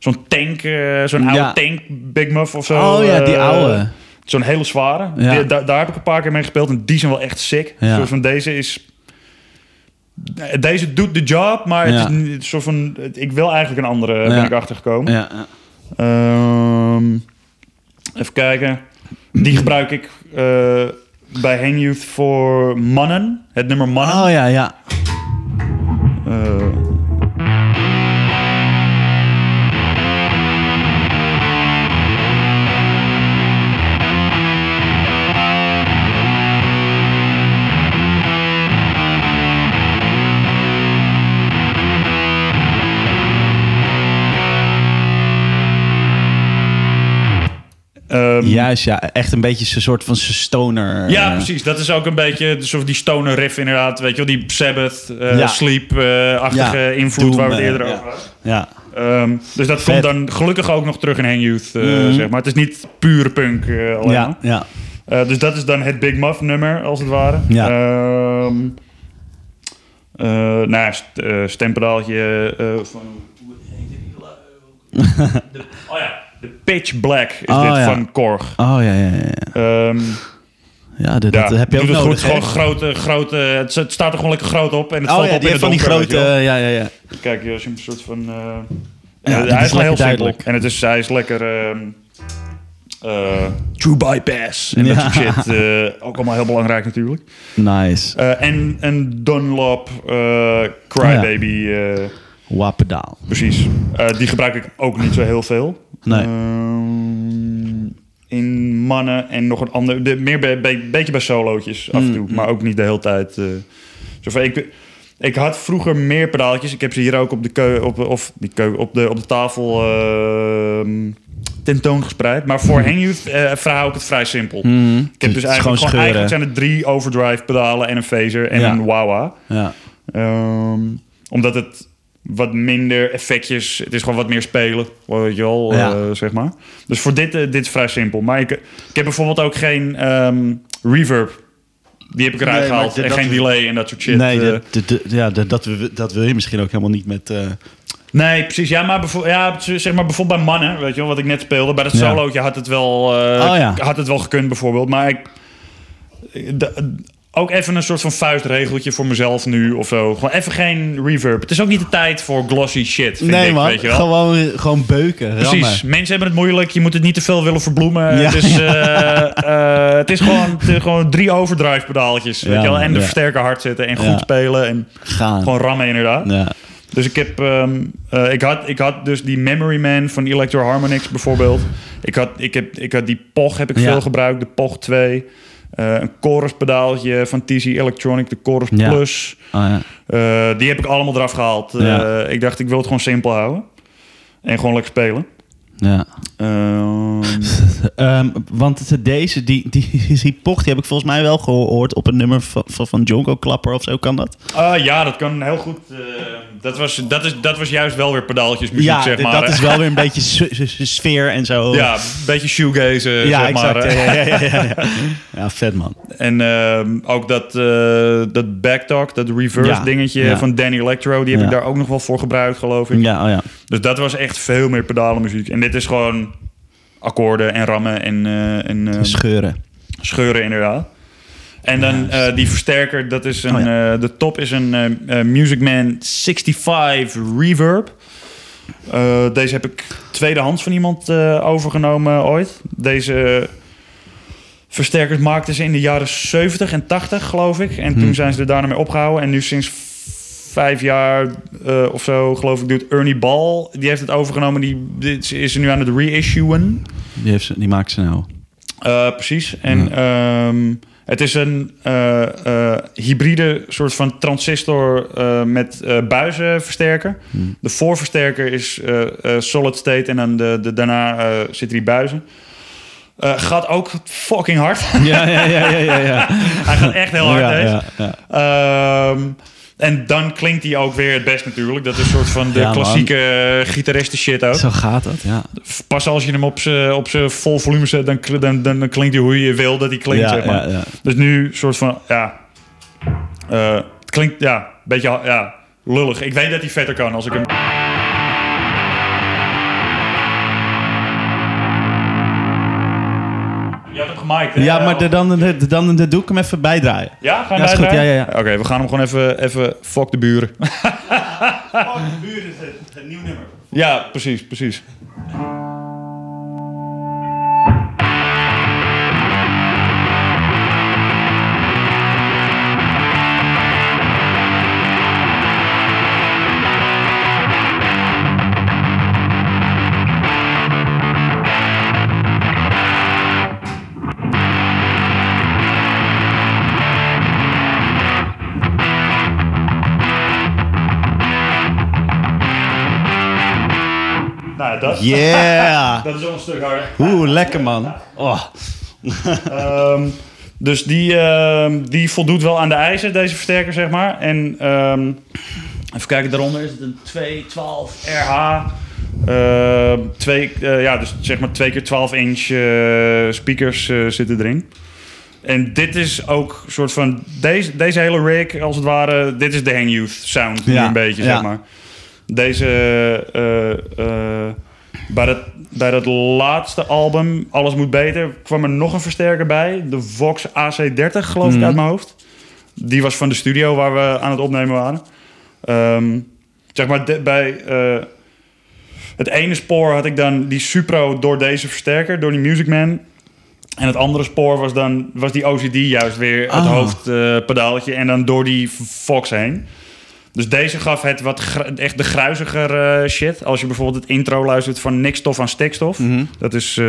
Zo'n tank, uh, zo'n oude ja. tank, Big Muff of zo. Oh ja, die oude. Uh, zo'n hele zware. Ja. Die, da- daar heb ik een paar keer mee gespeeld en die zijn wel echt sick. Ja. Soort van deze is... Deze doet de job, maar ja. het is een soort van... Ik wil eigenlijk een andere, ja. ben ik achtergekomen. Ja. Um, even kijken. Die gebruik ik uh, bij Hang Youth voor Mannen. Het nummer Mannen. Oh ja, ja. Uh, Um, Juist, ja. Echt een beetje een soort van stoner... Ja, uh, precies. Dat is ook een beetje dus die stoner riff inderdaad. Weet je wel, die Sabbath, uh, ja. Sleep-achtige uh, ja. invloed Doom, waar we het eerder uh, over hadden. Ja. ja. Um, dus dat Vet. Komt dan gelukkig ook nog terug in Hang Youth, uh, mm. zeg maar. Het is niet pure punk uh, alleen ja, ja. Uh, dus dat is dan het Big Muff nummer, als het ware. Ja. Um, uh, nou ja, st- uh, stempedaaltje uh, van... Oh ja. De Pitch Black is oh, dit ja. van Korg. Oh ja, ja, ja. Um, ja, dat, ja, dat heb je ook nodig. Goed, gewoon grote, grote, het staat er gewoon lekker groot op. En het oh, valt ja, op in het van donker, die grote, ja, ja, ja. Kijk, als je een soort van... Uh, ja, ja, hij is, is heel simpel. En het is, hij is lekker... Um, uh, True Bypass. En ja. dat soort shit. Uh, ook allemaal heel belangrijk natuurlijk. Nice. Uh, en een Dunlop uh, Crybaby... Ja. Uh, Wapendaal. Precies. Uh, die gebruik ik ook niet zo heel veel. Nee. Um, in Mannen en nog een ander... De, meer bij, bij, beetje bij solootjes af en toe. Mm. Maar ook niet de hele tijd. Uh, zover ik, ik had vroeger meer pedaaltjes. Ik heb ze hier ook op de, keu- op, of, die keu- op de, op de tafel uh, tentoongespreid. Maar voor mm. Hang Youth uh, verhaal ik het vrij simpel. Mm. Ik heb dus, dus eigenlijk gewoon, gewoon eigenlijk zijn er drie overdrive pedalen en een phaser en ja. een wah-wah. Ja. Um, omdat het... wat minder effectjes. Het is gewoon wat meer spelen, weet je wel, ja. uh, zeg maar. Dus voor dit, uh, dit is vrij simpel. Maar ik, ik heb bijvoorbeeld ook geen um, reverb. Die heb ik eruit nee, gehaald. En geen we, delay en dat soort shit. Nee, de, de, de, ja, de, dat, dat wil je misschien ook helemaal niet met... Uh... Nee, precies. Ja, maar, bevo- ja, zeg maar bijvoorbeeld bij mannen, weet je wel, wat ik net speelde. Bij dat solootje had het wel, uh, oh, ja. had het wel gekund bijvoorbeeld. Maar ik... D- Ook even een soort van vuistregeltje voor mezelf nu of zo. Gewoon even geen reverb. Het is ook niet de tijd voor glossy shit, vind nee, ik. Man, weet je wel. Gewoon, gewoon beuken. Precies. Rammen. Mensen hebben het moeilijk. Je moet het niet te veel willen verbloemen. Ja. Dus, uh, uh, het is gewoon, te, gewoon drie overdrive pedaaltjes. Ja, weet je wel? En de ja. versterker hard zetten en goed ja. spelen. En gaan. Gewoon rammen inderdaad. Ja. Dus ik heb... Um, uh, ik, had, ik had dus die Memory Man van Electro Harmonix bijvoorbeeld. Ik had, ik heb, ik had die P O G heb ik ja. veel gebruikt. De P O G twee. Uh, een choruspedaaltje van T Z Electronic, de Chorus ja. Plus. Oh, ja. uh, die heb ik allemaal eraf gehaald. Ja. Uh, ik dacht, ik wil het gewoon simpel houden. En gewoon lekker spelen. Ja. Um... um, want deze, die, die, die pocht, die heb ik volgens mij wel gehoord op een nummer van, van Jonko Klapper of zo. Kan dat? Uh, ja, dat kan heel goed. Uh, dat, was, dat, is, dat was juist wel weer pedaaltjesmuziek, ja, zeg maar. Ja, dat is wel weer een beetje s- sfeer en zo. Ja, een beetje shoegazen, ja, zeg maar. Exact, ja, ja, ja, ja. ja, vet man. En uh, ook dat, uh, dat backtalk, dat reverse ja, dingetje ja. van Danny Electro, die heb ja. ik daar ook nog wel voor gebruikt, geloof ik. Ja, oh ja. Dus dat was echt veel meer pedalenmuziek. En dit is gewoon akkoorden en rammen en... Uh, en uh, scheuren. Scheuren, inderdaad. En dan uh, die versterker, dat is een... Oh, ja. uh, de top is een uh, Music Man vijfenzestig Reverb. Uh, deze heb ik tweedehands van iemand uh, overgenomen ooit. Deze versterkers maakten ze in de jaren zeventig en tachtig, geloof ik. En hmm. toen zijn ze er daarna mee opgehouden. En nu sinds... Vijf jaar uh, of zo, geloof ik, doet Ernie Ball. Die heeft het overgenomen. Die, die is er nu aan het reissuen. Die, heeft ze, die maakt ze nou. Uh, precies. En ja. um, het is een uh, uh, hybride soort van transistor uh, met uh, buizenversterker. Hm. De voorversterker is uh, uh, solid state en dan de, de, daarna uh, zitten die buizen. Uh, gaat ook fucking hard. Ja, ja, ja, ja, ja, ja. Hij gaat echt heel hard, ja, deze. Ja, ja. Um, En dan klinkt hij ook weer het best natuurlijk. Dat is een soort van de ja, klassieke uh, gitaristen shit ook. Zo gaat dat, ja. Pas als je hem op zijn op vol volume zet, dan, dan, dan klinkt hij hoe je wil dat hij klinkt, ja, zeg maar. Ja, ja. Dus nu een soort van, ja... Uh, het klinkt, ja, een beetje ja, lullig. Ik weet dat hij vetter kan als ik hem... Mike, ja, maar de, dan, de, dan de, doe ik hem even bijdraaien. Ja, gaan we ja, bijdraaien? Ja, ja, ja. Oké, okay, we gaan hem gewoon even, even... Fuck de buren. Fuck de buren is een, een nieuw nummer. Ja, precies, precies. Dat. Yeah! Dat is wel een stuk harder. Oeh, lekker man. Oh. um, dus die, um, die voldoet wel aan de eisen, deze versterker, zeg maar. En um, even kijken, daaronder is het een tweehonderdtwaalf R H. Uh, twee, uh, ja, dus zeg maar twee keer twaalf inch uh, speakers uh, zitten erin. En dit is ook een soort van... Deze, deze hele rig, als het ware, dit is de Hang Youth sound, ja. een beetje, ja. zeg maar. Deze... Uh, uh, Bij dat, bij dat laatste album, Alles Moet Beter, kwam er nog een versterker bij. De Vox A C dertig, geloof mm. ik, uit mijn hoofd. Die was van de studio waar we aan het opnemen waren. Um, zeg maar, de, bij uh, het ene spoor had ik dan die Supro door deze versterker, door die Music Man. En het andere spoor was dan was die O C D juist weer oh. het hoofdpedaaltje. Uh, en dan door die Vox heen. Dus deze gaf het wat gru- echt de gruiziger uh, shit. Als je bijvoorbeeld het intro luistert van Nikstof aan Stikstof. Mm-hmm. Dat is... Uh...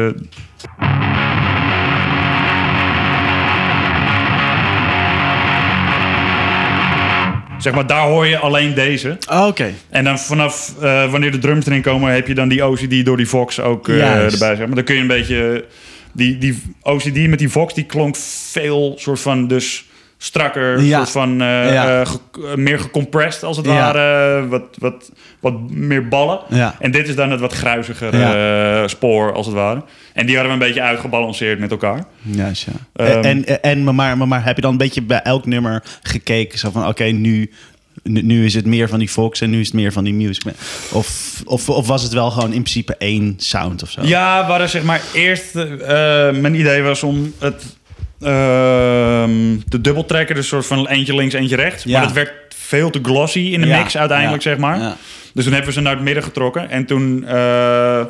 Zeg maar, daar hoor je alleen deze. Oh, oké. Okay. En dan vanaf uh, wanneer de drums erin komen, heb je dan die O C D door die Vox ook uh, erbij. Zeg maar. Dan kun je een beetje... Die, die O C D met die Vox, die klonk veel soort van dus... strakker, ja. soort van uh, ja. uh, ge- meer gecompressed als het ja. ware, wat, wat, wat meer ballen. Ja. En dit is dan het wat gruizigere ja. uh, spoor als het ware. En die hadden we een beetje uitgebalanceerd met elkaar. Juist, ja. Um, en, en, maar, maar, maar heb je dan een beetje bij elk nummer gekeken? Zo van, oké, okay, nu... Nu is het meer van die Fox en nu is het meer van die music. Of, of, of was het wel gewoon in principe één sound of zo? Ja, waren zeg maar eerst... Uh, mijn idee was om het uh, te dubbeltrekken. Dus soort van eentje links, eentje rechts. Ja. Maar dat werd veel te glossy in de ja. mix uiteindelijk, ja. zeg maar. Ja. Dus toen hebben we ze naar het midden getrokken. En toen... Uh,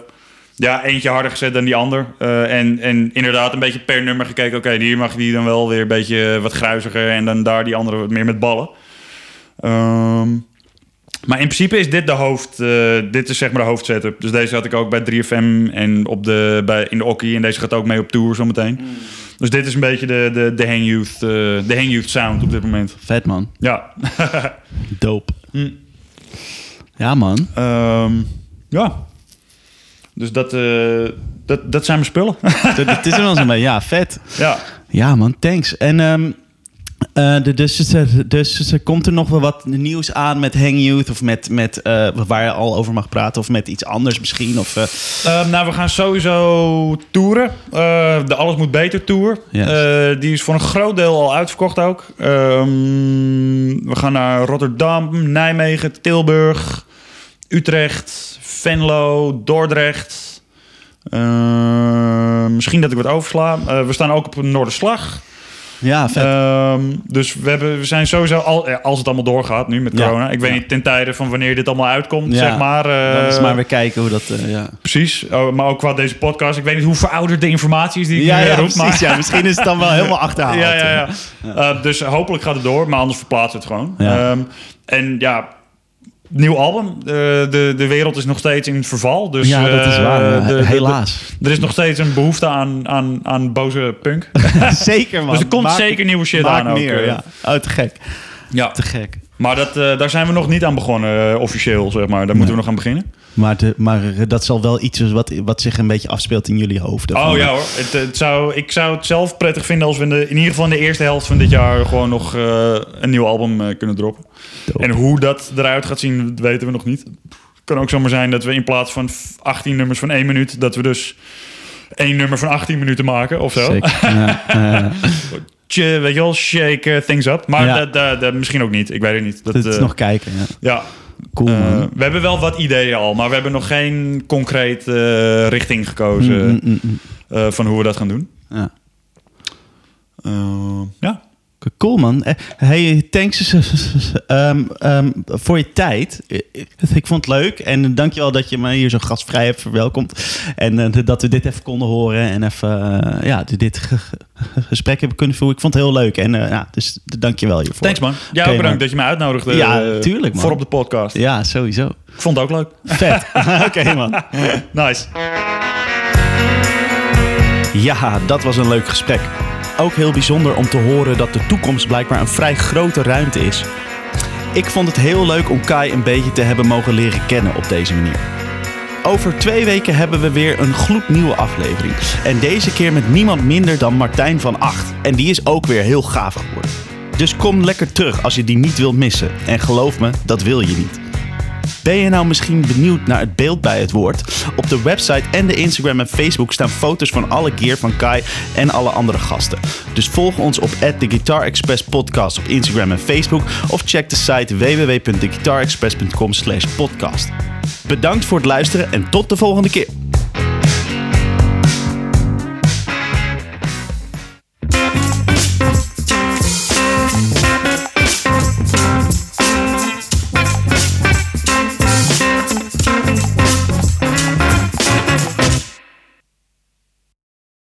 Ja, eentje harder gezet dan die ander. Uh, en, en inderdaad een beetje per nummer gekeken. Oké, okay, hier mag die dan wel weer een beetje wat gruiziger. En dan daar die andere wat meer met ballen. Um, maar in principe is dit de hoofd... Uh, dit is zeg maar de hoofdsetup. Dus deze had ik ook bij drie F M en op de, bij, in de Okkie. En deze gaat ook mee op tour zometeen. Mm. Dus dit is een beetje de, de, de, Hang Youth, uh, de Hang Youth sound op dit moment. Vet, man. Ja. Dope. Mm. Ja, man. Um, ja. Dus dat, uh, dat, dat zijn mijn spullen. dat, dat is er wel zo'n beetje. Ja, vet. Ja, ja man, thanks. En... Um, Uh, dus, dus, dus er komt er nog wel wat nieuws aan met Hang Youth... of met, met uh, waar je al over mag praten... of met iets anders misschien? Of, uh... Uh, nou, we gaan sowieso toeren. Uh, de Alles Moet Beter tour. Yes. Uh, die is voor een groot deel al uitverkocht ook. Uh, we gaan naar Rotterdam, Nijmegen, Tilburg... Utrecht, Venlo, Dordrecht. Uh, misschien dat ik wat oversla. Uh, we staan ook op Noorderslag... Ja, vet. Um, dus we, hebben, we zijn sowieso, al, als het allemaal doorgaat nu met corona... Ja, ik weet ja. niet ten tijde van wanneer dit allemaal uitkomt, ja, zeg maar. Uh, dan is maar weer kijken hoe dat... Uh, ja. Precies, oh, maar ook qua deze podcast. Ik weet niet hoe verouderd de informatie is die ik ja, ja, roep. Precies, maar. Ja, misschien is het dan wel helemaal achterhaald. Ja, ja, ja. ja. Uh, dus hopelijk gaat het door, maar anders verplaatsen het gewoon. Ja. Um, en ja, nieuw album. Uh, de, de wereld is nog steeds in verval. Dus, ja, dat is waar. Uh, de, de, Helaas. De, er is nog steeds een behoefte aan, aan, aan boze punk. Zeker, man. Dus er komt maak, zeker nieuwe shit maak aan meer, ook. Ja. Oh, te gek. Ja. Te gek. Maar dat, uh, daar zijn we nog niet aan begonnen, uh, officieel, zeg maar. Daar nee. moeten we nog aan beginnen. Maar, de, maar dat zal wel iets wat, wat zich een beetje afspeelt in jullie hoofden. Oh ja hoor, het, het zou, ik zou het zelf prettig vinden als we in, de, in ieder geval in de eerste helft van dit jaar gewoon nog uh, een nieuw album uh, kunnen droppen. Dope. En hoe dat eruit gaat zien, weten we nog niet. Het kan ook zomaar zijn dat we in plaats van achttien nummers van één minuut, dat we dus één nummer van achttien minuten maken of zo. Zeker, ja, ja. Weet je wel, shake things up. Maar ja. dat, dat, dat, misschien ook niet, ik weet het niet. Dat, dat is uh, nog kijken, ja. ja. Cool, uh, we hebben wel wat ideeën al, maar we hebben nog geen concrete uh, richting gekozen mm, mm, mm. Uh, van hoe we dat gaan doen. Ja. Uh, ja. Cool, man. Hey, thanks um, um, voor je tijd. Ik vond het leuk. En dankjewel dat je me hier zo gastvrij hebt verwelkomd. En uh, dat we dit even konden horen. En even uh, ja, dit ge- gesprek hebben kunnen voeren. Ik vond het heel leuk. En uh, ja, dus dankjewel hiervoor. Thanks, man. Jou ja, okay, bedankt man. Dat je me uitnodigde. Ja, uh, tuurlijk, man. Voor op de podcast. Ja, sowieso. Ik vond het ook leuk. Vet. Oké, okay, man. Nice. Ja, dat was een leuk gesprek. Ook heel bijzonder om te horen dat de toekomst blijkbaar een vrij grote ruimte is. Ik vond het heel leuk om Kaj een beetje te hebben mogen leren kennen op deze manier. Over twee weken hebben we weer een gloednieuwe aflevering. En deze keer met niemand minder dan Martijn van Acht. En die is ook weer heel gaaf geworden. Dus kom lekker terug als je die niet wilt missen. En geloof me, dat wil je niet. Ben je nou misschien benieuwd naar het beeld bij het woord? Op de website en de Instagram en Facebook staan foto's van alle gear van Kaj en alle andere gasten. Dus volg ons op at the guitar express podcast op Instagram en Facebook. Of check de site w w w dot the guitar express dot com slash podcast. Bedankt voor het luisteren en tot de volgende keer.